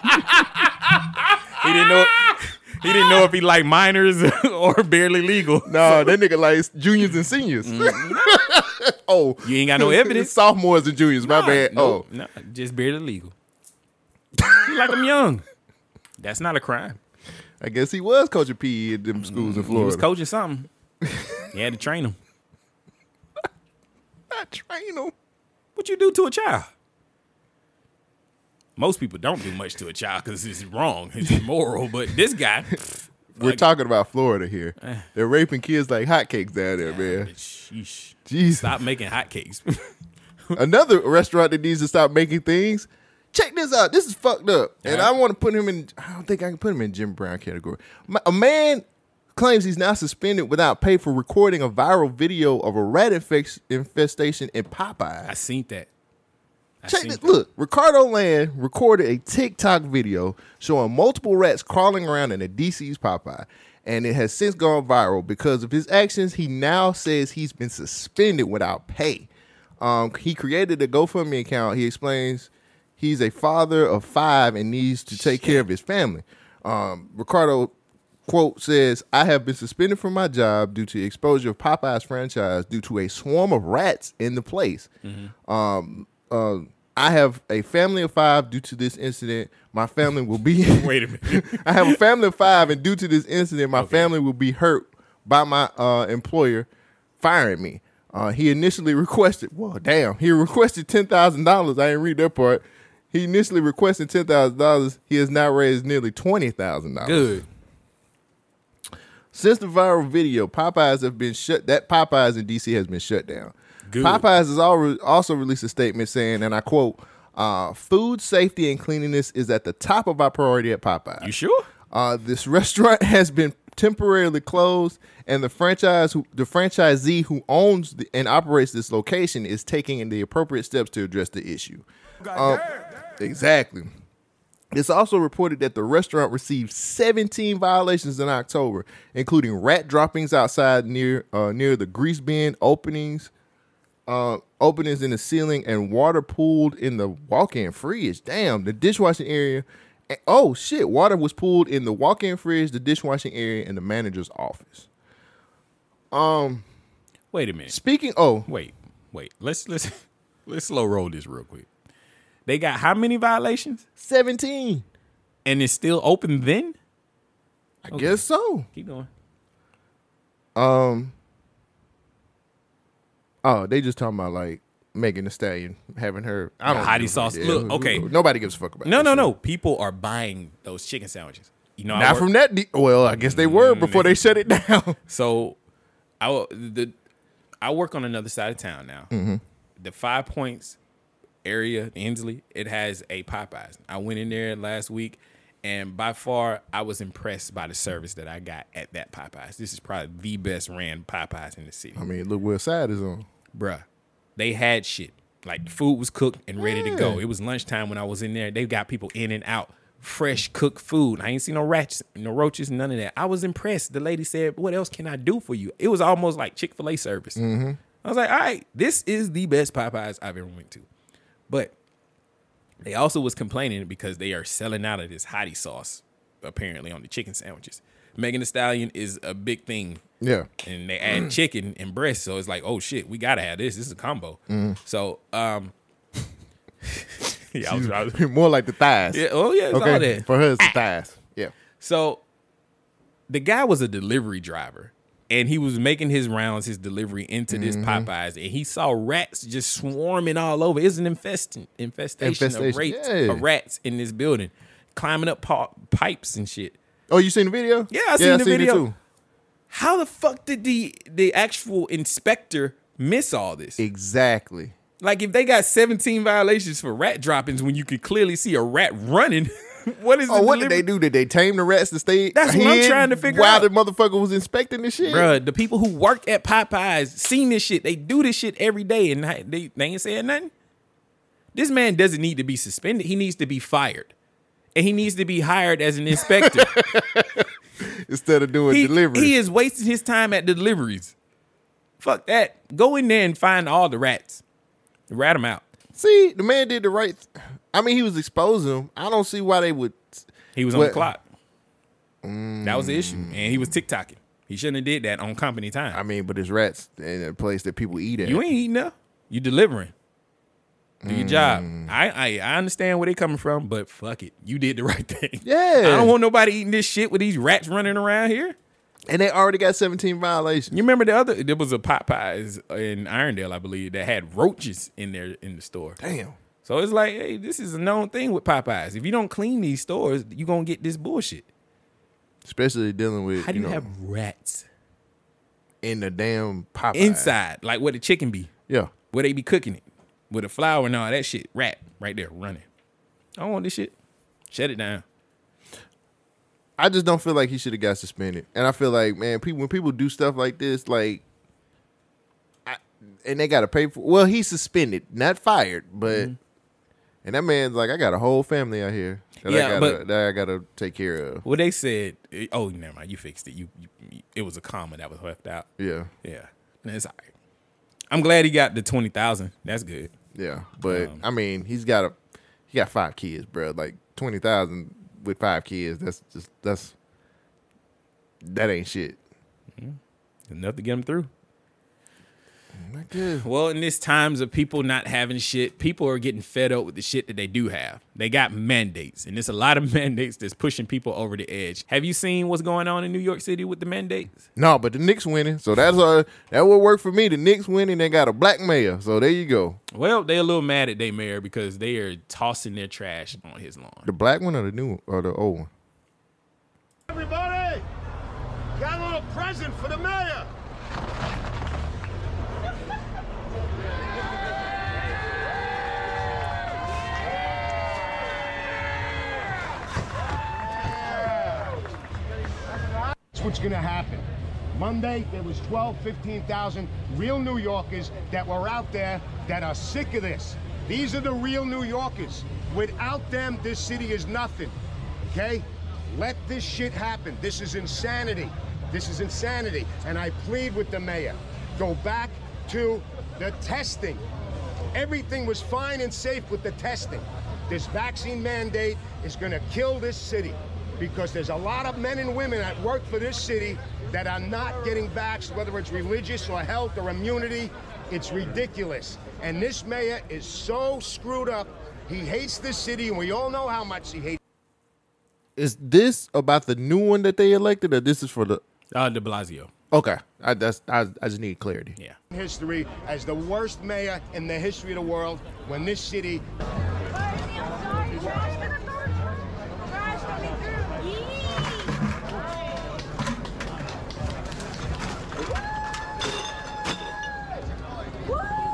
He didn't know if he liked minors or barely legal. No, that nigga likes juniors and seniors. Mm-hmm. Oh, you ain't got no evidence. Sophomores and juniors. Nah, my bad. Nope, oh, nah, just barely legal. You like them young. That's not a crime. I guess he was coaching P E at them schools in Florida. He was coaching something. He had to train him. Not train him. What you do to a child? Most people don't do much to a child because it's wrong. It's immoral. But this guy. We're like, talking about Florida here. They're raping kids like hotcakes down there, God, man. Sheesh. Jesus. Stop making hotcakes. Another restaurant that needs to stop making things. Check this out. This is fucked up. And right. I want to put him in, I don't think I can put him in Jim Brown category. My, a man claims he's now suspended without pay for recording a viral video of a rat infest, infestation in Popeye. I seen that. I Check seen this. That. Look, Ricardo Land recorded a TikTok video showing multiple rats crawling around in a D C's Popeye. And it has since gone viral. Because of his actions, he now says he's been suspended without pay. Um, he created a GoFundMe account. He explains he's a father of five and needs to take Shit. care of his family. Um, Ricardo, quote, says, I have been suspended from my job due to exposure of Popeye's franchise due to a swarm of rats in the place. Mm-hmm. Um, uh, I have a family of five due to this incident. My family will be... Wait a minute. I have a family of five and due to this incident, my okay. family will be hurt by my uh, employer firing me. Uh, he initially requested... Well, damn. He requested ten thousand dollars. I didn't read that part. He initially requested ten thousand dollars. He has now raised nearly twenty thousand dollars. Good. Since the viral video, Popeyes have been shut. That Popeyes in D C has been shut down. Good. Popeyes has also released a statement saying, and I quote, uh, food safety and cleanliness is at the top of our priority at Popeyes. You sure? Uh, this restaurant has been temporarily closed, and the franchise, who, the franchisee who owns the, and operates this location is taking the appropriate steps to address the issue. Um, exactly. It's also reported that the restaurant received seventeen violations in October, including rat droppings outside near uh, near the grease bin, openings uh, openings in the ceiling, and water pooled in the walk-in fridge. Damn, the dishwashing area. And, oh, shit. Water was pooled in the walk-in fridge, the dishwashing area, and the manager's office. Um, Wait a minute. Speaking oh. Wait, wait. Let's, let's, let's slow roll this real quick. They got how many violations? seventeen. And it's still open then? I okay. guess so. Keep going. Um. Oh, they just talking about like Megan Thee Stallion having her. I don't know. Hottie sauce. Like Look, okay. Nobody gives a fuck about that. No, no, shit. no. People are buying those chicken sandwiches. You know, Not from that. De- well, I guess they were before they shut it down. So I, the, I work on another side of town now. Mm-hmm. The Five Points area, Inslee, it has a Popeyes. I went in there last week, and by far, I was impressed by the service that I got at that Popeyes. This is probably the best ran Popeyes in the city. I mean, look where side is on. Bruh, they had shit. Like, the food was cooked and ready yeah. to go. It was lunchtime when I was in there. They got people in and out. Fresh cooked food. I ain't seen no rats, no roaches, none of that. I was impressed. The lady said, what else can I do for you? It was almost like Chick-fil-A service. Mm-hmm. I was like, all right, this is the best Popeyes I've ever went to. But they also was complaining because they are selling out of this hottie sauce, apparently, on the chicken sandwiches. Megan Thee Stallion is a big thing. Yeah. And they add mm. chicken and breast. So it's like, oh, shit, we got to have this. This is a combo. Mm. So, um, yeah, I was, I was, more like the thighs. Yeah. Oh, yeah. It's okay. all that. For her, it's ah. the thighs. Yeah. So the guy was a delivery driver. And he was making his rounds, his delivery into this mm-hmm. Popeyes, and he saw rats just swarming all over. It's an infestation, infestation, infestation. Of, rats, yeah. of rats in this building, climbing up pa- pipes and shit. Oh, you seen the video? Yeah, I seen yeah, the I seen video. It too. How the fuck did the the actual inspector miss all this? Exactly. Like if they got seventeen violations for rat droppings, when you could clearly see a rat running. What is? Oh, the what delivery? Did they do? Did they tame the rats to stay? That's what I'm trying to figure while out. While the motherfucker was inspecting this shit, bro. The people who work at Popeyes seen this shit. They do this shit every day, and they they ain't saying nothing. This man doesn't need to be suspended. He needs to be fired, and he needs to be hired as an inspector instead of doing he, deliveries. He is wasting his time at deliveries. Fuck that. Go in there and find all the rats. Rat them out. See, the man did the right. Th- I mean, he was exposing them. I don't see why they would. He was on what? the clock. Mm. That was the issue, and he was TikToking. He shouldn't have did that on company time. I mean, but it's rats in a place that people eat at. You ain't eating up. You delivering. Do mm. your job. I, I I understand where they coming from, but fuck it, you did the right thing. Yeah. I don't want nobody eating this shit with these rats running around here. And they already got seventeen violations. You remember the other? There was a Popeyes in Irondale, I believe, that had roaches in there in the store. Damn. So it's like, hey, this is a known thing with Popeyes. If you don't clean these stores, you're going to get this bullshit. Especially dealing with, How do you, you know, have rats? In the damn Popeyes. Inside, like where the chicken be. Yeah. Where they be cooking it. With the flour and all that shit. Rat right there running. I don't want this shit. Shut it down. I just don't feel like he should have got suspended. And I feel like, man, people when people do stuff like this, like, I, and they got to pay for Well, he's suspended. Not fired, but... Mm-hmm. And that man's like, I got a whole family out here that, yeah, I, gotta, but, that I gotta take care of. Well, they said, oh, never mind, you fixed it. You, you it was a comma that was left out. Yeah, yeah, that's all right. I'm glad he got the twenty thousand. That's good. Yeah, but um, I mean, he's got a he got five kids, bro. Like twenty thousand with five kids. That's just that's that ain't shit. Enough to get him through. Not good. Well, in these times of people not having shit, people are getting fed up with the shit that they do have. They got mandates, and there's a lot of mandates that's pushing people over the edge. Have you seen what's going on in New York City with the mandates? No, but the Knicks winning, so that's uh, that would work for me. The Knicks winning, they got a black mayor, so there you go. Well, they're a little mad at their mayor because they are tossing their trash on his lawn. The black one or the new one or the old one? Everybody, got a little present for the mayor. What's going to happen. Monday, there was twelve, fifteen thousand real New Yorkers that were out there that are sick of this. These are the real New Yorkers. Without them, this city is nothing, okay? Let this shit happen. This is insanity. This is insanity. And I plead with the mayor, go back to the testing. Everything was fine and safe with the testing. This vaccine mandate is gonna kill this city because there's a lot of men and women that work for this city that are not getting vaxxed, whether it's religious or health or immunity. It's ridiculous. And this mayor is so screwed up. He hates this city, and we all know how much he hates. Is this about the new one that they elected, or this is for the... Uh, De Blasio. Okay. I, that's, I, I just need clarity. Yeah. History as the worst mayor in the history of the world when this city...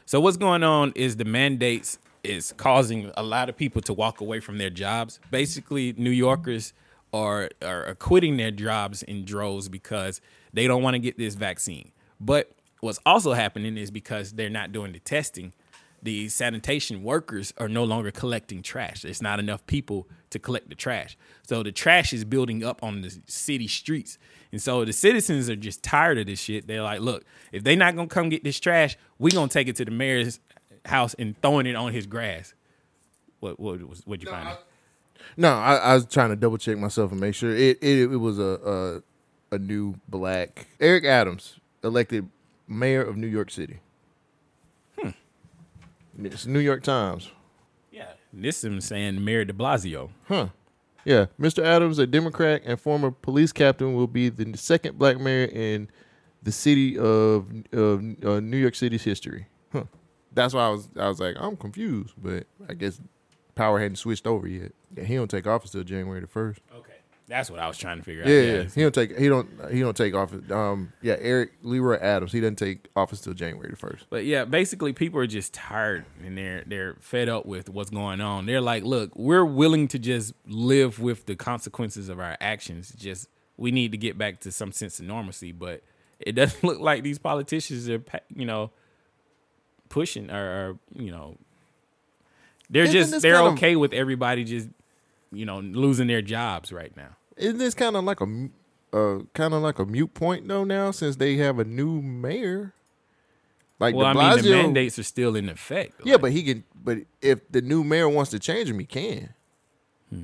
So what's going on is the mandates is causing a lot of people to walk away from their jobs. Basically, New Yorkers are, are quitting their jobs in droves because they don't want to get this vaccine. But what's also happening is because they're not doing the testing, the sanitation workers are no longer collecting trash. There's not enough people to collect the trash. So the trash is building up on the city streets. And so the citizens are just tired of this shit. They're like, look, if they're not going to come get this trash, we're going to take it to the mayor's house and throwing it on his grass. What what was what you no, find out? No, I, I was trying to double check myself and make sure. It it, it was a, a a new black. Eric Adams, elected mayor of New York City. Hmm. It's New York Times. Yeah. This is saying Mayor de Blasio. Huh. Yeah, Mister Adams, a Democrat and former police captain, will be the second black mayor in the city of, of uh, New York City's history. Huh. That's why I was I was like, I'm confused, but I guess power hadn't switched over yet. Yeah, he don't take office till January the first. Okay, that's what I was trying to figure out. Yeah, yeah. he don't take he don't he don't take office. Um, yeah, Eric Leroy Adams, he doesn't take office till January the first. But yeah, basically, people are just tired and they're they're fed up with what's going on. They're like, look, we're willing to just live with the consequences of our actions. Just we need to get back to some sense of normalcy, but it doesn't look like these politicians are, you know. pushing or, or you know they're isn't just they're okay of, with everybody just you know losing their jobs right now. Isn't this kind of like a uh, kind of like a mute point though now since they have a new mayor? Like well, de I Blasio, mean the mandates are still in effect. Yeah, like, but he can. But if the new mayor wants to change him, he can. Hmm.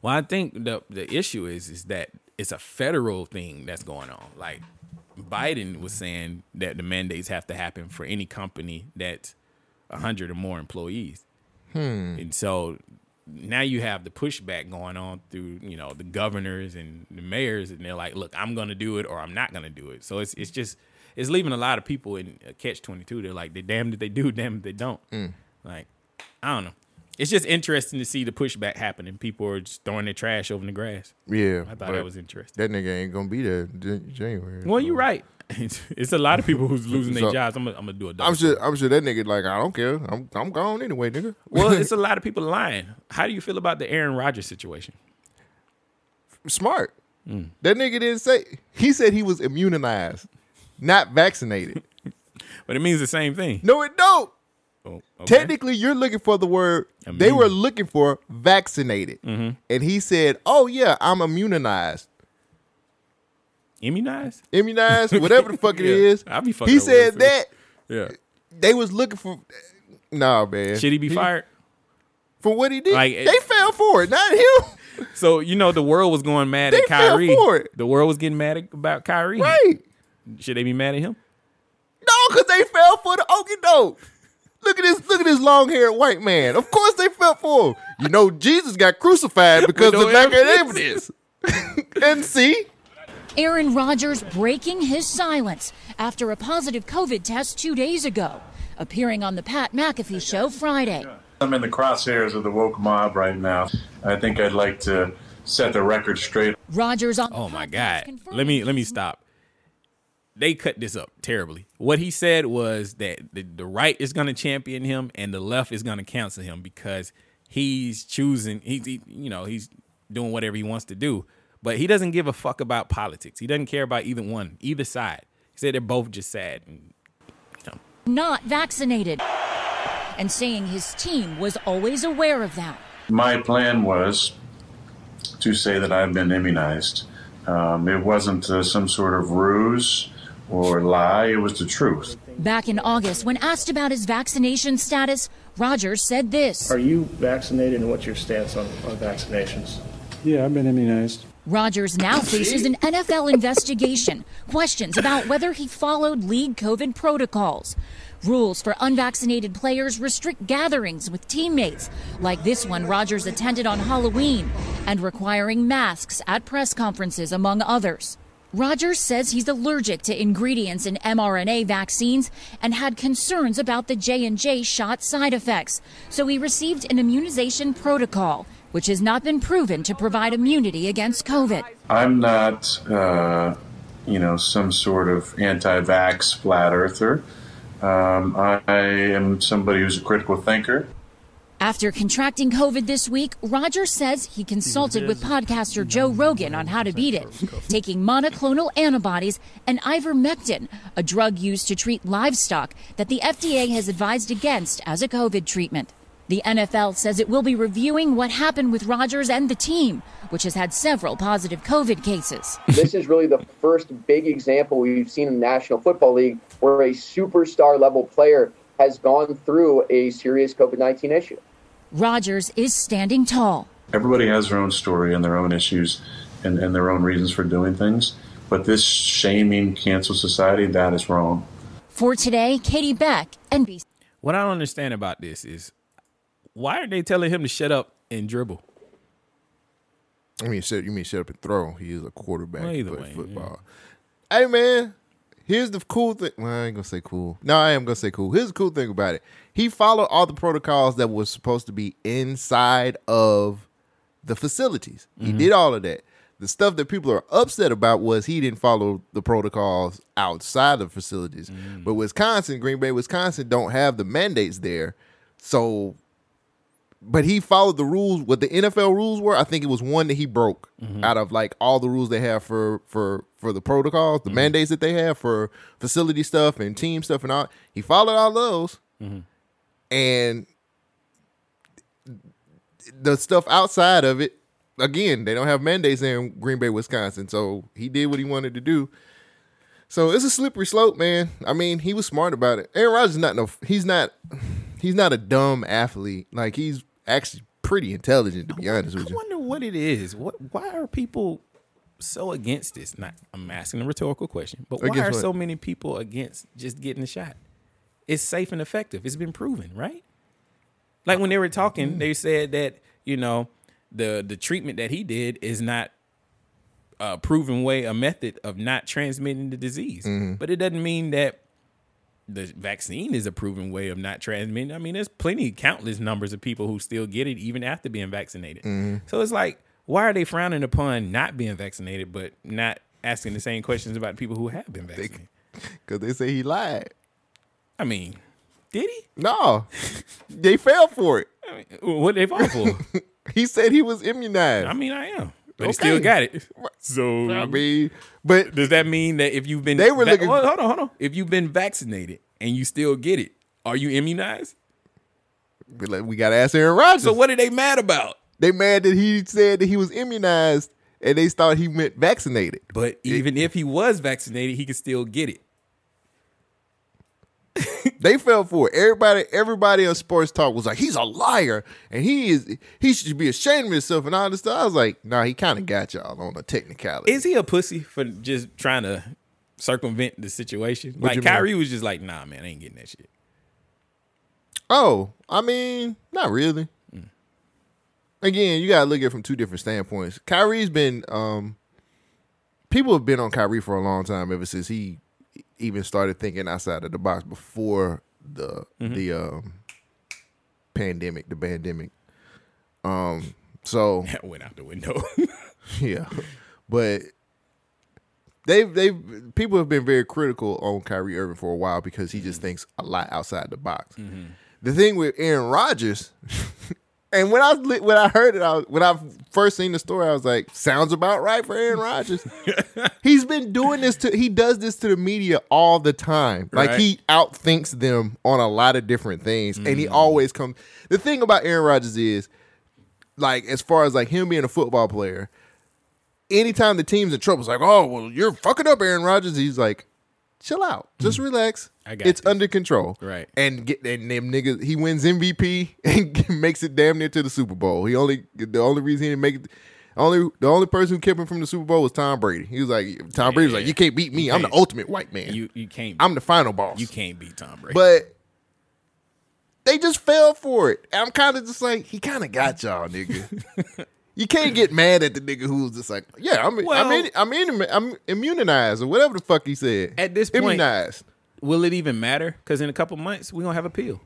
Well, I think the the issue is is that it's a federal thing that's going on, like. Biden was saying that the mandates have to happen for any company that's one hundred or more employees. Hmm. And so now you have the pushback going on through, you know, the governors and the mayors, and they're like, look, I'm going to do it or I'm not going to do it. So it's it's just, it's leaving a lot of people in a catch twenty-two. They're like, they damned if they do, damned if they don't. Mm. Like, I don't know. It's just interesting to see the pushback happening. People are just throwing their trash over the grass. Yeah. I thought that was interesting. That nigga ain't going to be there January. Well, so. You're right. It's, it's a lot of people who's losing so, their jobs. I'm going to do a double. I'm sure, I'm sure that nigga like, I don't care. I'm I'm gone anyway, nigga. Well, it's a lot of people lying. How do you feel about the Aaron Rodgers situation? Smart. Mm. That nigga didn't say. He said he was immunized, not vaccinated. But it means the same thing. No, it don't. Oh, okay. Technically, you're looking for the word immune. They were looking for vaccinated, mm-hmm. and he said, "Oh yeah, I'm immunized." Immunized, immunized, whatever the fuck it yeah. is. I'll be fucking. He said that. Yeah, they was looking for. Nah, man. Should he be he, fired for what he did? Like, they it, fell for it, not him. So you know the world was going mad they at Kyrie. Fell for it. The world was getting mad at, about Kyrie. Right? Should they be mad at him? No, because they fell for the okie doke. Look at this! Look at this long-haired white man. Of course, they felt for him. You know, Jesus got crucified because of lack of evidence. And see, Aaron Rodgers breaking his silence after a positive COVID test two days ago, appearing on the Pat McAfee Show Friday. I'm in the crosshairs of the woke mob right now. I think I'd like to set the record straight. Rodgers on. Oh my God! Let me let me stop. They cut this up terribly. What he said was that the, the right is going to champion him and the left is going to cancel him because he's choosing, he's, he, you know, he's doing whatever he wants to do. But he doesn't give a fuck about politics. He doesn't care about either one, either side. He said they're both just sad. And, you know. Not vaccinated. and saying his team was always aware of that. My plan was to say that I've been immunized. Um, it wasn't uh, some sort of ruse or lie, it was the truth. Back in August, when asked about his vaccination status, Rodgers said this. Are you vaccinated and what's your stance on, on vaccinations? Yeah, I've been immunized. Rodgers now faces an N F L investigation, questions about whether he followed league COVID protocols. Rules for unvaccinated players restrict gatherings with teammates, like this one Rodgers attended on Halloween, and requiring masks at press conferences, among others. Rodgers says he's allergic to ingredients in mRNA vaccines and had concerns about the J and J shot side effects, so he received an immunization protocol, which has not been proven to provide immunity against COVID. I'm not, uh, you know, some sort of anti-vax flat earther. Um, I am somebody who's a critical thinker. After contracting COVID this week, Rodgers says he consulted with podcaster Joe Rogan on how to beat it, taking monoclonal antibodies and ivermectin, a drug used to treat livestock that the F D A has advised against as a COVID treatment. The N F L says it will be reviewing what happened with Rodgers and the team, which has had several positive COVID cases. This is really the first big example we've seen in the National Football League where a superstar level player has gone through a serious COVID nineteen issue. Rodgers is standing tall. Everybody has their own story and their own issues and, and their own reasons for doing things. But this shaming cancel society, that is wrong. For today, Katie Beck, N B C. What I don't understand about this is why are they telling him to shut up and dribble? I mean, you mean shut up and throw. He is a quarterback. Well, either way, football. Yeah. Hey, man. Here's the cool thing. Well, I ain't going to say cool. No, I am going to say cool. Here's the cool thing about it. He followed all the protocols that was supposed to be inside of the facilities. Mm-hmm. He did all of that. The stuff that people are upset about was he didn't follow the protocols outside of facilities. Mm-hmm. But Wisconsin, Green Bay, Wisconsin, don't have the mandates there. So, but he followed the rules. What the N F L rules were, I think it was one that he broke mm-hmm. out of like all the rules they have for for for the protocols, the mm-hmm. mandates that they have for facility stuff and team stuff and all. He followed all those, mm-hmm. and the stuff outside of it. Again, they don't have mandates there in Green Bay, Wisconsin, so he did what he wanted to do. So it's a slippery slope, man. I mean, he was smart about it. Aaron Rodgers is not no. He's not. He's not a dumb athlete. Like he's. Actually pretty intelligent, to be honest with you. I wonder what it is. What? Why are people so against this? Not, I'm asking a rhetorical question, but why are so many people against just getting a shot? It's safe and effective. It's been proven, right? Like when they were talking, they said that, you know, the, the treatment that he did is not a proven way, a method of not transmitting the disease. Mm-hmm. But it doesn't mean that the vaccine is a proven way of not transmitting. I mean, there's plenty, countless numbers of people who still get it even after being vaccinated. Mm-hmm. So it's like, why are they frowning upon not being vaccinated, but not asking the same questions about people who have been vaccinated? Because they, they say he lied. I mean, did he? No, they fell for it. I mean, what did they fall for? He said he was immunized. I mean, I am. But okay. He still got it. So I mean, but does that mean that if you've been they were va- looking, hold on, hold on. If you've been vaccinated and you still get it, are you immunized? We gotta ask Aaron Rodgers. So what are they mad about? They mad that he said that he was immunized and they thought he meant vaccinated. But even it, if he was vaccinated, he could still get it. They fell for it. Everybody, everybody on Sports Talk was like, he's a liar and he is he should be ashamed of himself and all this stuff. I was like, nah, he kind of got y'all on a technicality. Is he a pussy for just trying to circumvent the situation? What like Kyrie mean? Was just like, nah, man, I ain't getting that shit. Oh, I mean, not really. Mm. Again, you gotta look at it from two different standpoints. Kyrie's been um, people have been on Kyrie for a long time ever since he even started thinking outside of the box before the mm-hmm. the um, pandemic, the pandemic. Um, so that went out the window. Yeah, but they've they've people have been very critical on Kyrie Irving for a while because he just mm-hmm. thinks a lot outside the box. Mm-hmm. The thing with Aaron Rodgers And when I when I heard it, I was, when I first seen the story, I was like, "Sounds about right for Aaron Rodgers." He's been doing this to he does this to the media all the time. Like right. he outthinks them on a lot of different things, mm. and he always comes. The thing about Aaron Rodgers is, like, as far as like him being a football player, anytime the team's in trouble, it's like, "Oh, well, you're fucking up, Aaron Rodgers." He's like, "Chill out, just mm. relax." I got it's this. Under control. Right. And get and them niggas, he wins M V P and makes it damn near to the Super Bowl. He only the only reason he didn't make it only the only person who kept him from the Super Bowl was Tom Brady. He was like Tom yeah, Brady was like, "You can't beat me. Can't. I'm the ultimate white man. You you can't I'm the final boss. You can't beat Tom Brady." But they just fell for it. I'm kinda just like, he kinda got y'all, nigga. You can't get mad at the nigga who's just like, yeah, I'm well, I'm in, I'm, in, I'm immunized or whatever the fuck he said. At this point immunized. Will it even matter? Because in a couple months, we're going to have a pill.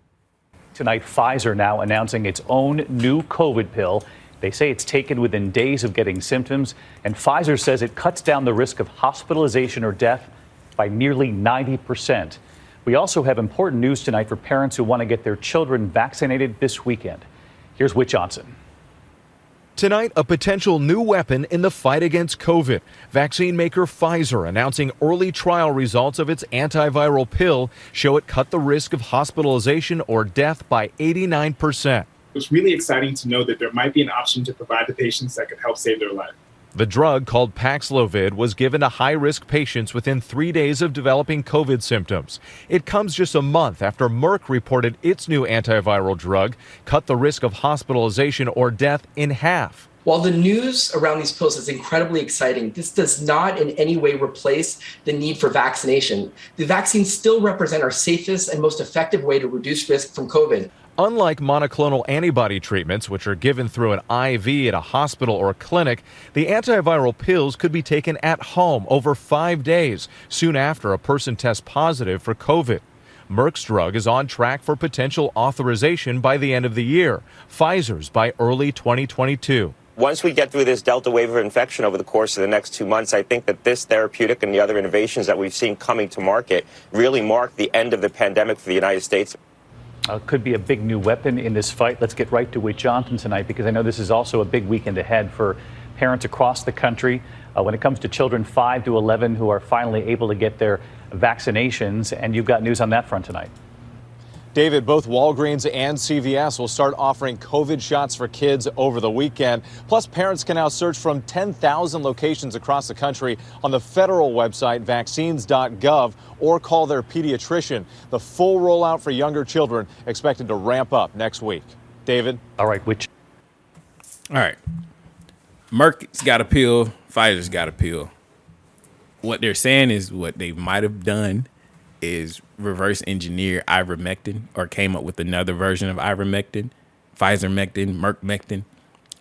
Tonight, Pfizer now announcing its own new COVID pill. They say it's taken within days of getting symptoms. And Pfizer says it cuts down the risk of hospitalization or death by nearly ninety percent. We also have important news tonight for parents who want to get their children vaccinated this weekend. Here's Whit Johnson. Tonight, a potential new weapon in the fight against COVID. Vaccine maker Pfizer announcing early trial results of its antiviral pill show it cut the risk of hospitalization or death by eighty-nine percent. It's really exciting to know that there might be an option to provide the patients that could help save their life. The drug, called Paxlovid, was given to high-risk patients within three days of developing COVID symptoms. It comes just a month after Merck reported its new antiviral drug cut the risk of hospitalization or death in half. While the news around these pills is incredibly exciting, this does not in any way replace the need for vaccination. The vaccines still represent our safest and most effective way to reduce risk from COVID. Unlike monoclonal antibody treatments, which are given through an I V at a hospital or a clinic, the antiviral pills could be taken at home over five days, soon after a person tests positive for COVID. Merck's drug is on track for potential authorization by the end of the year, Pfizer's by early twenty twenty-two. Once we get through this Delta wave of infection over the course of the next two months, I think that this therapeutic and the other innovations that we've seen coming to market really mark the end of the pandemic for the United States. Uh, could be a big new weapon in this fight. Let's get right to Whit Johnson tonight, because I know this is also a big weekend ahead for parents across the country uh, when it comes to children five to eleven who are finally able to get their vaccinations. And you've got news on that front tonight. David, both Walgreens and C V S will start offering COVID shots for kids over the weekend. Plus, parents can now search from ten thousand locations across the country on the federal website, vaccines dot gov, or call their pediatrician. The full rollout for younger children expected to ramp up next week. David? All right, which? All right. Merck's got a pill. Pfizer's got a pill. What they're saying is what they might have done is reverse engineer ivermectin, or came up with another version of ivermectin, Pfizer-mectin, Merck-mectin,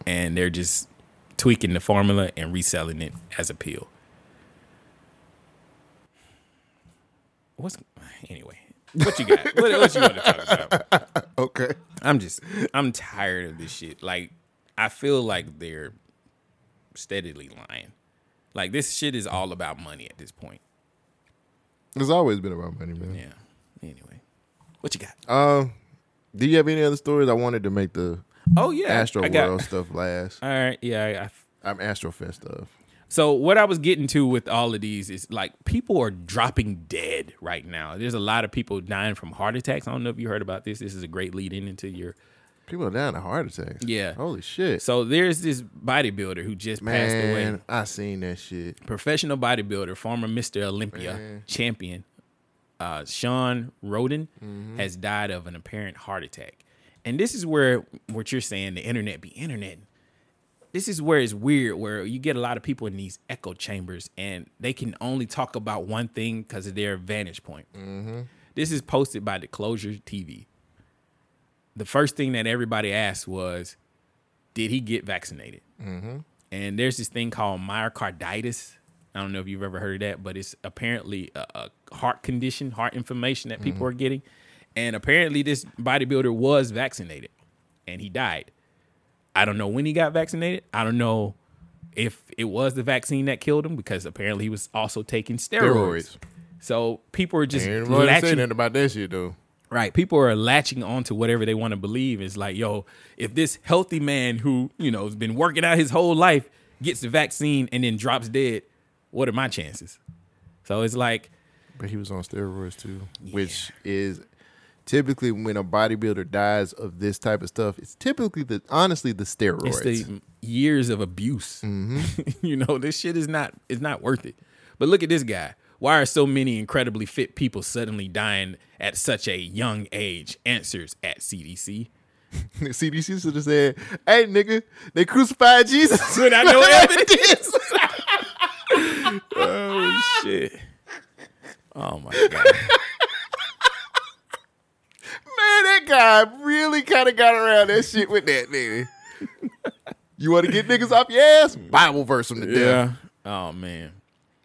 and they're just tweaking the formula and reselling it as a pill. What's anyway? What you got? what, what you want to talk about? Okay. I'm just I'm tired of this shit. Like, I feel like they're steadily lying. Like, this shit is all about money at this point. It's always been about money, man. Yeah. Anyway, what you got? Um, do you have any other stories? I wanted to make the oh yeah Astroworld stuff last. All right, yeah, I, I, I'm Astrofest stuff. So what I was getting to with all of these is, like, people are dropping dead right now. There's a lot of people dying from heart attacks. I don't know if you heard about this. This is a great lead in into your. People are dying of heart attacks. Yeah. Holy shit. So there's this bodybuilder who just Man, passed away. Man, I seen that shit. Professional bodybuilder, former Mister Olympia Man. champion, uh, Sean Roden, mm-hmm. has died of an apparent heart attack. And this is where what you're saying, the internet be internet. This is where it's weird, where you get a lot of people in these echo chambers, and they can only talk about one thing because of their vantage point. Mm-hmm. This is posted by the Closure T V. The first thing that everybody asked was, did he get vaccinated? Mm-hmm. And there's this thing called myocarditis. I don't know if you've ever heard of that, but it's apparently a, a heart condition, heart inflammation that people mm-hmm. are getting. And apparently this bodybuilder was vaccinated, and he died. I don't know when he got vaccinated. I don't know if it was the vaccine that killed him, because apparently he was also taking steroids. steroids. So people are just latching. Ain't nobody saying nothing about that shit, though. Right. People are latching onto whatever they want to believe. It's like, yo, if this healthy man who, you know, has been working out his whole life gets the vaccine and then drops dead, what are my chances? So it's like. But he was on steroids too, yeah. Which is typically when a bodybuilder dies of this type of stuff, it's typically, the honestly, the steroids. It's the years of abuse. Mm-hmm. You know, this shit is not, it's not worth it. But look at this guy. Why are so many incredibly fit people suddenly dying at such a young age? Answers at C D C. The C D C should have said, hey, nigga, they crucified Jesus without no evidence. Oh, shit. Oh, my God. Man, that guy really kind of got around that shit with that nigga. You want to get niggas off your ass? Bible verse from the yeah. devil. Oh, man.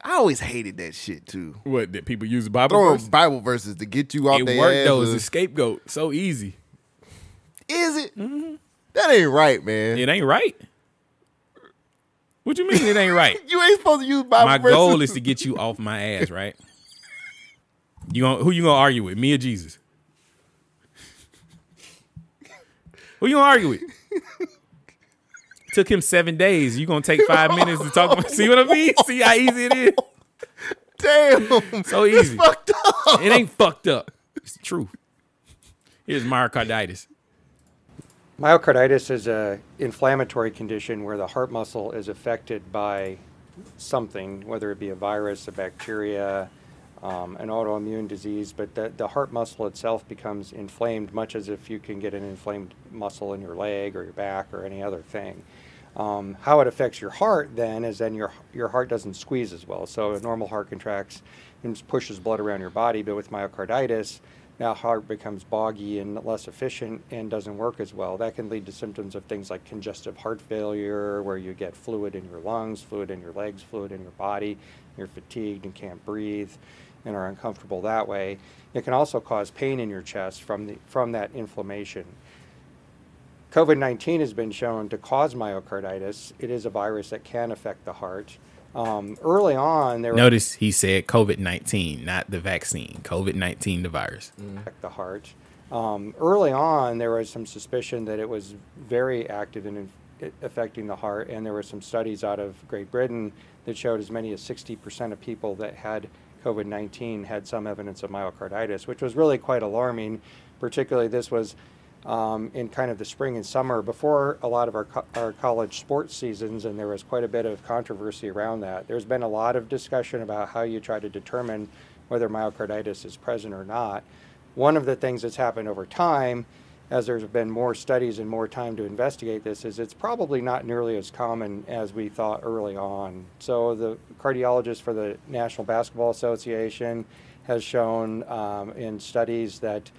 I always hated that shit too. What, that people use Bible throwing verses? Bible verses to get you off their ass. It worked though. It's a scapegoat. So easy. Is it? Mm-hmm. That ain't right, man. It ain't right. What you mean it ain't right? You ain't supposed to use Bible my verses. My goal is to get you off my ass, right? You gonna, who you gonna argue with, me or Jesus? Who you gonna argue with? Took him seven days. You gonna take five minutes to talk about? See what I mean? See how easy it is? Damn, so easy. It's fucked up. It ain't fucked up. It's the truth. Here's myocarditis. Myocarditis is a inflammatory condition where the heart muscle is affected by something, whether it be a virus, a bacteria, um, an autoimmune disease. But the, the heart muscle itself becomes inflamed, much as if you can get an inflamed muscle in your leg or your back or any other thing. Um, how it affects your heart then is then your your heart doesn't squeeze as well. So a normal heart contracts and pushes blood around your body, but with myocarditis, now heart becomes boggy and less efficient and doesn't work as well. That can lead to symptoms of things like congestive heart failure, where you get fluid in your lungs, fluid in your legs, fluid in your body, you're fatigued and can't breathe and are uncomfortable that way. It can also cause pain in your chest from the from that inflammation. COVID nineteen has been shown to cause myocarditis. It is a virus that can affect the heart. Um, early on, there notice were, he said COVID nineteen, not the vaccine. COVID nineteen, the virus. Affect the heart. Um, early on, there was some suspicion that it was very active in inf- affecting the heart, and there were some studies out of Great Britain that showed as many as sixty percent of people that had COVID nineteen had some evidence of myocarditis, which was really quite alarming. Particularly, this was um, in kind of the spring and summer before a lot of our co- our college sports seasons, and there was quite a bit of controversy around that. There's been a lot of discussion about how you try to determine whether myocarditis is present or not. One of the things that's happened over time, as there's been more studies and more time to investigate this, is it's probably not nearly as common as we thought early on. So the cardiologist for the National Basketball Association has shown um, in studies that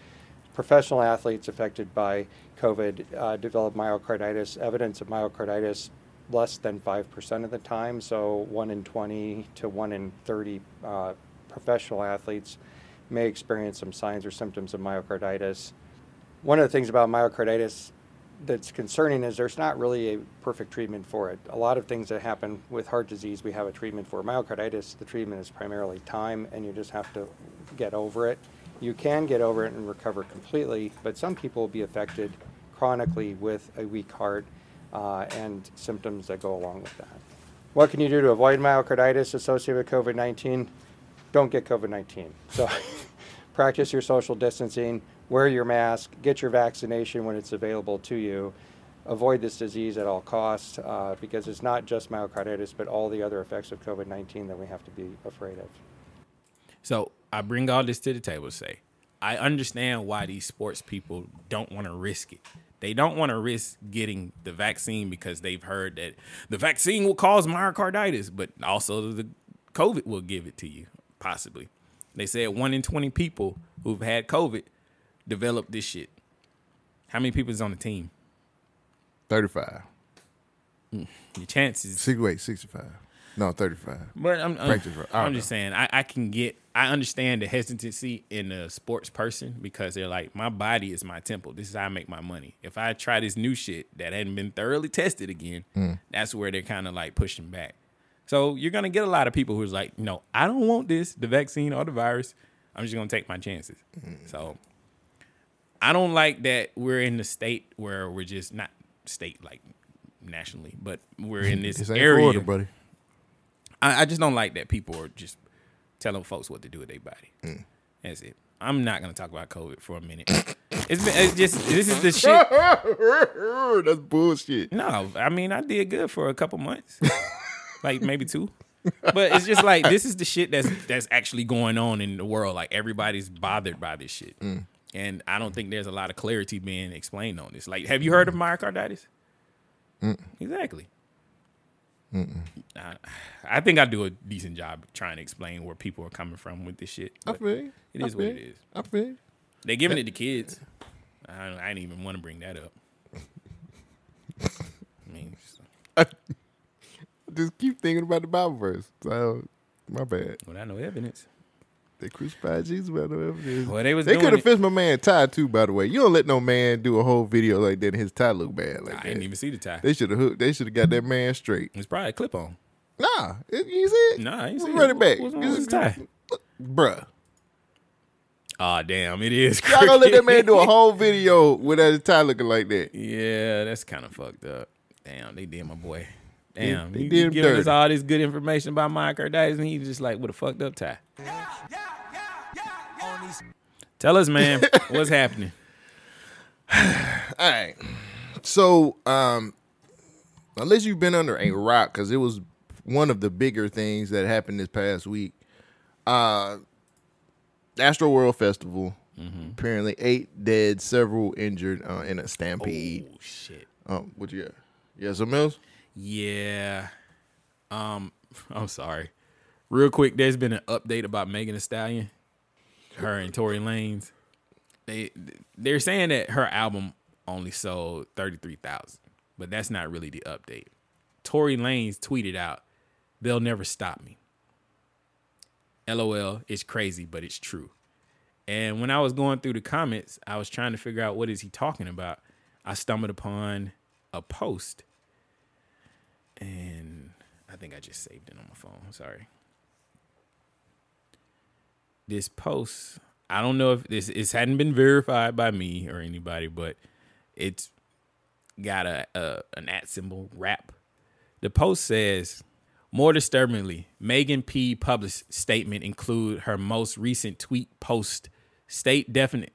professional athletes affected by COVID uh, develop myocarditis, evidence of myocarditis less than five percent of the time. So one in twenty to one in thirty uh, professional athletes may experience some signs or symptoms of myocarditis. One of the things about myocarditis that's concerning is there's not really a perfect treatment for it. A lot of things that happen with heart disease, we have a treatment for. Myocarditis, the treatment is primarily time, and you just have to get over it. You can get over it and recover completely, but some people will be affected chronically with a weak heart uh, and symptoms that go along with that. What can you do to avoid myocarditis associated with COVID nineteen? Don't get COVID nineteen. So practice your social distancing. Wear your mask, get your vaccination when it's available to you. Avoid this disease at all costs uh, because it's not just myocarditis, but all the other effects of COVID nineteen that we have to be afraid of. So I bring all this to the table to say, I understand why these sports people don't want to risk it. They don't want to risk getting the vaccine because they've heard that the vaccine will cause myocarditis, but also the COVID will give it to you, possibly. They said one in twenty people who've had COVID develop this shit. How many people is on the team? thirty-five. Mm, your chances. Wait, sixty-five. No, thirty-five. But I'm, I'm, I'm just saying, I, I can get, I understand the hesitancy in a sports person because they're like, my body is my temple. This is how I make my money. If I try this new shit that hadn't been thoroughly tested again, mm. that's where they're kind of like pushing back. So you're going to get a lot of people who's like, no, I don't want this, the vaccine or the virus. I'm just going to take my chances. Mm. So I don't like that we're in the state where we're just not state like nationally, but we're in this area. Florida, buddy. I, I just don't like that people are just telling folks what to do with their body. Mm. That's it. I'm not gonna talk about COVID for a minute. It's been it's just this is the shit. That's bullshit. No, I mean I did good for a couple months, like maybe two. But it's just like this is the shit that's that's actually going on in the world. Like everybody's bothered by this shit, mm. and I don't think there's a lot of clarity being explained on this. Like, have you heard of myocarditis? Mm. Exactly. Mm-mm. I, I think I do a decent job trying to explain where people are coming from with this shit. I feel it is I feel, what it is. I feel they're giving it to kids. I, don't, I didn't even want to bring that up. I mean, just, I just keep thinking about the Bible verse. So my bad. Without no evidence, they crucified Jesus without no evidence. Well, they was they could have fixed my man tie too. By the way, you don't let no man do a whole video like that and his tie look bad like I that. I didn't even see the tie. They should have hooked. They should have got that man straight. It's probably a clip on. Nah, it, you see it? Nah, you see it. Run it back. What's wrong with his tie, bruh? Ah, damn, it is. Y'all gonna let that man do a whole video without his tie looking like that? Yeah, that's kind of fucked up. Damn, they did my boy. Damn, they, they did giving us all this good information about myocarditis, and he's just like with a fucked up tie. Yeah, yeah. Tell us, man, what's happening? All right. So, um, unless you've been under a rock, because it was one of the bigger things that happened this past week. Uh, Astroworld Festival. Mm-hmm. Apparently, eight dead, several injured uh, in a stampede. Oh, shit. Um, what you got? You got something else? Yeah. Um, I'm sorry. Real quick, there's been an update about Megan Thee Stallion. Her and Tory Lanez, they they're saying that her album only sold thirty-three thousand, but that's not really the update. Tory Lanez tweeted out, "They'll never stop me. L O L, it's crazy, but it's true." And when I was going through the comments, I was trying to figure out what is he talking about. I stumbled upon a post, and I think I just saved it on my phone. Sorry. This post, I don't know if this it hadn't been verified by me or anybody, but it's got a, a an at symbol rap. The post says, more disturbingly, Megan P. published statement include her most recent tweet post state definite.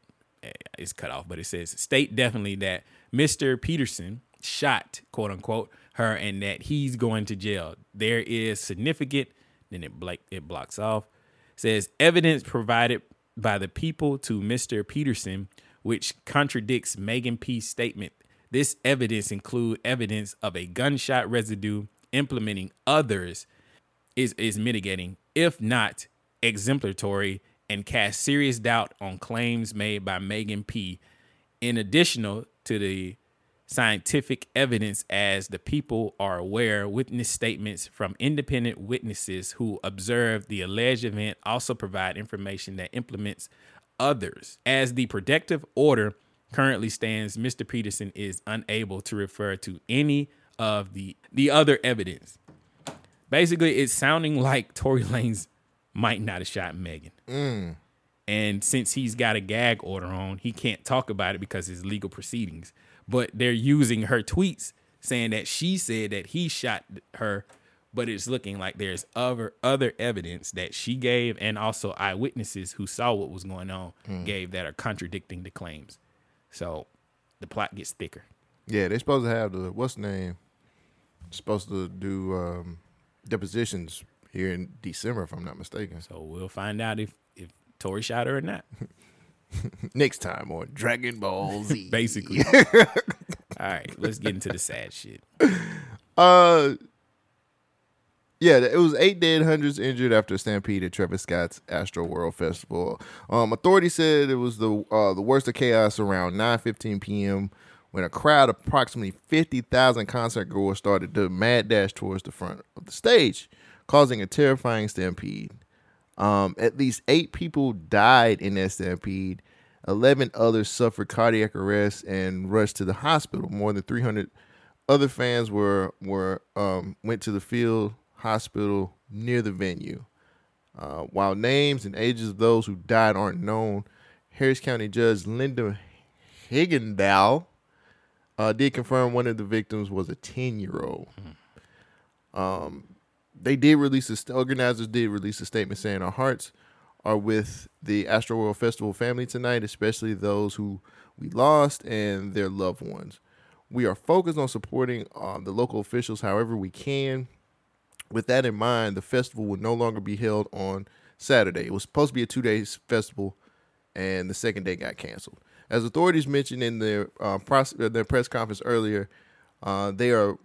It's cut off, but it says state definitely that Mister Peterson shot, quote unquote, her and that he's going to jail. There is significant. Then it bl- it blocks off. Says evidence provided by the people to Mister Peterson, which contradicts Megan P's statement. This evidence include evidence of a gunshot residue implementing others is, is mitigating, if not exemplary, and cast serious doubt on claims made by Megan P. In addition to the scientific evidence, as the people are aware, witness statements from independent witnesses who observed the alleged event also provide information that implements others. As the protective order currently stands, Mister Peterson is unable to refer to any of the the other evidence. Basically, it's sounding like Tory Lanez might not have shot Megan. Mm. And since he's got a gag order on, he can't talk about it because it's legal proceedings. But they're using her tweets saying that she said that he shot her, but it's looking like there's other other evidence that she gave and also eyewitnesses who saw what was going on mm. gave that are contradicting the claims. So the plot gets thicker. Yeah, they're supposed to have the, what's the name? Supposed to do um, depositions here in December, if I'm not mistaken. So we'll find out if, if Tori shot her or not. Next time on Dragon Ball Z. Basically. All right, let's get into the sad shit. Uh, yeah, it was eight dead, hundreds injured after a stampede at Travis Scott's Astroworld Festival. Um, authorities said it was the uh, the worst of chaos around nine fifteen p.m. when a crowd of approximately fifty thousand concertgoers started to mad dash towards the front of the stage, causing a terrifying stampede. Um, at least eight people died in that stampede. eleven others suffered cardiac arrest and rushed to the hospital. More than three hundred other fans were were um, went to the field hospital near the venue. Uh, while names and ages of those who died aren't known, Harris County Judge Linda Higgindow uh, did confirm one of the victims was a ten-year-old. Mm-hmm. Um, they did release a st- organizers did release a statement saying, "Our hearts are with the Astroworld Festival family tonight, especially those who we lost and their loved ones. We are focused on supporting uh, the local officials however we can. With that in mind, the festival will no longer be held on Saturday. It was supposed to be a two-day festival, and the second day got canceled. As authorities mentioned in their uh, pros- their press conference earlier, uh, they are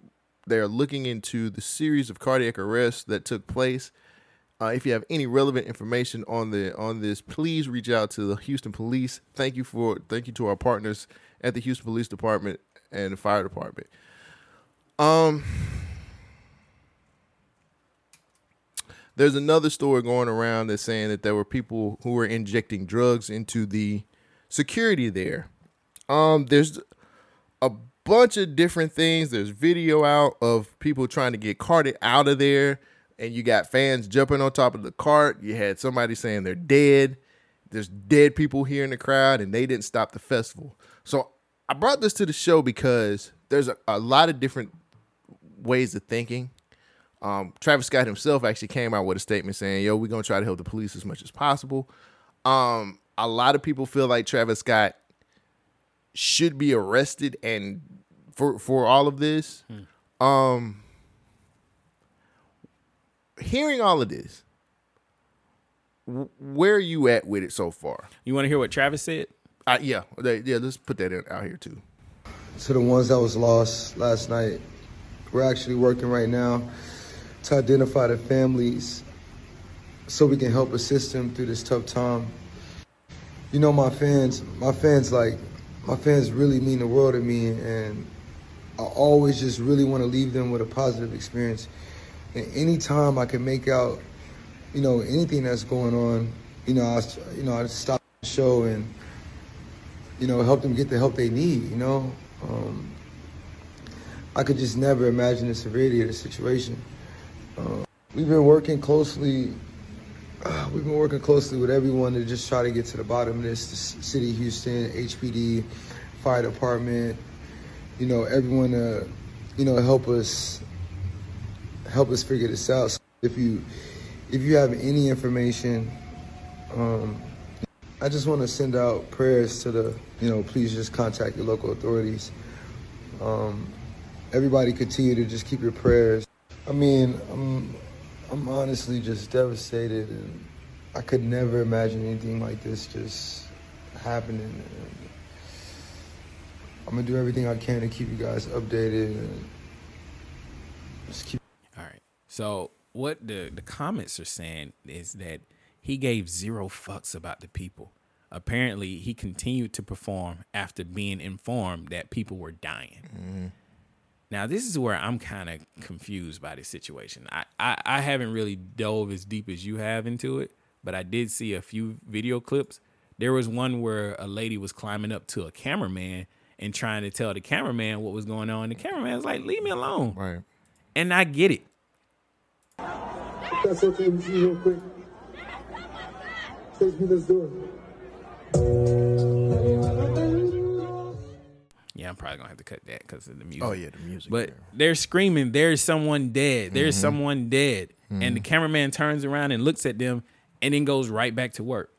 they are looking into the series of cardiac arrests that took place. Uh, if you have any relevant information on the on this, please reach out to the Houston Police. Thank you for thank you to our partners at the Houston Police Department and the Fire Department." Um. There's another story going around that's saying that there were people who were injecting drugs into the security there. Um, there's a bunch of different things. There's video out of people trying to get carted out of there, and you got fans jumping on top of the cart. You had somebody saying they're dead. There's dead people here in the crowd, and they didn't stop the festival. So I brought this to the show because there's a, a lot of different ways of thinking. Um, Travis Scott himself actually came out with a statement saying, yo, we're going to try to help the police as much as possible. Um, a lot of people feel like Travis Scott should be arrested and for for all of this. Hmm. Um, hearing all of this, w- where are you at with it so far? You want to hear what Travis said? Uh, yeah, they, yeah. Let's put that in, out here too. To the ones that was lost last night, we're actually working right now to identify the families so we can help assist them through this tough time. You know, my fans, my fans, like, my fans really mean the world to me, and I always just really want to leave them with a positive experience. And any time I can make out, you know, anything that's going on, you know, I, you know, I stop the show and, you know, help them get the help they need, you know? Um, I could just never imagine the severity of the situation. Uh, we've been working closely. Uh, we've been working closely with everyone to just try to get to the bottom of this. The City of Houston, H P D, Fire Department, you know, everyone to, you know, help us, help us figure this out. So if you, if you have any information, um, I just want to send out prayers to the, you know, please just contact your local authorities. Um, Everybody continue to just keep your prayers. I mean, I'm, I'm honestly just devastated, and I could never imagine anything like this just happening. And I'm gonna do everything I can to keep you guys updated. And just keep. All right. So what the the comments are saying is that he gave zero fucks about the people. Apparently, he continued to perform after being informed that people were dying. Mm-hmm. Now, this is where I'm kind of confused by this situation. I, I, I haven't really dove as deep as you have into it, but I did see a few video clips. There was one where a lady was climbing up to a cameraman and trying to tell the cameraman what was going on. The cameraman was like, leave me alone. Right. And I get it. That's okay with you real quick. Stage me this door. Yeah, I'm probably going to have to cut that because of the music. Oh, yeah, the music. But there. They're screaming, there's someone dead. There's mm-hmm. someone dead. Mm-hmm. And the cameraman turns around and looks at them and then goes right back to work.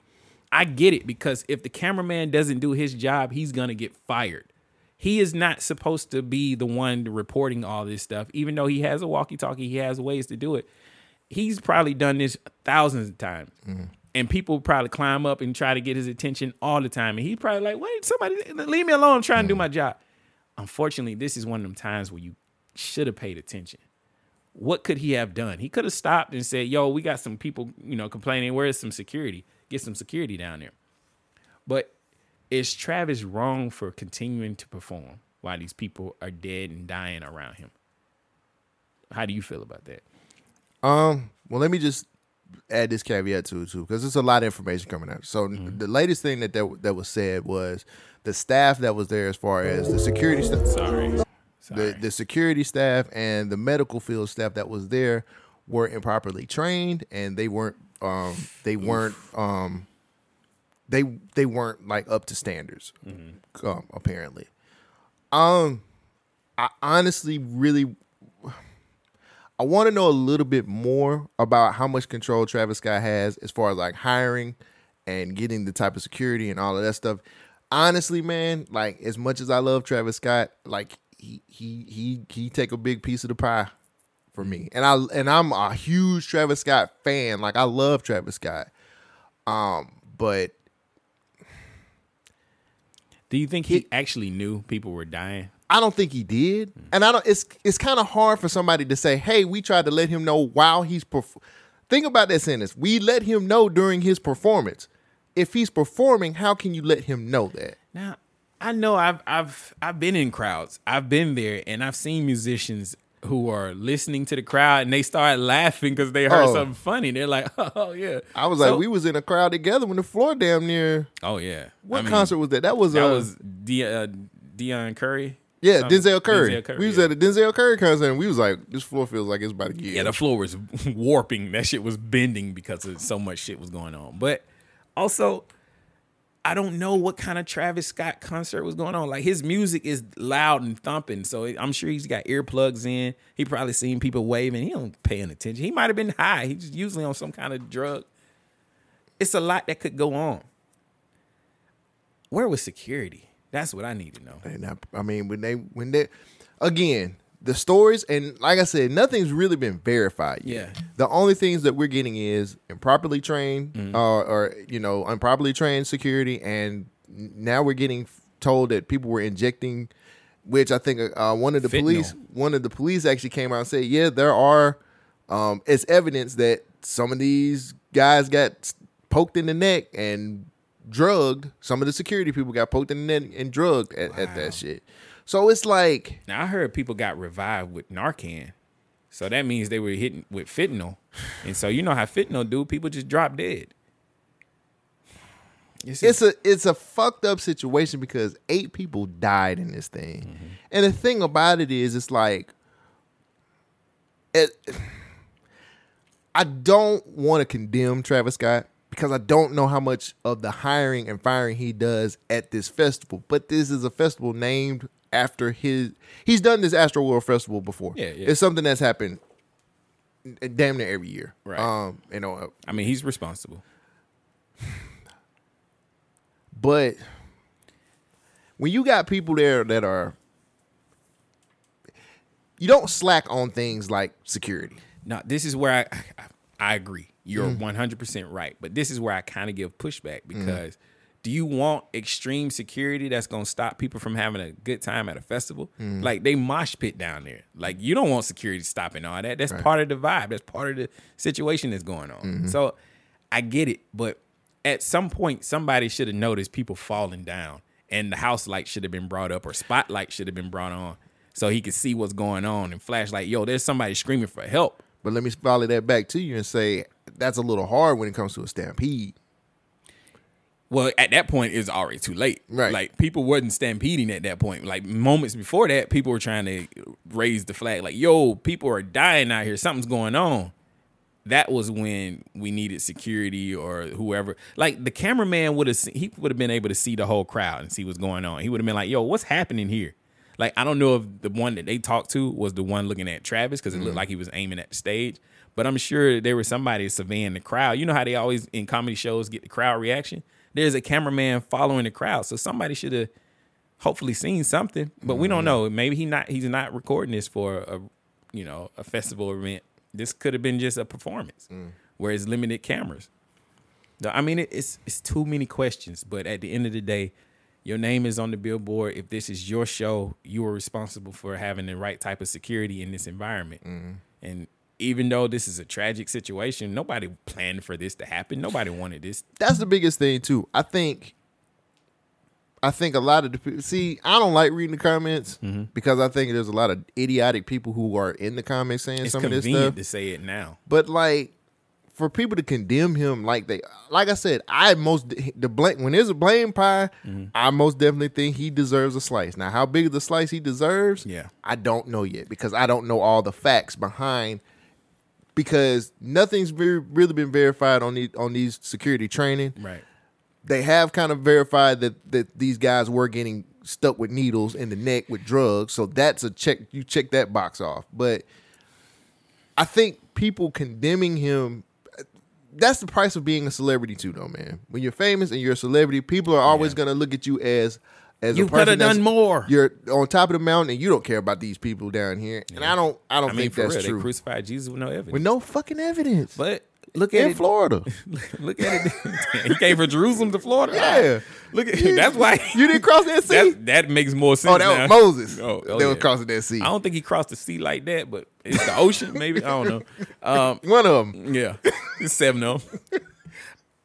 I get it, because if the cameraman doesn't do his job, he's going to get fired. He is not supposed to be the one reporting all this stuff, even though he has a walkie-talkie. He has ways to do it. He's probably done this thousands of times. Mm-hmm. And people probably climb up and try to get his attention all the time. And he's probably like, wait, somebody, leave me alone. I'm trying to do my job. Unfortunately, this is one of them times where you should have paid attention. What could he have done? He could have stopped and said, yo, we got some people, you know, complaining. Where's some security? Get some security down there. But is Travis wrong for continuing to perform while these people are dead and dying around him? How do you feel about that? Um. Well, let me just add this caveat to it too, because there's a lot of information coming out. So mm-hmm. the latest thing that, that that was said was the staff that was there, as far as the security staff, sorry, sorry. The, the security staff and the medical field staff that was there were improperly trained, and they weren't um, they weren't um, they they weren't like up to standards, mm-hmm. um, apparently. Um, I honestly really I want to know a little bit more about how much control Travis Scott has as far as like hiring and getting the type of security and all of that stuff. Honestly, man, like as much as I love Travis Scott, like he he he he take a big piece of the pie for me. And I and I'm a huge Travis Scott fan. Like I love Travis Scott. Um, but do you think he, he actually knew people were dying? I don't think he did. Mm. And I don't it's it's kind of hard for somebody to say, "Hey, we tried to let him know while he's perf-" Think about that sentence. We let him know during his performance. If he's performing, how can you let him know that? Now, I know I've I've I've been in crowds. I've been there and I've seen musicians who are listening to the crowd and they start laughing because they heard oh. something funny. They're like, "Oh yeah." I was so, like, we was in a crowd together when the floor damn near. Oh yeah. What I mean, concert was that? That was that uh, was De- uh, Deion Curry. Yeah, something. Denzel Curry. Denzel Curry. We was yeah. at a Denzel Curry concert and we was like, this floor feels like it's about to get. Yeah, the floor was warping. That shit was bending because of so much shit was going on. But also, I don't know what kind of Travis Scott concert was going on. Like, his music is loud and thumping, so I'm sure he's got earplugs in. He probably seen people waving. He don't paying attention. He might have been high. He's just usually on some kind of drug. It's a lot that could go on. Where was security? That's what I need to know. And I, I mean, when they, when they, again, the stories, and like I said, nothing's really been verified yet. Yeah. The only things that we're getting is improperly trained mm-hmm. uh, or, you know, improperly trained security. And now we're getting told that people were injecting, which I think uh, one of the Fentanyl. police, one of the police actually came out and said, yeah, there are, um, it's evidence that some of these guys got poked in the neck and drugged. Some of the security people got poked in the neck and drugged at, wow. at that shit. So it's like... Now, I heard people got revived with Narcan. So that means they were hitting with fentanyl. And so you know how fentanyl do. People just drop dead. It's, it's, a, it's a fucked up situation because eight people died in this thing. Mm-hmm. And the thing about it is, it's like... It, I don't want to condemn Travis Scott because I don't know how much of the hiring and firing he does at this festival. But this is a festival named... After his, he's done this Astroworld festival before. Yeah, yeah. It's something that's happened damn near every year. Right. Um, you know. I mean, he's responsible. But when you got people there that are, you don't slack on things like security. No, this is where I, I, I agree. You're mm-hmm. one hundred percent right. But this is where I kind of give pushback because. Mm-hmm. Do you want extreme security that's going to stop people from having a good time at a festival? Mm. Like, they mosh pit down there. Like, you don't want security stopping all that. That's right. Part of the vibe. That's part of the situation that's going on. Mm-hmm. So I get it. But at some point, somebody should have noticed people falling down. And the house light should have been brought up or spotlight should have been brought on so he could see what's going on and flash like, yo, there's somebody screaming for help. But let me volley that back to you and say that's a little hard when it comes to a stampede. Well, at that point, it was already too late. Right. Like, people wasn't stampeding at that point. Like, moments before that, people were trying to raise the flag. Like, yo, people are dying out here. Something's going on. That was when we needed security or whoever. Like, the cameraman would have he would have been able to see the whole crowd and see what's going on. He would have been like, yo, what's happening here? Like, I don't know if the one that they talked to was the one looking at Travis because it mm-hmm. looked like he was aiming at the stage. But I'm sure there was somebody surveying the crowd. You know how they always, in comedy shows, get the crowd reaction? There's a cameraman following the crowd. So somebody should have hopefully seen something, but we don't know. Maybe he not he's not recording this for a you know, a festival event. This could have been just a performance mm. where it's limited cameras. I mean, it's it's too many questions, but at the end of the day, your name is on the billboard. If this is your show, you are responsible for having the right type of security in this environment. Mm. And even though this is a tragic situation, nobody planned for this to happen. Nobody wanted this. That's the biggest thing, too. I think I think a lot of the people... See, I don't like reading the comments mm-hmm. because I think there's a lot of idiotic people who are in the comments saying it's some of this stuff. It's convenient to say it now. But, like, for people to condemn him like they... Like I said, I most... the blame, when there's a blame pie, mm-hmm. I most definitely think he deserves a slice. Now, how big of the slice he deserves, yeah. I don't know yet because I don't know all the facts behind... Because nothing's really been verified on these on these security training, right? they have kind of verified that, that these guys were getting stuck with needles in the neck with drugs. So that's a check. You check that box off. But I think people condemning him, that's the price of being a celebrity too, though, man. When you're famous and you're a celebrity, people are always yeah. going to look at you as as you a person. You could have done more. You're on top of the mountain and you don't care about these people down here. Yeah. And I don't I don't I think mean, that's real, true. They crucified Jesus with no evidence. With no fucking evidence. But look at in it. Florida. Look at it. He came from Jerusalem to Florida. Yeah. Right. Look at you, that's why you didn't cross that sea. That makes more sense. Oh, that now. was Moses. Oh, oh, that yeah. was crossing that sea. I don't think he crossed the sea like that, but it's the ocean, maybe. I don't know. Um, One of them. Yeah. It's seven of them.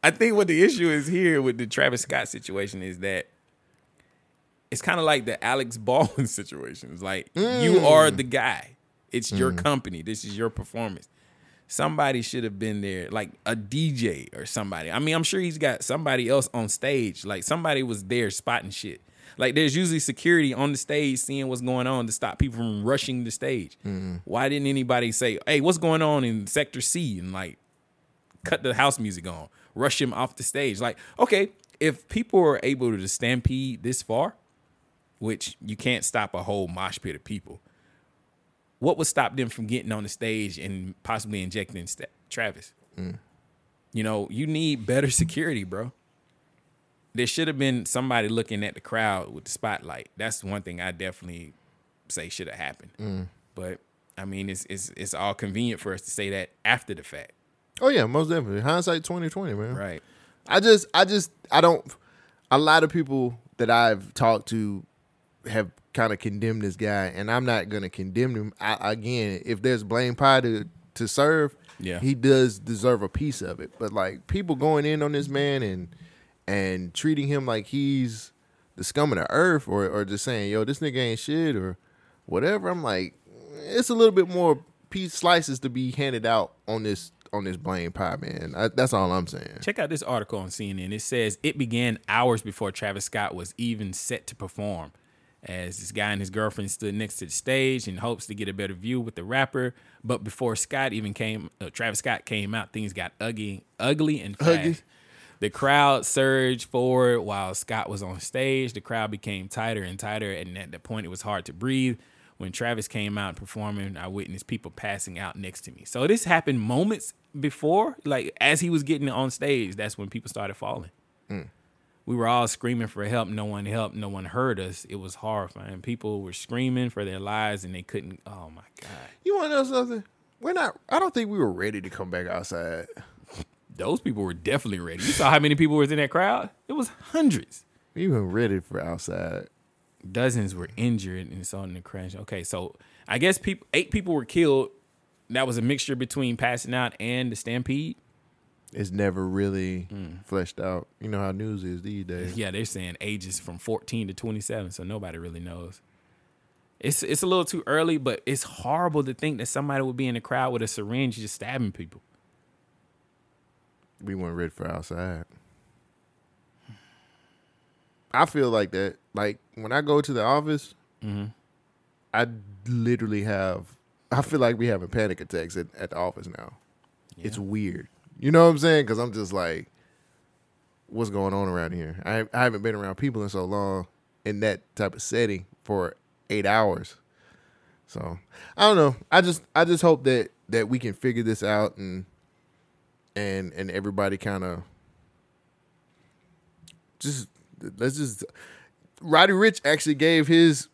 I think what the issue is here with the Travis Scott situation is that it's kind of like the Alex Baldwin situation. It's like mm. you are the guy. It's mm. your company. This is your performance. Somebody should have been there, like a D J or somebody. I mean, I'm sure he's got somebody else on stage. Like, somebody was there spotting shit. Like, there's usually security on the stage seeing what's going on to stop people from rushing the stage. Mm-hmm. Why didn't anybody say, hey, what's going on in Sector C? And, like, cut the house music on. Rush him off the stage. Like, okay, if people are able to stampede this far, which you can't stop a whole mosh pit of people, what would stop them from getting on the stage and possibly injecting st- Travis? Mm. You know, you need better security, bro. There should have been somebody looking at the crowd with the spotlight. That's one thing I definitely say should have happened. Mm. But, I mean, it's, it's it's all convenient for us to say that after the fact. Oh, yeah, most definitely. Hindsight twenty twenty, man. Right. I just, I just, I don't, a lot of people that I've talked to have kind of condemn this guy, and I'm not gonna condemn him. I, again, if there's blame pie to, to serve, yeah. he does deserve a piece of it. But like people going in on this man and and treating him like he's the scum of the earth, or or just saying, yo, this nigga ain't shit or whatever. I'm like, it's a little bit more piece slices to be handed out on this on this blame pie, man. I, that's all I'm saying. Check out this article on C N N. It says it began hours before Travis Scott was even set to perform, as this guy and his girlfriend stood next to the stage in hopes to get a better view with the rapper. But before Scott even came, uh, Travis Scott came out, things got ugly, ugly and fast. Ugly. The crowd surged forward while Scott was on stage. The crowd became tighter and tighter, and at that point, it was hard to breathe. When Travis came out performing, I witnessed people passing out next to me. So this happened moments before, like as he was getting on stage, that's when people started falling. Mm. We were all screaming for help. No one helped. No one heard us. It was horrifying. People were screaming for their lives, and they couldn't. Oh, my God. You want to know something? We're not. I don't think we were ready to come back outside. Those people were definitely ready. You saw how many people were in that crowd? It was hundreds. We were ready for outside. Dozens were injured and saw in the crash. Okay, so I guess people, eight people were killed. That was a mixture between passing out and the stampede. It's never really mm. fleshed out. You know how news is these days. Yeah, they're saying ages from fourteen to twenty-seven, so nobody really knows. It's it's a little too early, but it's horrible to think that somebody would be in the crowd with a syringe just stabbing people. We weren't ready for outside. I feel like that. Like, when I go to the office, mm-hmm. I literally have... I feel like we having panic attacks at, at the office now. Yeah. It's weird. You know what I'm saying? Because I'm just like, what's going on around here? I I haven't been around people in so long in that type of setting for eight hours. So I don't know. I just I just hope that, that we can figure this out and and and everybody kind of just let's just. Roddy Ricch actually gave his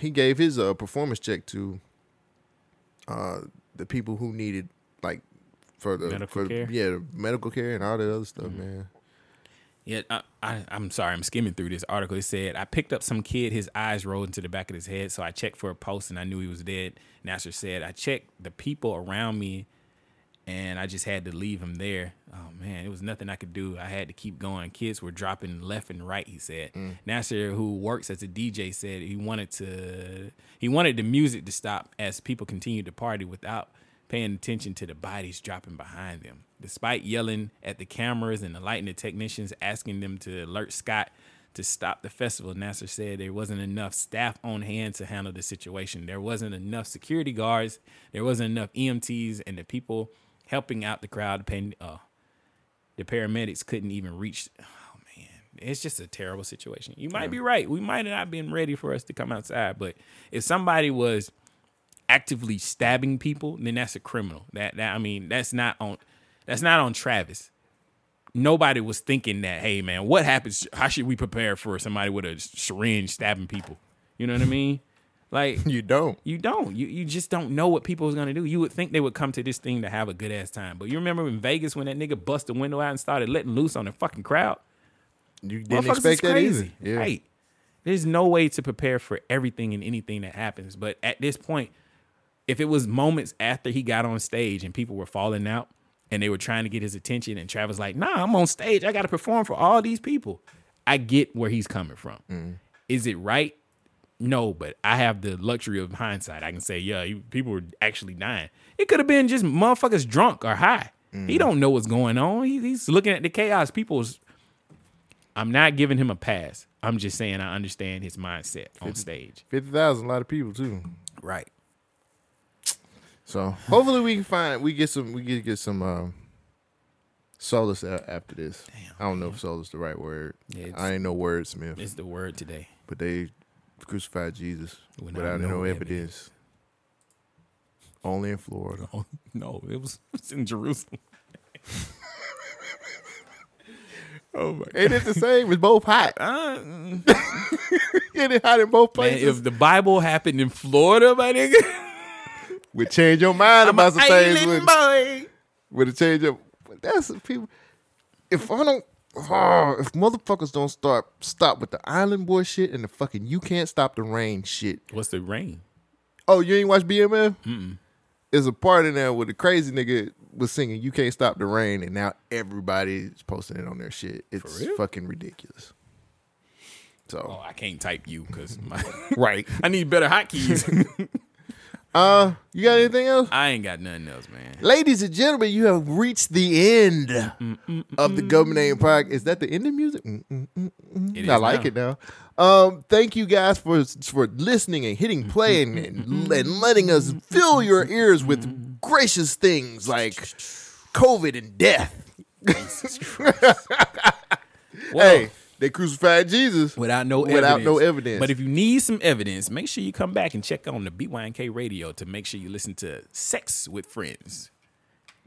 he gave his uh, performance check to uh, the people who needed like. For the medical for, care, yeah, the medical care and all that other stuff, mm-hmm. man. Yeah, I, I, I'm sorry, I'm skimming through this article. It said I picked up some kid; his eyes rolled into the back of his head, so I checked for a pulse, and I knew he was dead. Nasser said I checked the people around me, and I just had to leave him there. Oh man, it was nothing I could do. I had to keep going. Kids were dropping left and right. He said mm. Nasser, who works as a D J, said he wanted to he wanted the music to stop as people continued to party without paying attention to the bodies dropping behind them. Despite yelling at the cameras and alerting the technicians, asking them to alert Scott to stop the festival, Nasser said there wasn't enough staff on hand to handle the situation. There wasn't enough security guards. There wasn't enough E M Ts, and the people helping out the crowd, uh, the paramedics couldn't even reach. Oh, it's just a terrible situation. You might yeah. be right. We might have not been ready for us to come outside, but if somebody was actively stabbing people, then that's a criminal. That, that I mean, that's not on that's not on Travis. Nobody was thinking that, hey, man, what happens? How should we prepare for somebody with a syringe stabbing people? You know what I mean? Like You don't. You don't. You you just don't know what people is going to do. You would think they would come to this thing to have a good-ass time. But you remember in Vegas when that nigga bust the window out and started letting loose on the fucking crowd? You didn't expect that either. Yeah. Right. There's no way to prepare for everything and anything that happens. But at this point, if it was moments after he got on stage and people were falling out and they were trying to get his attention and Travis like, nah, I'm on stage. I got to perform for all these people. I get where he's coming from. Mm. Is it right? No, but I have the luxury of hindsight. I can say, yeah, he, people were actually dying. It could have been just motherfuckers drunk or high. Mm. He don't know what's going on. He, he's looking at the chaos. People's. I'm not giving him a pass. I'm just saying I understand his mindset on stage. fifty thousand, a lot of people too. Right. So hopefully we can find we get some we get get some um, solace after this. Damn, I don't man. know if solace is the right word. Yeah, I ain't no wordsmith. It's the word today. But they crucified Jesus when without no evidence. evidence. Only in Florida. No, no it, was, it was in Jerusalem. Oh my God. Ain't it the same? It's both hot. Uh, Ain't it hot in both places? Man, if the Bible happened in Florida, my nigga, would change your mind I'm about some things. With, boy. With a change up. That's the people. If I don't. Oh, if motherfuckers don't start stop with the island boy shit and the fucking you can't stop the rain shit. What's the rain? Oh, you ain't watch B M F? Mm-mm. There's a part in there where the crazy nigga was singing "You Can't Stop the Rain" and now everybody's posting it on their shit. It's fucking ridiculous. So oh, I can't type you because my right. I need better hotkeys. uh, you got anything else? I ain't got nothing else, man. Ladies and gentlemen, you have reached the end Mm-mm-mm. of the Government Name Podcast. Is that the end of music? I like now. it now. Um, thank you guys for for listening and hitting play and, and, and letting us fill your ears with gracious things like COVID and death. Hey, they crucified Jesus without no without evidence. no evidence. But if you need some evidence, make sure you come back and check on the B Y N K radio to make sure you listen to Sex with Friends.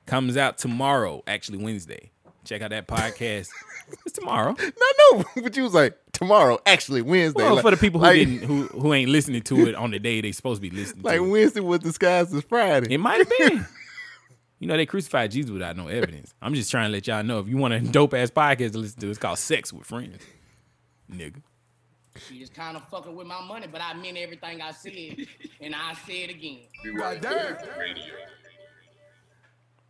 Comes out tomorrow, actually Wednesday. Check out that podcast. It's tomorrow. No, no, but you was like tomorrow, actually Wednesday. Well, like, for the people who like, didn't, who who ain't listening to it on the day they supposed to be listening. Like to Like Wednesday was disguised as Friday. It might have been. You know, they crucified Jesus without no evidence. I'm just trying to let y'all know if you want a dope ass podcast to listen to, it's called Sex with Friends, nigga. You just kind of fucking with my money, but I meant everything I said, and I say it again. Be right there.